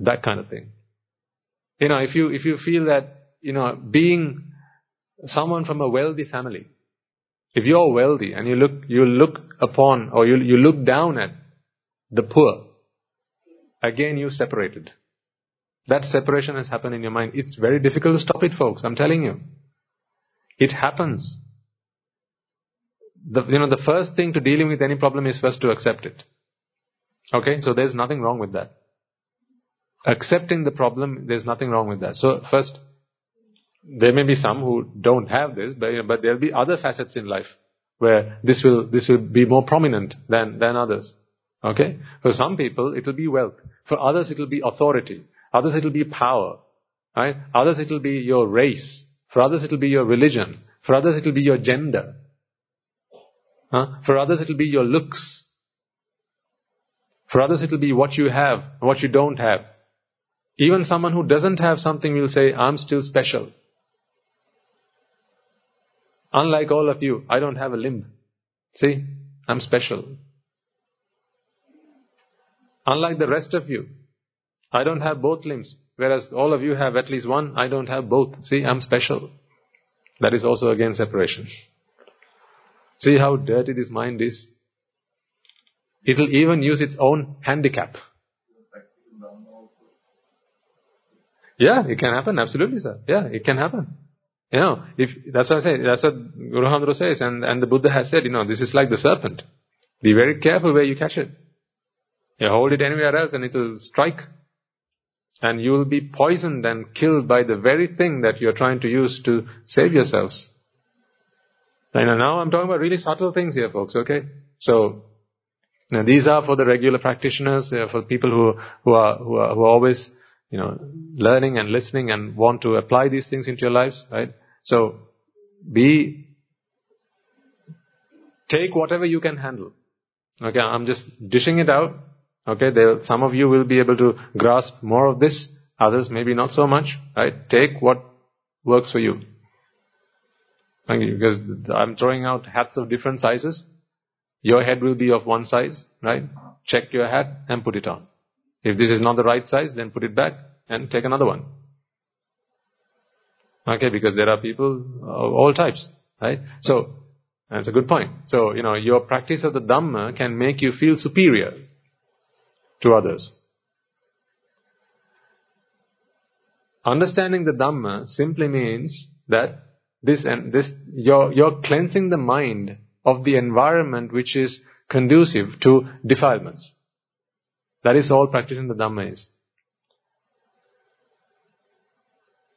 That kind of thing. You know, if you feel that, you know, being someone from a wealthy family, if you're wealthy and you look upon or you look down at the poor, again you separated. That separation has happened in your mind. It's very difficult to stop it, folks. I'm telling you. It happens. the first thing to dealing with any problem is first to accept it. Okay, so there's nothing wrong with that. Accepting the problem, there's nothing wrong with that. So first, there may be some who don't have this, but there'll be other facets in life where this will be more prominent than others. Okay? For some people, it'll be wealth. For others, it'll be authority. Others, it'll be power. Right? Others, it'll be your race. For others, it'll be your religion. For others, it'll be your gender. Huh? For others, it'll be your looks. For others, it'll be what you have, what you don't have. Even someone who doesn't have something will say, I'm still special. Unlike all of you, I don't have a limb. See, I'm special. Unlike the rest of you, I don't have both limbs. Whereas all of you have at least one, I don't have both. See, I'm special. That is also again separation. See how dirty this mind is. It will even use its own handicap. Yeah, it can happen. Absolutely, sir. Yeah, it can happen. You know, that's what I say. That's what Guru Hamdra says. And the Buddha has said, you know, this is like the serpent. Be very careful where you catch it. You hold it anywhere else and it will strike. And you will be poisoned and killed by the very thing that you are trying to use to save yourselves. And now I'm talking about really subtle things here, folks, okay? So, now these are for the regular practitioners, they are for people who are always, you know, learning and listening and want to apply these things into your lives, right? So, take whatever you can handle. Okay, I'm just dishing it out. Okay, some of you will be able to grasp more of this, others maybe not so much, right? Take what works for you. Thank you, because I'm throwing out hats of different sizes. Your head will be of one size, right? Check your hat and put it on. If this is not the right size, then put it back and take another one. Okay, because there are people of all types, right? So, that's a good point. So, you know, your practice of the Dhamma can make you feel superior to others. Understanding the Dhamma simply means that you're cleansing the mind of the environment which is conducive to defilements. That is all practicing the Dhamma is.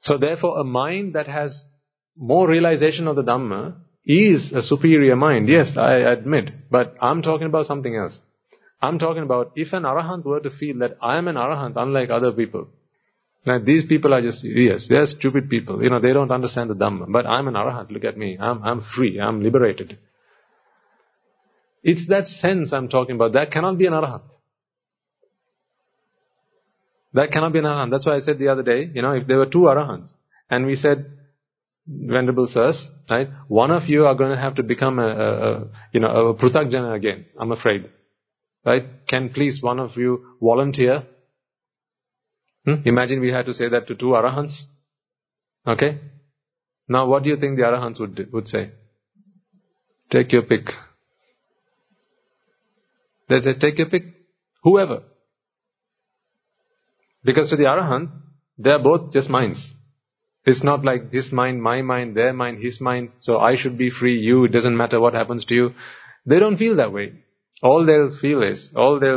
So therefore, a mind that has more realization of the Dhamma is a superior mind. Yes, I admit, but I'm talking about something else. I'm talking about if an arahant were to feel that I am an arahant unlike other people. Now these people are just, yes, they're stupid people. You know, they don't understand the Dhamma. But I'm an arahant, look at me. I'm free, I'm liberated. It's that sense I'm talking about. That cannot be an arahant. That cannot be an arahant. That's why I said the other day, you know, if there were two arahants, and we said, Venerable sirs, right, one of you are going to have to become a Puthujjana again, I'm afraid. Right? Can please one of you volunteer? Imagine we had to say that to two arahants. Okay? Now what do you think the arahants would say? Take your pick. They say, take your pick. Whoever. Because to the arahant, they are both just minds. It's not like his mind, my mind, their mind, his mind. So I should be free, you, it doesn't matter what happens to you. They don't feel that way. All they'll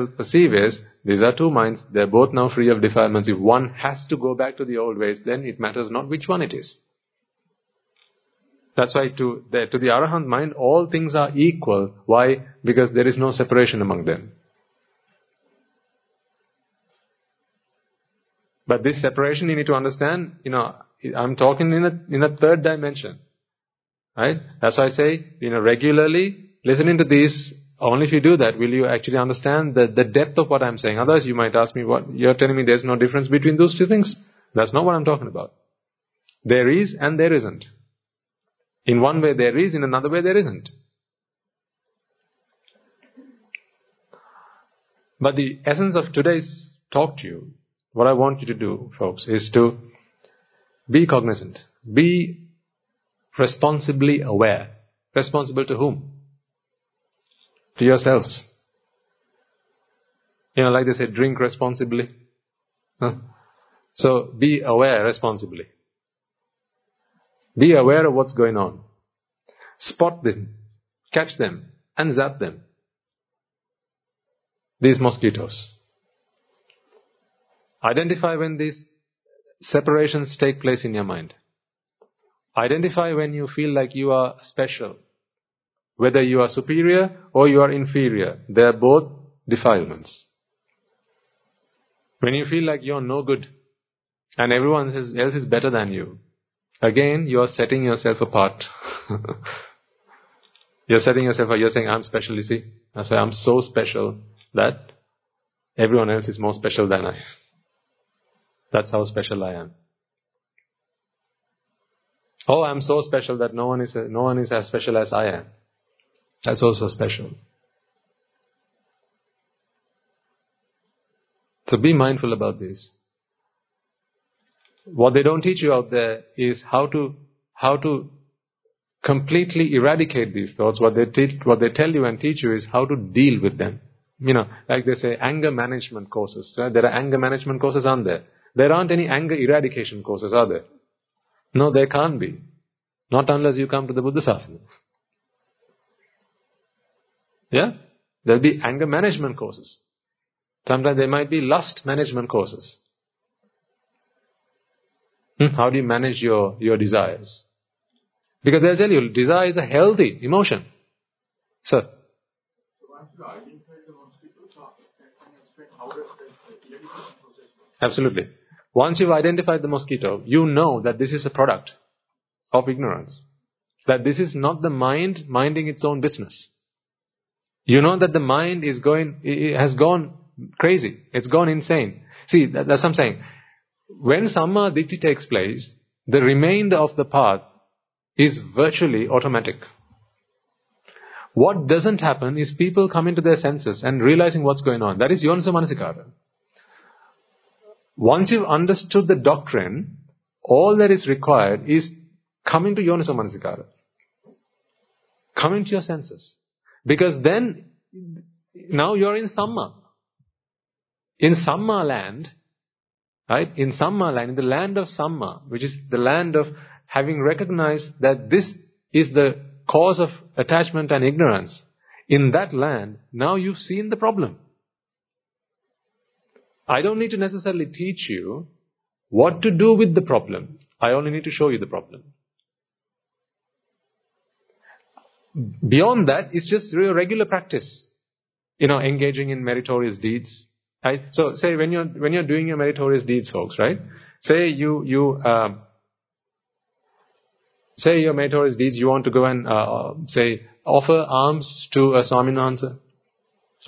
perceive is, these are two minds, they're both now free of defilements. If one has to go back to the old ways, then it matters not which one it is. That's why to the arahant mind, all things are equal. Why? Because there is no separation among them. But this separation you need to understand, you know, I'm talking in a third dimension. Right? That's why I say, you know, regularly listening to these, only if you do that will you actually understand the depth of what I'm saying. Otherwise you might ask me, what you're telling me there's no difference between those two things. That's not what I'm talking about. There is and there isn't. In one way there is, in another way there isn't. But the essence of today's talk to you, what I want you to do, folks, is to be cognizant. Be responsibly aware. Responsible to whom? To yourselves. You know, like they say, drink responsibly. Huh? So, be aware responsibly. Be aware of what's going on. Spot them. catch them and zap them. These mosquitoes. Identify when these separations take place in your mind. Identify when you feel like you are special. Whether you are superior or you are inferior, they are both defilements. When you feel like you are no good and everyone else is better than you, again you are setting yourself apart. You're setting yourself apart. You're saying, I'm special, you see. That's why I'm so special that everyone else is more special than I. That's how special I am. Oh, I'm so special that no one is as special as I am. That's also special. So be mindful about this. What they don't teach you out there is how to completely eradicate these thoughts. What they tell you and teach you is how to deal with them. You know, like they say, anger management courses. Right? There are anger management courses, aren't there? There aren't any anger eradication courses, are there? No, there can't be. Not unless you come to the Buddha Sasana. Yeah? There'll be anger management courses. Sometimes there might be lust management courses. How do you manage your desires? Because they'll tell you, desire is a healthy emotion. Sir? Absolutely. Once you've identified the mosquito, you know that this is a product of ignorance. That this is not the mind minding its own business. You know that the mind has gone crazy. It's gone insane. See, that's what I'm saying. When Samma diṭṭhi takes place, the remainder of the path is virtually automatic. What doesn't happen is people coming to their senses and realizing what's going on. That is Yoniso Manasikara. Once you've understood the doctrine, all that is required is coming to Yoniso Manasikara. Coming to your senses. Because then, now you're in Samma. In Samma land, right? In Samma land, in the land of Samma, which is the land of having recognized that this is the cause of attachment and ignorance. In that land, now you've seen the problem. I don't need to necessarily teach you what to do with the problem. I only need to show you the problem. Beyond that, it's just your regular practice. You know, engaging in meritorious deeds. Right? So, say when you're doing your meritorious deeds, folks, right? Say you your meritorious deeds. You want to go and offer alms to a Swami Nwanse.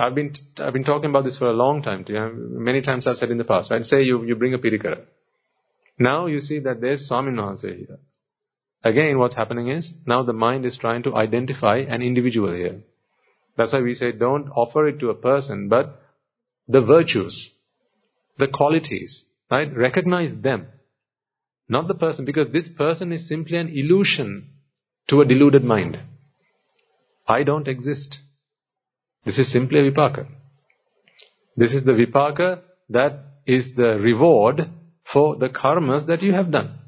I've been talking about this for a long time. You know, many times I've said in the past. Right? Say you bring a pirikara. Now you see that there's Swami Nwanse here. Again, what's happening is now the mind is trying to identify an individual here. That's why we say don't offer it to a person, but the virtues, the qualities, right? Recognize them, not the person, because this person is simply an illusion to a deluded mind. I don't exist. This is simply a vipaka. This is the vipaka that is the reward for the karmas that you have done,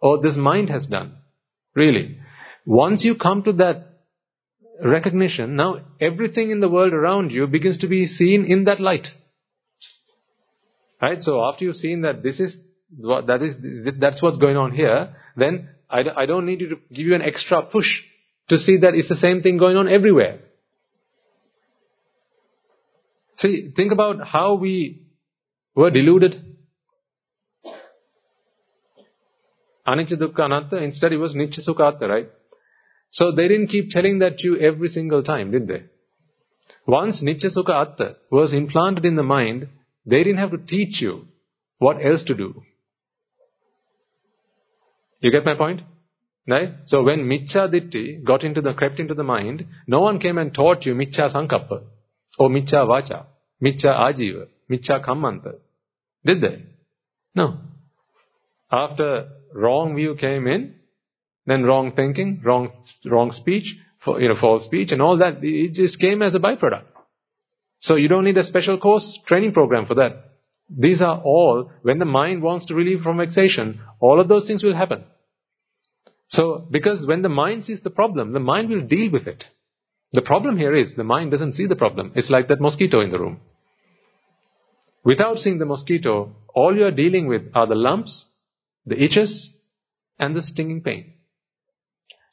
or this mind has done, really. Once you come to that recognition, now everything in the world around you begins to be seen in that light. Right? So after you've seen that that's what's going on here, then I don't need to give you an extra push to see that it's the same thing going on everywhere. See, think about how we were deluded. Anicca Dukkha Anatta, instead it was Nicca Sukha Atta, right? So they didn't keep telling that you every single time, did they? Once Nicca Sukha Atta was implanted in the mind, they didn't have to teach you what else to do. You get my point? Right? So when micchā diṭṭhi crept into the mind, no one came and taught you micchā sankappa, or micchā vacha, micchā ajiva, micchā kammanta. Did they? No. After wrong view came in, then wrong thinking, wrong speech, false speech and all that, it just came as a byproduct. So you don't need a special course training program for that. These are all, when the mind wants to relieve from vexation, all of those things will happen. So, because when the mind sees the problem, the mind will deal with it. The problem here is the mind doesn't see the problem. It's like that mosquito in the room. Without seeing the mosquito, all you are dealing with are the lumps, the itches, and the stinging pain.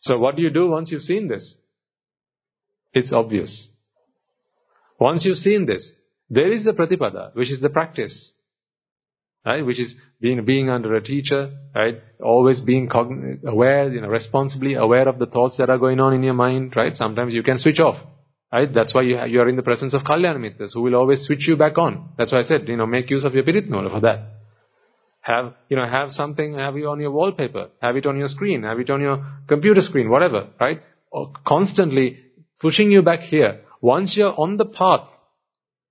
So what do you do once you've seen this? It's obvious. Once you've seen this, there is the pratipada, which is the practice, right? Which is being under a teacher, right? Always being aware, responsibly aware of the thoughts that are going on in your mind, right? Sometimes you can switch off, right? That's why you are in the presence of Kalyanamitas, who will always switch you back on. That's why I said, make use of your Pirit Nola for that. Have something, have it on your wallpaper, have it on your screen, have it on your computer screen, whatever, right? Or constantly pushing you back here. Once you're on the path,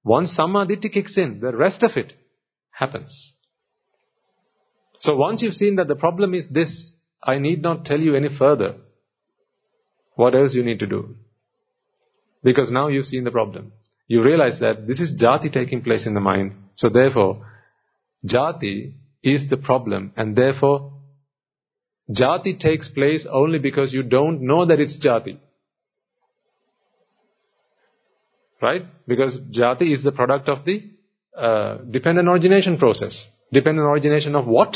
once Samma Diṭṭhi kicks in, the rest of it happens. So once you've seen that the problem is this, I need not tell you any further what else you need to do. Because now you've seen the problem. You realize that this is jati taking place in the mind. So therefore, jati is the problem, and therefore jati takes place only because you don't know that it's jati. Right? Because jati is the product of the dependent origination process. Dependent origination of what?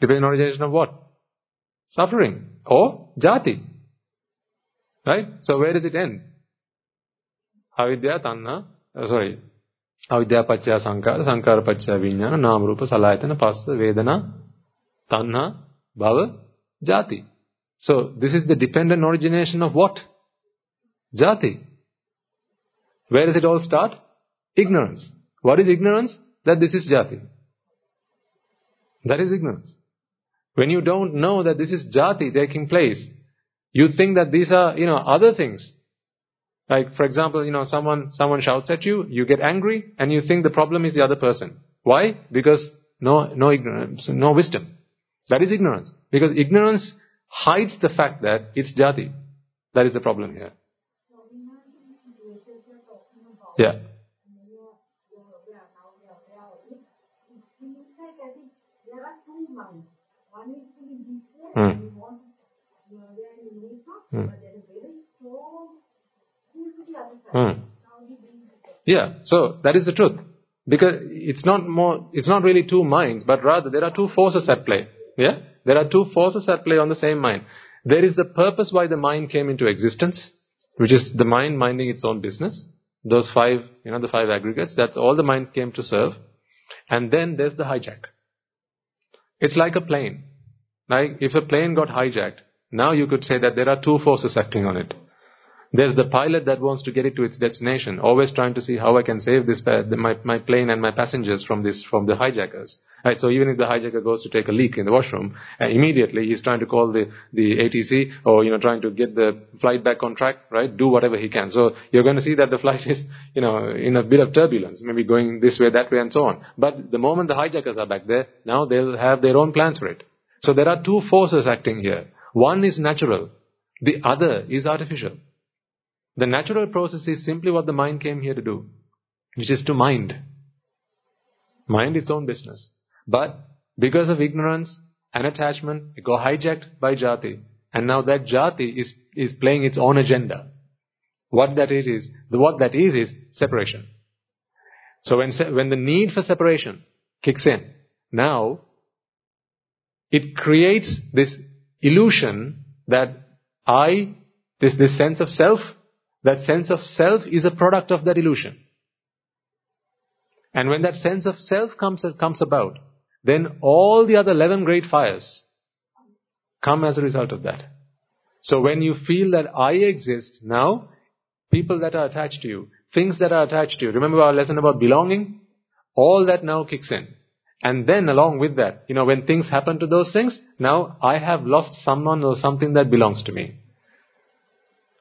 Dependent origination of what? Suffering or jati. Right? So where does it end? Avidya tanna, avidya pacchaya sankara, sankara pacchaya vinyana, nama rupa salayatana passa vedana tanna bhava jati. So this is the dependent origination of what? Jati. Where does it all start? Ignorance. What is ignorance? That this is jati. That is ignorance. When you don't know that this is jati taking place, you think that these are, other things. Like, for example, someone shouts at you, you get angry, and you think the problem is the other person. Why? Because no ignorance, no wisdom. That is ignorance. Because ignorance hides the fact that it's jati. That is the problem here. Yeah. Mm. Mm. Mm. Yeah, so that is the truth. Because it's not really two minds, but rather there are two forces at play. Yeah? There are two forces at play on the same mind. There is the purpose why the mind came into existence, which is the mind minding its own business. Those five, the five aggregates, that's all the mind came to serve. And then there's the hijack. It's like a plane. Like if a plane got hijacked, now you could say that there are two forces acting on it. There's the pilot that wants to get it to its destination, always trying to see how I can save this my plane and my passengers from the hijackers. Right, so even if the hijacker goes to take a leak in the washroom, immediately he's trying to call the ATC or trying to get the flight back on track, right? Do whatever he can. So you're going to see that the flight is in a bit of turbulence, maybe going this way, that way, and so on. But the moment the hijackers are back there, now they'll have their own plans for it. So there are two forces acting here. One is natural, the other is artificial. The natural process is simply what the mind came here to do, which is to mind its own business. But because of ignorance and attachment, it got hijacked by jati. And now that jati is playing its own agenda. What that is separation. So when the need for separation kicks in, now it creates this illusion that this sense of self. That sense of self is a product of that illusion. And when that sense of self comes about, then all the other 11 great fires come as a result of that. So when you feel that I exist now, people that are attached to you, things that are attached to you, remember our lesson about belonging? All that now kicks in. And then along with that, when things happen to those things, now I have lost someone or something that belongs to me.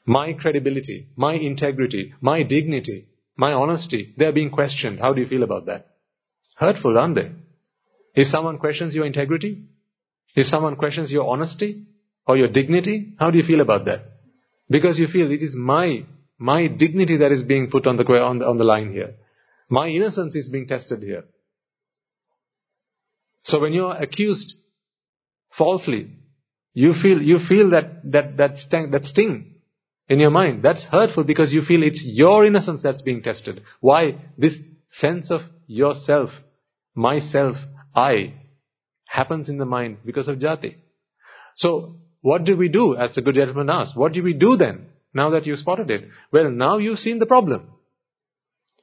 My credibility, my integrity, my dignity, my honesty, they are being questioned. How do you feel about that? Hurtful, aren't they? If someone questions your integrity, if someone questions your honesty or your dignity, how do you feel about that? Because you feel it is my dignity that is being put on the line here. My innocence is being tested here. So when you are accused falsely, you feel that sting. in your mind. That's hurtful because you feel it's your innocence that's being tested. Why? This sense of yourself, myself, I happens in the mind because of jati. So what do we do, as the good gentleman asked? What do we do then, now that you spotted it? Well, now you've seen the problem.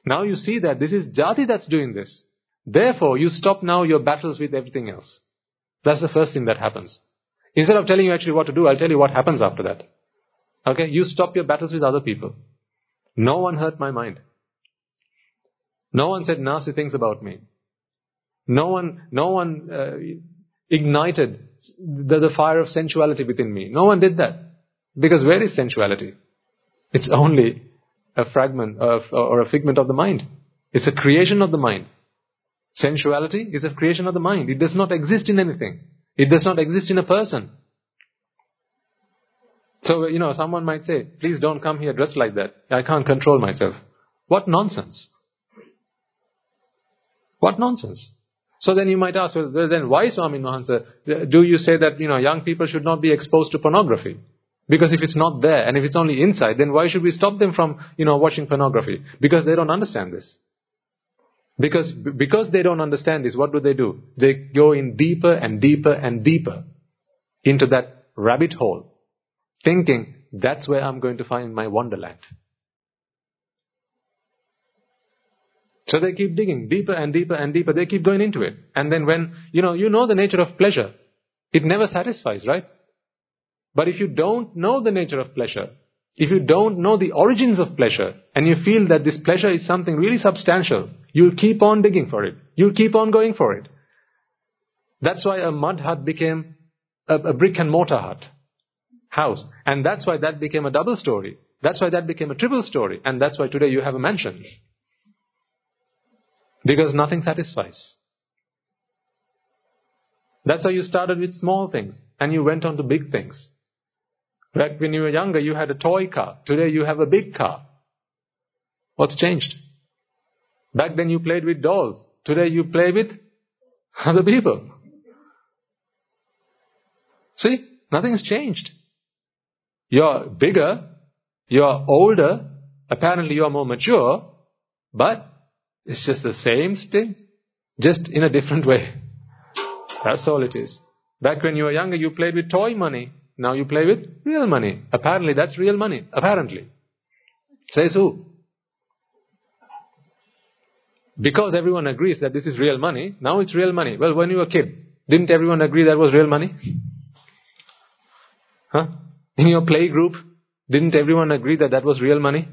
Now you see that this is jati that's doing this. Therefore, you stop now your battles with everything else. That's the first thing that happens. Instead of telling you actually what to do, I'll tell you what happens after that. Okay, you stop your battles with other people. No one hurt my mind. No one said nasty things about me. No one ignited the fire of sensuality within me. No one did that. Because where is sensuality? It's only a fragment of, or a figment of the mind. It's a creation of the mind. Sensuality is a creation of the mind. It does not exist in anything. It does not exist in a person. So, someone might say, please don't come here dressed like that. I can't control myself. What nonsense. What nonsense. So then you might ask, well, then why, Swami Nwanse, do you say that, young people should not be exposed to pornography? Because if it's not there, and if it's only inside, then why should we stop them from, watching pornography? Because they don't understand this. Because they don't understand this, what do? They go in deeper and deeper and deeper into that rabbit hole, thinking, that's where I'm going to find my wonderland. So they keep digging deeper and deeper and deeper. They keep going into it. And then when, the nature of pleasure, it never satisfies, right? But if you don't know the nature of pleasure, if you don't know the origins of pleasure, and you feel that this pleasure is something really substantial, you'll keep on digging for it. You'll keep on going for it. That's why a mud hut became a brick and mortar house. And that's why that became a double story. That's why that became a triple story. And that's why today you have a mansion. Because nothing satisfies. That's how you started with small things and you went on to big things. Back when you were younger, you had a toy car. Today you have a big car. What's changed? Back then you played with dolls. Today you play with other people. See, nothing's changed. You're bigger, you're older, apparently you're more mature, but it's just the same thing, just in a different way. That's all it is. Back when you were younger, you played with toy money. Now you play with real money. Apparently, that's real money. Apparently. Says who? Because everyone agrees that this is real money, now it's real money. Well, when you were a kid, didn't everyone agree that was real money? Huh? In your play group, didn't everyone agree that that was real money?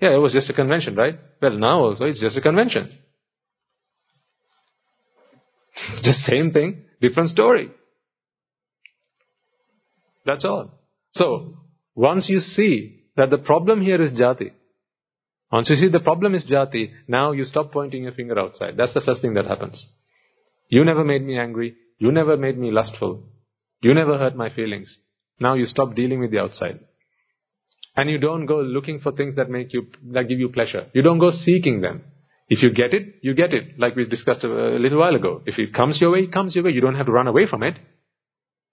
Yeah, it was just a convention, right? Well, now also it's just a convention. It's just same thing, different story. That's all. So, once you see that the problem here is jati, now you stop pointing your finger outside. That's the first thing that happens. You never made me angry. You never made me lustful. You never hurt my feelings. Now you stop dealing with the outside. And you don't go looking for things that give you pleasure. You don't go seeking them. If you get it, you get it. Like we discussed a little while ago. If it comes your way, it comes your way. You don't have to run away from it.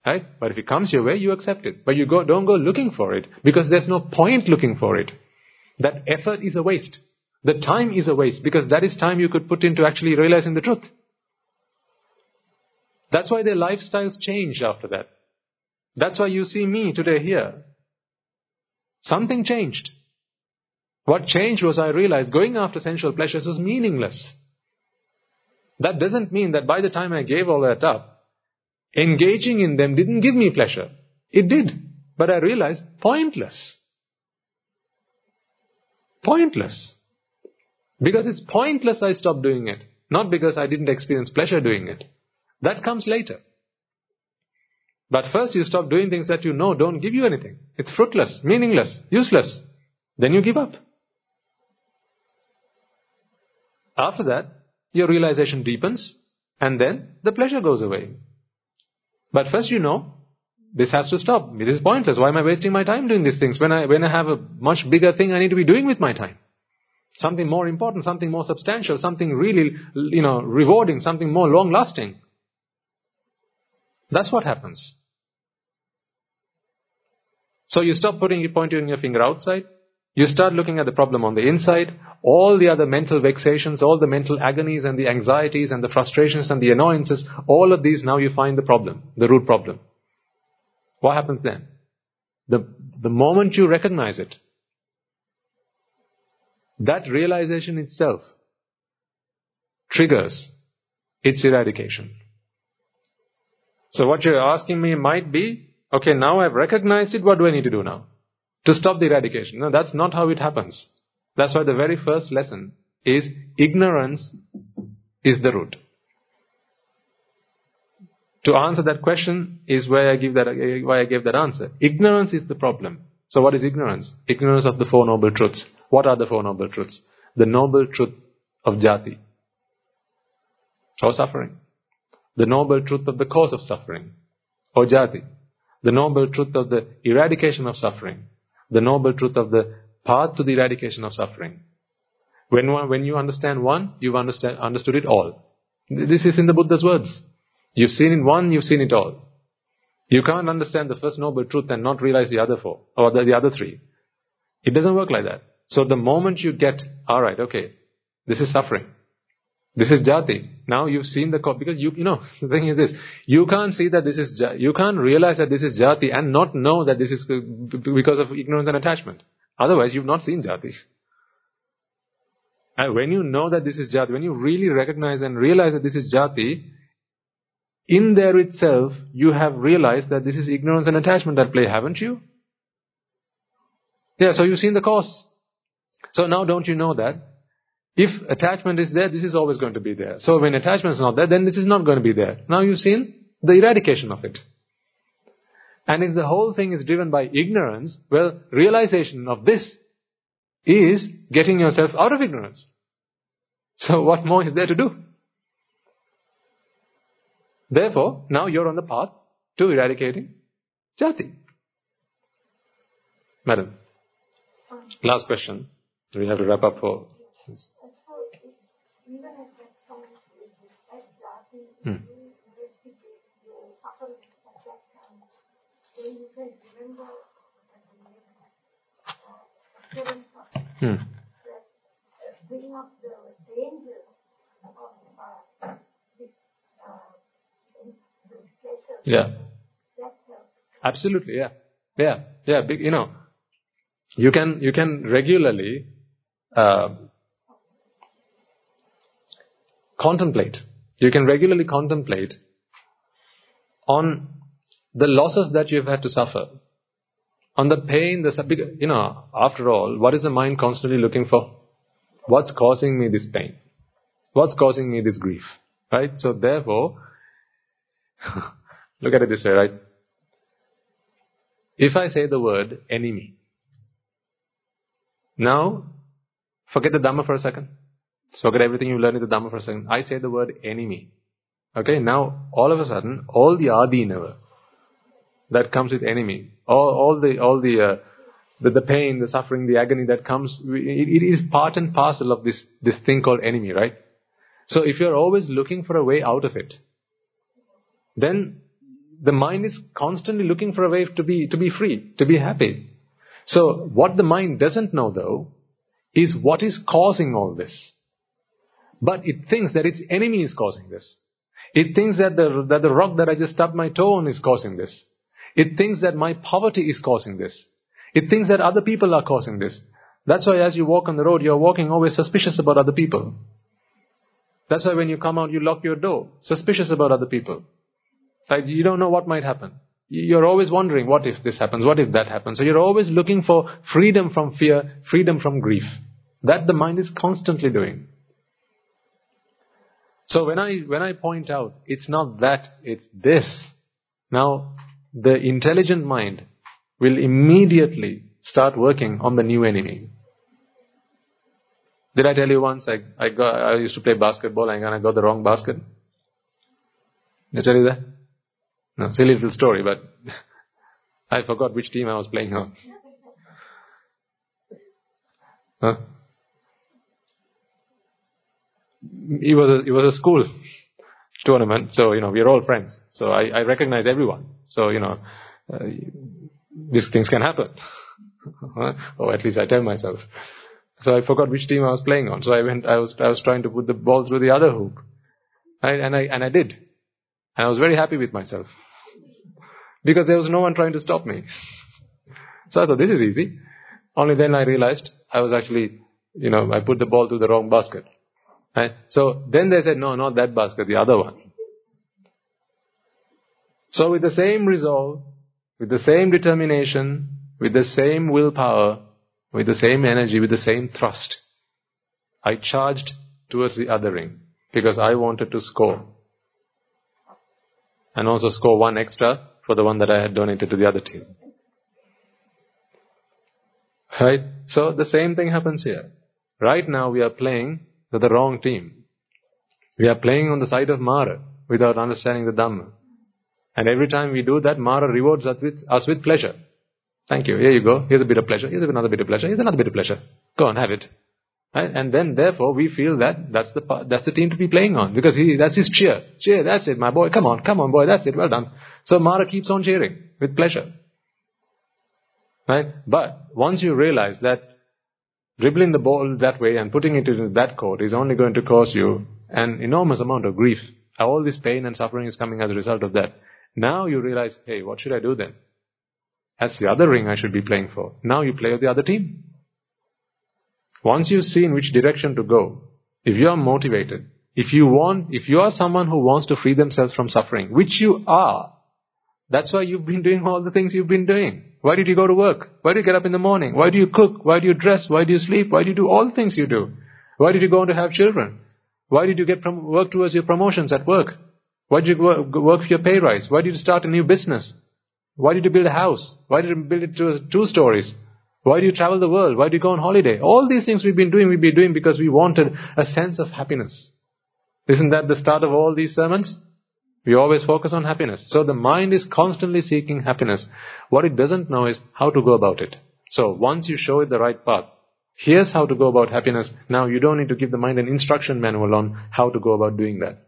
Right? But if it comes your way, you accept it. But don't go looking for it. Because there's no point looking for it. That effort is a waste. The time is a waste. Because that is time you could put into actually realizing the truth. That's why their lifestyles change after that. That's why you see me today here. Something changed. What changed was I realized going after sensual pleasures was meaningless. That doesn't mean that by the time I gave all that up, engaging in them didn't give me pleasure. It did. But I realized pointless. Pointless. Because it's pointless I stopped doing it. Not because I didn't experience pleasure doing it. That comes later. But first you stop doing things that you know don't give you anything. It's fruitless, meaningless, useless. Then you give up. After that, your realization deepens and then the pleasure goes away. But first you know, this has to stop. It is pointless. Why am I wasting my time doing these things when I have a much bigger thing I need to be doing with my time? Something more important, something more substantial, something really, rewarding, something more long-lasting. That's what happens. So you stop pointing your finger outside. You start looking at the problem on the inside. All the other mental vexations, all the mental agonies and the anxieties and the frustrations and the annoyances, all of these now you find the problem, the root problem. What happens then? The moment you recognize it, that realization itself triggers its eradication. So what you're asking me might be, okay, now I've recognized it, what do I need to do now? To stop the eradication. No, that's not how it happens. That's why the very first lesson is ignorance is the root. To answer that question is why I gave that answer. Ignorance is the problem. So what is ignorance? Ignorance of the Four Noble Truths. What are the Four Noble Truths? The Noble Truth of jati, or suffering. The Noble Truth of the cause of suffering, or jati. The Noble Truth of the eradication of suffering. The Noble Truth of the path to the eradication of suffering. When you understand one, you've understood it all. This is in the Buddha's words. You've seen in one, you've seen it all. You can't understand the first Noble Truth and not realize the other four, or the other three. It doesn't work like that. So the moment you get, alright, okay, this is suffering. This is jati. Now you've seen the cause. Because the thing is this. You can't see that this is jati. You can't realize that this is jati and not know that this is because of ignorance and attachment. Otherwise, you've not seen jati. And when you know that this is jati, when you really recognize and realize that this is jati, in there itself, you have realized that this is ignorance and attachment at play, haven't you? Yeah, so you've seen the cause. So now don't you know that? If attachment is there, this is always going to be there. So when attachment is not there, then this is not going to be there. Now you've seen the eradication of it. And if the whole thing is driven by ignorance, well, realization of this is getting yourself out of ignorance. So what more is there to do? Therefore, now you're on the path to eradicating jati. Madam, last question. We have to wrap up for this. Yeah. Absolutely, yeah. Yeah, yeah. Big, you can regularly contemplate. You can regularly contemplate on the losses that you've had to suffer, on the pain, after all, what is the mind constantly looking for? What's causing me this pain? What's causing me this grief? Right? So therefore, look at it this way, right? If I say the word enemy, now forget the Dhamma for a second. Forget everything you learned in the Dhamma for a second. I say the word enemy. Okay, now all of a sudden, all the adinava that comes with enemy, all the pain, the suffering, the agony that comes, it is part and parcel of this thing called enemy, right? So if you're always looking for a way out of it, then the mind is constantly looking for a way to be free, to be happy. So what the mind doesn't know, though, is what is causing all this. But it thinks that its enemy is causing this. It thinks that the rock that I just stubbed my toe on is causing this. It thinks that my poverty is causing this. It thinks that other people are causing this. That's why as you walk on the road, you're walking always suspicious about other people. That's why when you come out, you lock your door, suspicious about other people. Like you don't know what might happen. You're always wondering, what if this happens? What if that happens? So you're always looking for freedom from fear, freedom from grief. That the mind is constantly doing. So when I point out, it's not that, it's this. Now, the intelligent mind will immediately start working on the new enemy. Did I tell you once, I used to play basketball and I got the wrong basket? Did I tell you that? No, silly little story, but I forgot which team I was playing on. Huh? It was a school tournament, so we are all friends. So I recognize everyone. So these things can happen. Or at least I tell myself. So I forgot which team I was playing on. So I was trying to put the ball through the other hoop. And I did. And I was very happy with myself. Because there was no one trying to stop me. So I thought, this is easy. Only then I realized I was actually, I put the ball through the wrong basket. Right? So then they said, no, not that basket, the other one. So with the same resolve, with the same determination, with the same willpower, with the same energy, with the same thrust, I charged towards the other ring because I wanted to score. And also score one extra for the one that I had donated to the other team. Right? So the same thing happens here. Right now we are playing with the wrong team. We are playing on the side of Mara without understanding the Dhamma. And every time we do that, Mara rewards us with pleasure. Thank you, here you go, here's a bit of pleasure, here's another bit of pleasure, here's another bit of pleasure. Go on, have it. Right? And then, therefore, we feel that's the team to be playing on. Because that's his cheer. Cheer, that's it, my boy, come on, boy, that's it, well done. So Mara keeps on cheering with pleasure. Right? But once you realize that dribbling the ball that way and putting it into that court is only going to cause you an enormous amount of grief. All this pain and suffering is coming as a result of that. Now you realize, hey, what should I do then? That's the other ring I should be playing for. Now you play with the other team. Once you've seen which direction to go, if you are motivated, if you are someone who wants to free themselves from suffering, which you are, that's why you've been doing all the things you've been doing. Why did you go to work? Why do you get up in the morning? Why do you cook? Why do you dress? Why do you sleep? Why do you do all the things you do? Why did you go on to have children? Why did you work towards your promotions at work? Why did you work for your pay rise? Why did you start a new business? Why did you build a house? Why did you build it to 2 stories? Why do you travel the world? Why do you go on holiday? All these things we've been doing because we wanted a sense of happiness. Isn't that the start of all these sermons? We always focus on happiness. So the mind is constantly seeking happiness. What it doesn't know is how to go about it. So once you show it the right path, here's how to go about happiness. Now you don't need to give the mind an instruction manual on how to go about doing that.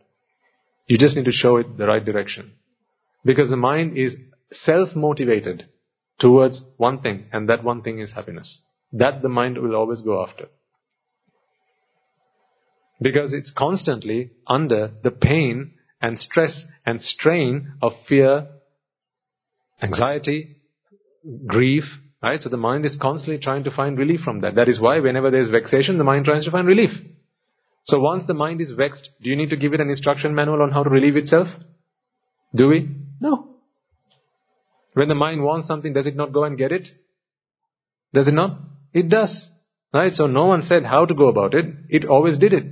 You just need to show it the right direction. Because the mind is self-motivated towards one thing, and that one thing is happiness. That the mind will always go after. Because it's constantly under the pain and stress and strain of fear, anxiety, grief, right? So the mind is constantly trying to find relief from that. That is why whenever there is vexation, the mind tries to find relief. So once the mind is vexed, do you need to give it an instruction manual on how to relieve itself? Do we? No. When the mind wants something, does it not go and get it? Does it not? It does. Right? So no one said how to go about it. It always did it.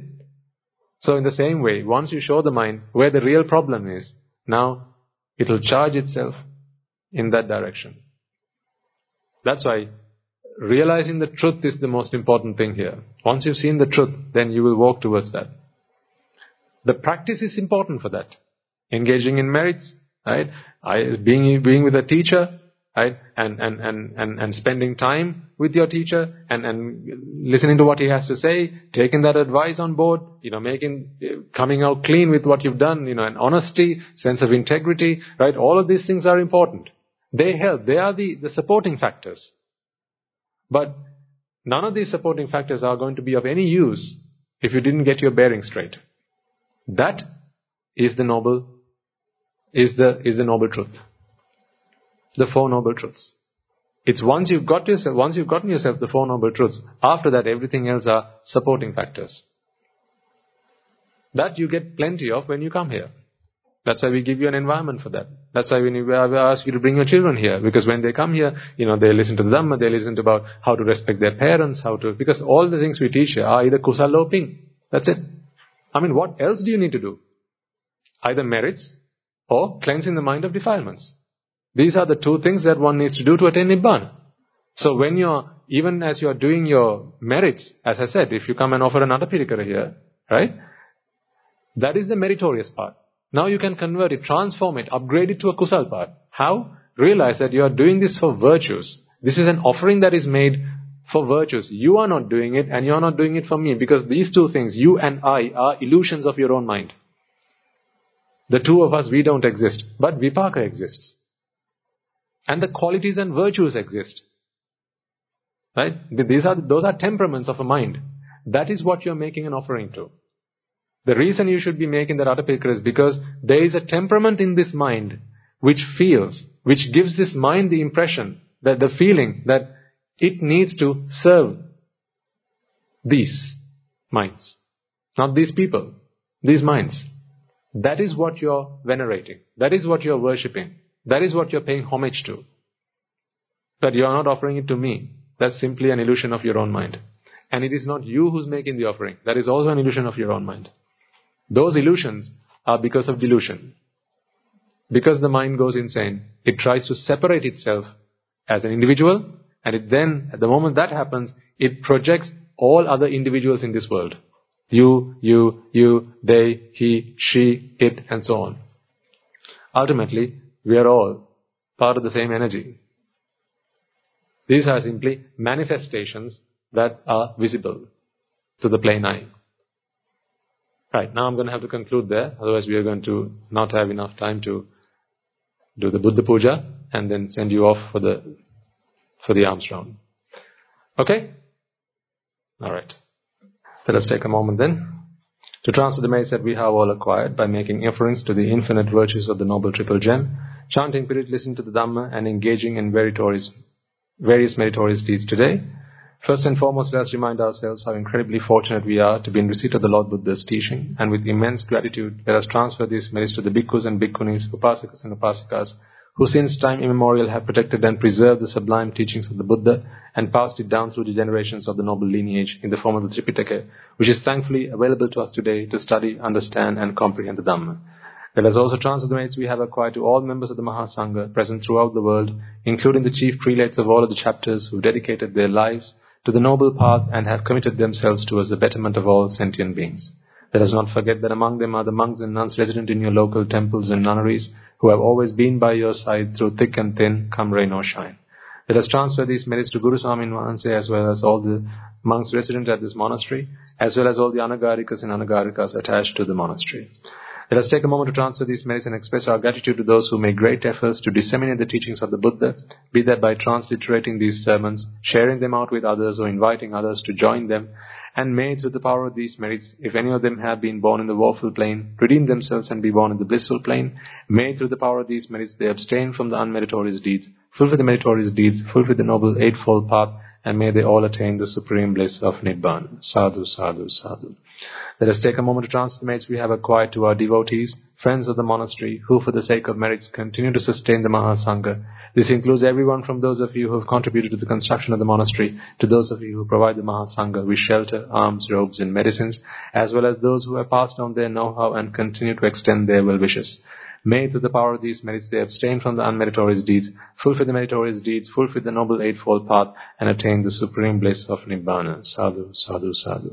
So in the same way, once you show the mind where the real problem is, now it will charge itself in that direction. That's why realizing the truth is the most important thing here. Once you've seen the truth, then you will walk towards that. The practice is important for that. Engaging in merits, right? Being with a teacher, right? And spending time with your teacher and listening to what he has to say, taking that advice on board, coming out clean with what you've done, and honesty, sense of integrity, right? All of these things are important. They help. They are the supporting factors. But none of these supporting factors are going to be of any use if you didn't get your bearings straight. That is the noble truth. The Four Noble Truths. It's once you've gotten yourself the Four Noble Truths, after that everything else are supporting factors. That you get plenty of when you come here. That's why we give you an environment for that. That's why we ask you to bring your children here. Because when they come here, they listen to the Dhamma, they listen to about how to respect their parents, because all the things we teach here are either kusala or ping. That's it. I mean, what else do you need to do? Either merits or cleansing the mind of defilements. These are the two things that one needs to do to attain Nibbana. So even as you are doing your merits, as I said, if you come and offer an Attakilamatani Yoga here, right? That is the meritorious part. Now you can convert it, transform it, upgrade it to a kusal part. How? Realize that you are doing this for virtues. This is an offering that is made for virtues. You are not doing it and you are not doing it for me, because these two things, you and I, are illusions of your own mind. The two of us, we don't exist, but Vipaka exists. and the qualities and virtues exist. Right? Those are temperaments of a mind. That is what you're making an offering to. The reason you should be making that Atapikra is because there is a temperament in this mind which feels, which gives this mind the impression, that the feeling that it needs to serve these minds. Not these people, these minds. That is what you're venerating. That is what you're worshipping. That is what you're paying homage to. But you are not offering it to me. That's simply an illusion of your own mind. And it is not you who's making the offering. That is also an illusion of your own mind. Those illusions are because of delusion. Because the mind goes insane, it tries to separate itself as an individual, and it then, at the moment that happens, it projects all other individuals in this world. You, they, he, she, it, and so on. Ultimately, we are all part of the same energy. These are simply manifestations that are visible to the plain eye. Right, now I'm going to have to conclude there, otherwise we are going to not have enough time to do the Buddha Puja and then send you off for the arms round. Okay? Alright. Let us take a moment then to transfer the merits that we have all acquired by making reference to the infinite virtues of the Noble Triple Gem, chanting Pirit, listening to the Dhamma, and engaging in various meritorious deeds today. First and foremost, let us remind ourselves how incredibly fortunate we are to be in receipt of the Lord Buddha's teaching, and with immense gratitude, let us transfer these merits to the bhikkhus and bhikkhunis, upasakas and upasikas, who since time immemorial have protected and preserved the sublime teachings of the Buddha and passed it down through the generations of the noble lineage in the form of the Tripitaka, which is thankfully available to us today to study, understand and comprehend the Dhamma. Let us also transfer the merits we have acquired to all members of the Mahasangha present throughout the world, including the chief prelates of all of the chapters who dedicated their lives to the noble path and have committed themselves towards the betterment of all sentient beings. Let us not forget that among them are the monks and nuns resident in your local temples and nunneries who have always been by your side through thick and thin, come rain or shine. Let us transfer these merits to Guru Swami Nwanse, as well as all the monks resident at this monastery, as well as all the Anagarikas and Anagarikas attached to the monastery. Let us take a moment to transfer these merits and express our gratitude to those who make great efforts to disseminate the teachings of the Buddha, be that by transliterating these sermons, sharing them out with others or inviting others to join them, and may it with the power of these merits, if any of them have been born in the woeful plane, redeem themselves and be born in the blissful plane. May it through the power of these merits they abstain from the unmeritorious deeds, fulfill the meritorious deeds, fulfill the Noble Eightfold Path, and may they all attain the supreme bliss of Nibbana. Sadhu, sadhu, sadhu. Let us take a moment to transfer the merits we have acquired to our devotees, friends of the monastery, who for the sake of merits continue to sustain the Mahasangha. This includes everyone from those of you who have contributed to the construction of the monastery, to those of you who provide the Mahasangha with shelter, arms, robes and medicines, as well as those who have passed on their know-how and continue to extend their well wishes. May through the power of these merits they abstain from the unmeritorious deeds, fulfill the meritorious deeds, fulfill the Noble Eightfold Path, and attain the supreme bliss of Nibbana. Sadhu, sadhu, sadhu.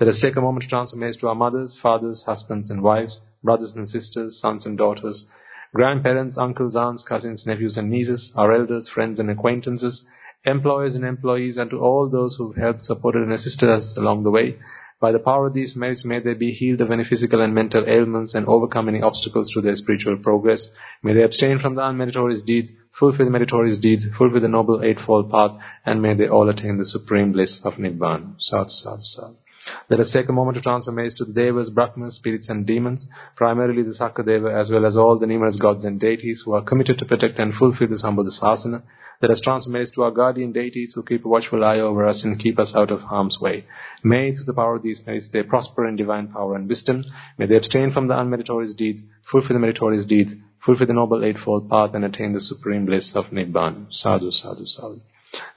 Let us take a moment to transfer merits to our mothers, fathers, husbands and wives, brothers and sisters, sons and daughters, grandparents, uncles, aunts, cousins, nephews and nieces, our elders, friends and acquaintances, employers and employees, and to all those who have helped, supported and assisted us along the way. By the power of these merits, may they be healed of any physical and mental ailments and overcome any obstacles to their spiritual progress. May they abstain from the unmeritorious deeds, fulfill the meritorious deeds, fulfill the Noble Eightfold Path, and may they all attain the supreme bliss of Nibbana. Sat, sat, sat. Let us take a moment to transfer merits to the Devas, Brahmas, spirits and demons, primarily the Sakkadeva, as well as all the numerous gods and deities who are committed to protect and fulfill this humble Sasana. Let us transfer merits to our guardian deities who keep a watchful eye over us and keep us out of harm's way. May, through the power of these merits, they prosper in divine power and wisdom. May they abstain from the unmeritorious deeds, fulfill the meritorious deeds, fulfill the Noble Eightfold Path, and attain the supreme bliss of Nibbana. Sadhu, sadhu, sadhu.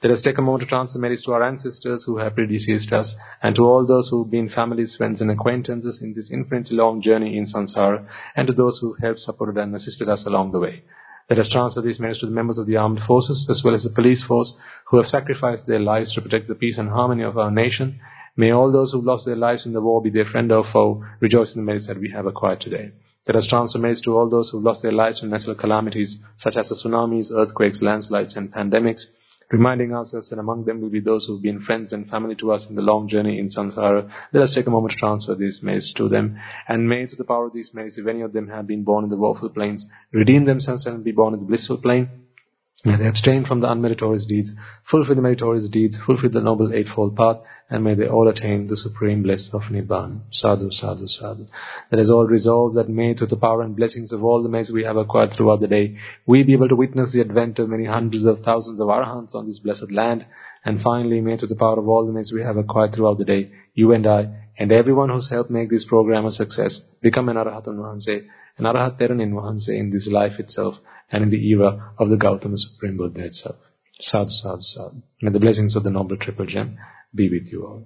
Let us take a moment to transfer merits to our ancestors who have predeceased us, and to all those who have been families, friends and acquaintances in this infinitely long journey in Sansara, and to those who helped, supported and assisted us along the way. Let us transfer these merits to the members of the armed forces, as well as the police force, who have sacrificed their lives to protect the peace and harmony of our nation. May all those who have lost their lives in the war, be their friend or foe, rejoice in the merits that we have acquired today. Let us transfer merits to all those who have lost their lives in natural calamities, such as the tsunamis, earthquakes, landslides and pandemics, reminding ourselves that among them will be those who have been friends and family to us in the long journey in Sansara. Let us take a moment to transfer these merits to them. And may, through the power of these merits, if any of them have been born in the woeful planes, redeem themselves and be born in the blissful plane. May they abstain from the unmeritorious deeds, fulfill the meritorious deeds, fulfill the Noble Eightfold Path, and may they all attain the supreme bliss of Nibbana. Sadhu, sadhu, sadhu. That is all resolved, that may, through the power and blessings of all the merits we have acquired throughout the day, we be able to witness the advent of many hundreds of thousands of arahants on this blessed land. And finally, may, through the power of all the merits we have acquired throughout the day, you and I, and everyone who's helped make this program a success, become an arahatanwahansi, an arahat teraninwahansi in this life itself, and in the era of the Gautama Supreme Buddha itself. Sadhu, sadhu, sadhu. May the blessings of the Noble Triple Gem be with you all.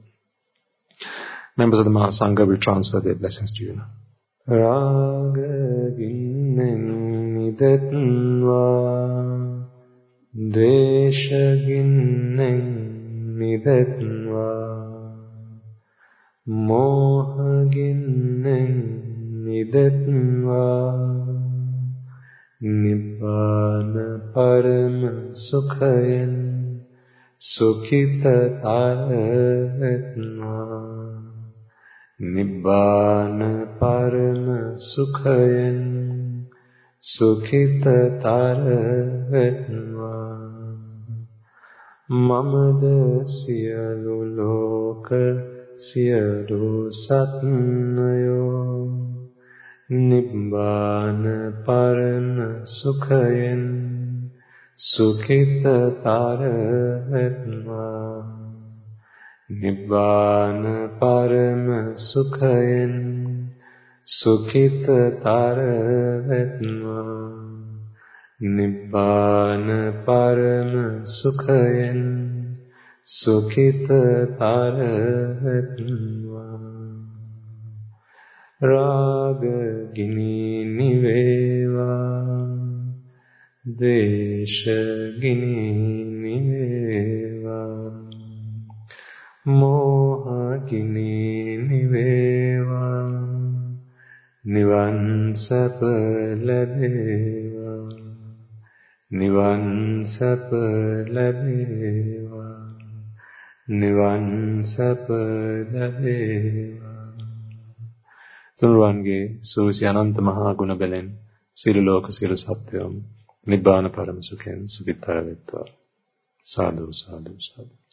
Members of the Mahasangha will transfer their blessings to you now. Raga ginnem nidatnva, dvesha ginnem nidatnva, moha ginnem nidatnva, Nibbana Parama Sukhayan Sukhita Taratma, Nibbana Parama Sukhayan Sukhita Taratma, Mamada Siyalu Loka Siyalu Satnayo, Nibbana Parama Sukhayan Sukhita Taratma, Nibbana Parama Sukhayan Sukhita Taratma, Nibbana Parama Sukhayan Sukhita Taratma. Raga gini niveva, desha gini niveva, moha gini niveva, nivansapalabheva, nivansapalabheva, nivansapalabheva. Tunruange, Susi Ananta Mahaguna Belen, Silu Loka Silu Satyam, Nibbana Param Sukhen, Sukhittara Vittva. Sadhu, sadhu, sadhu.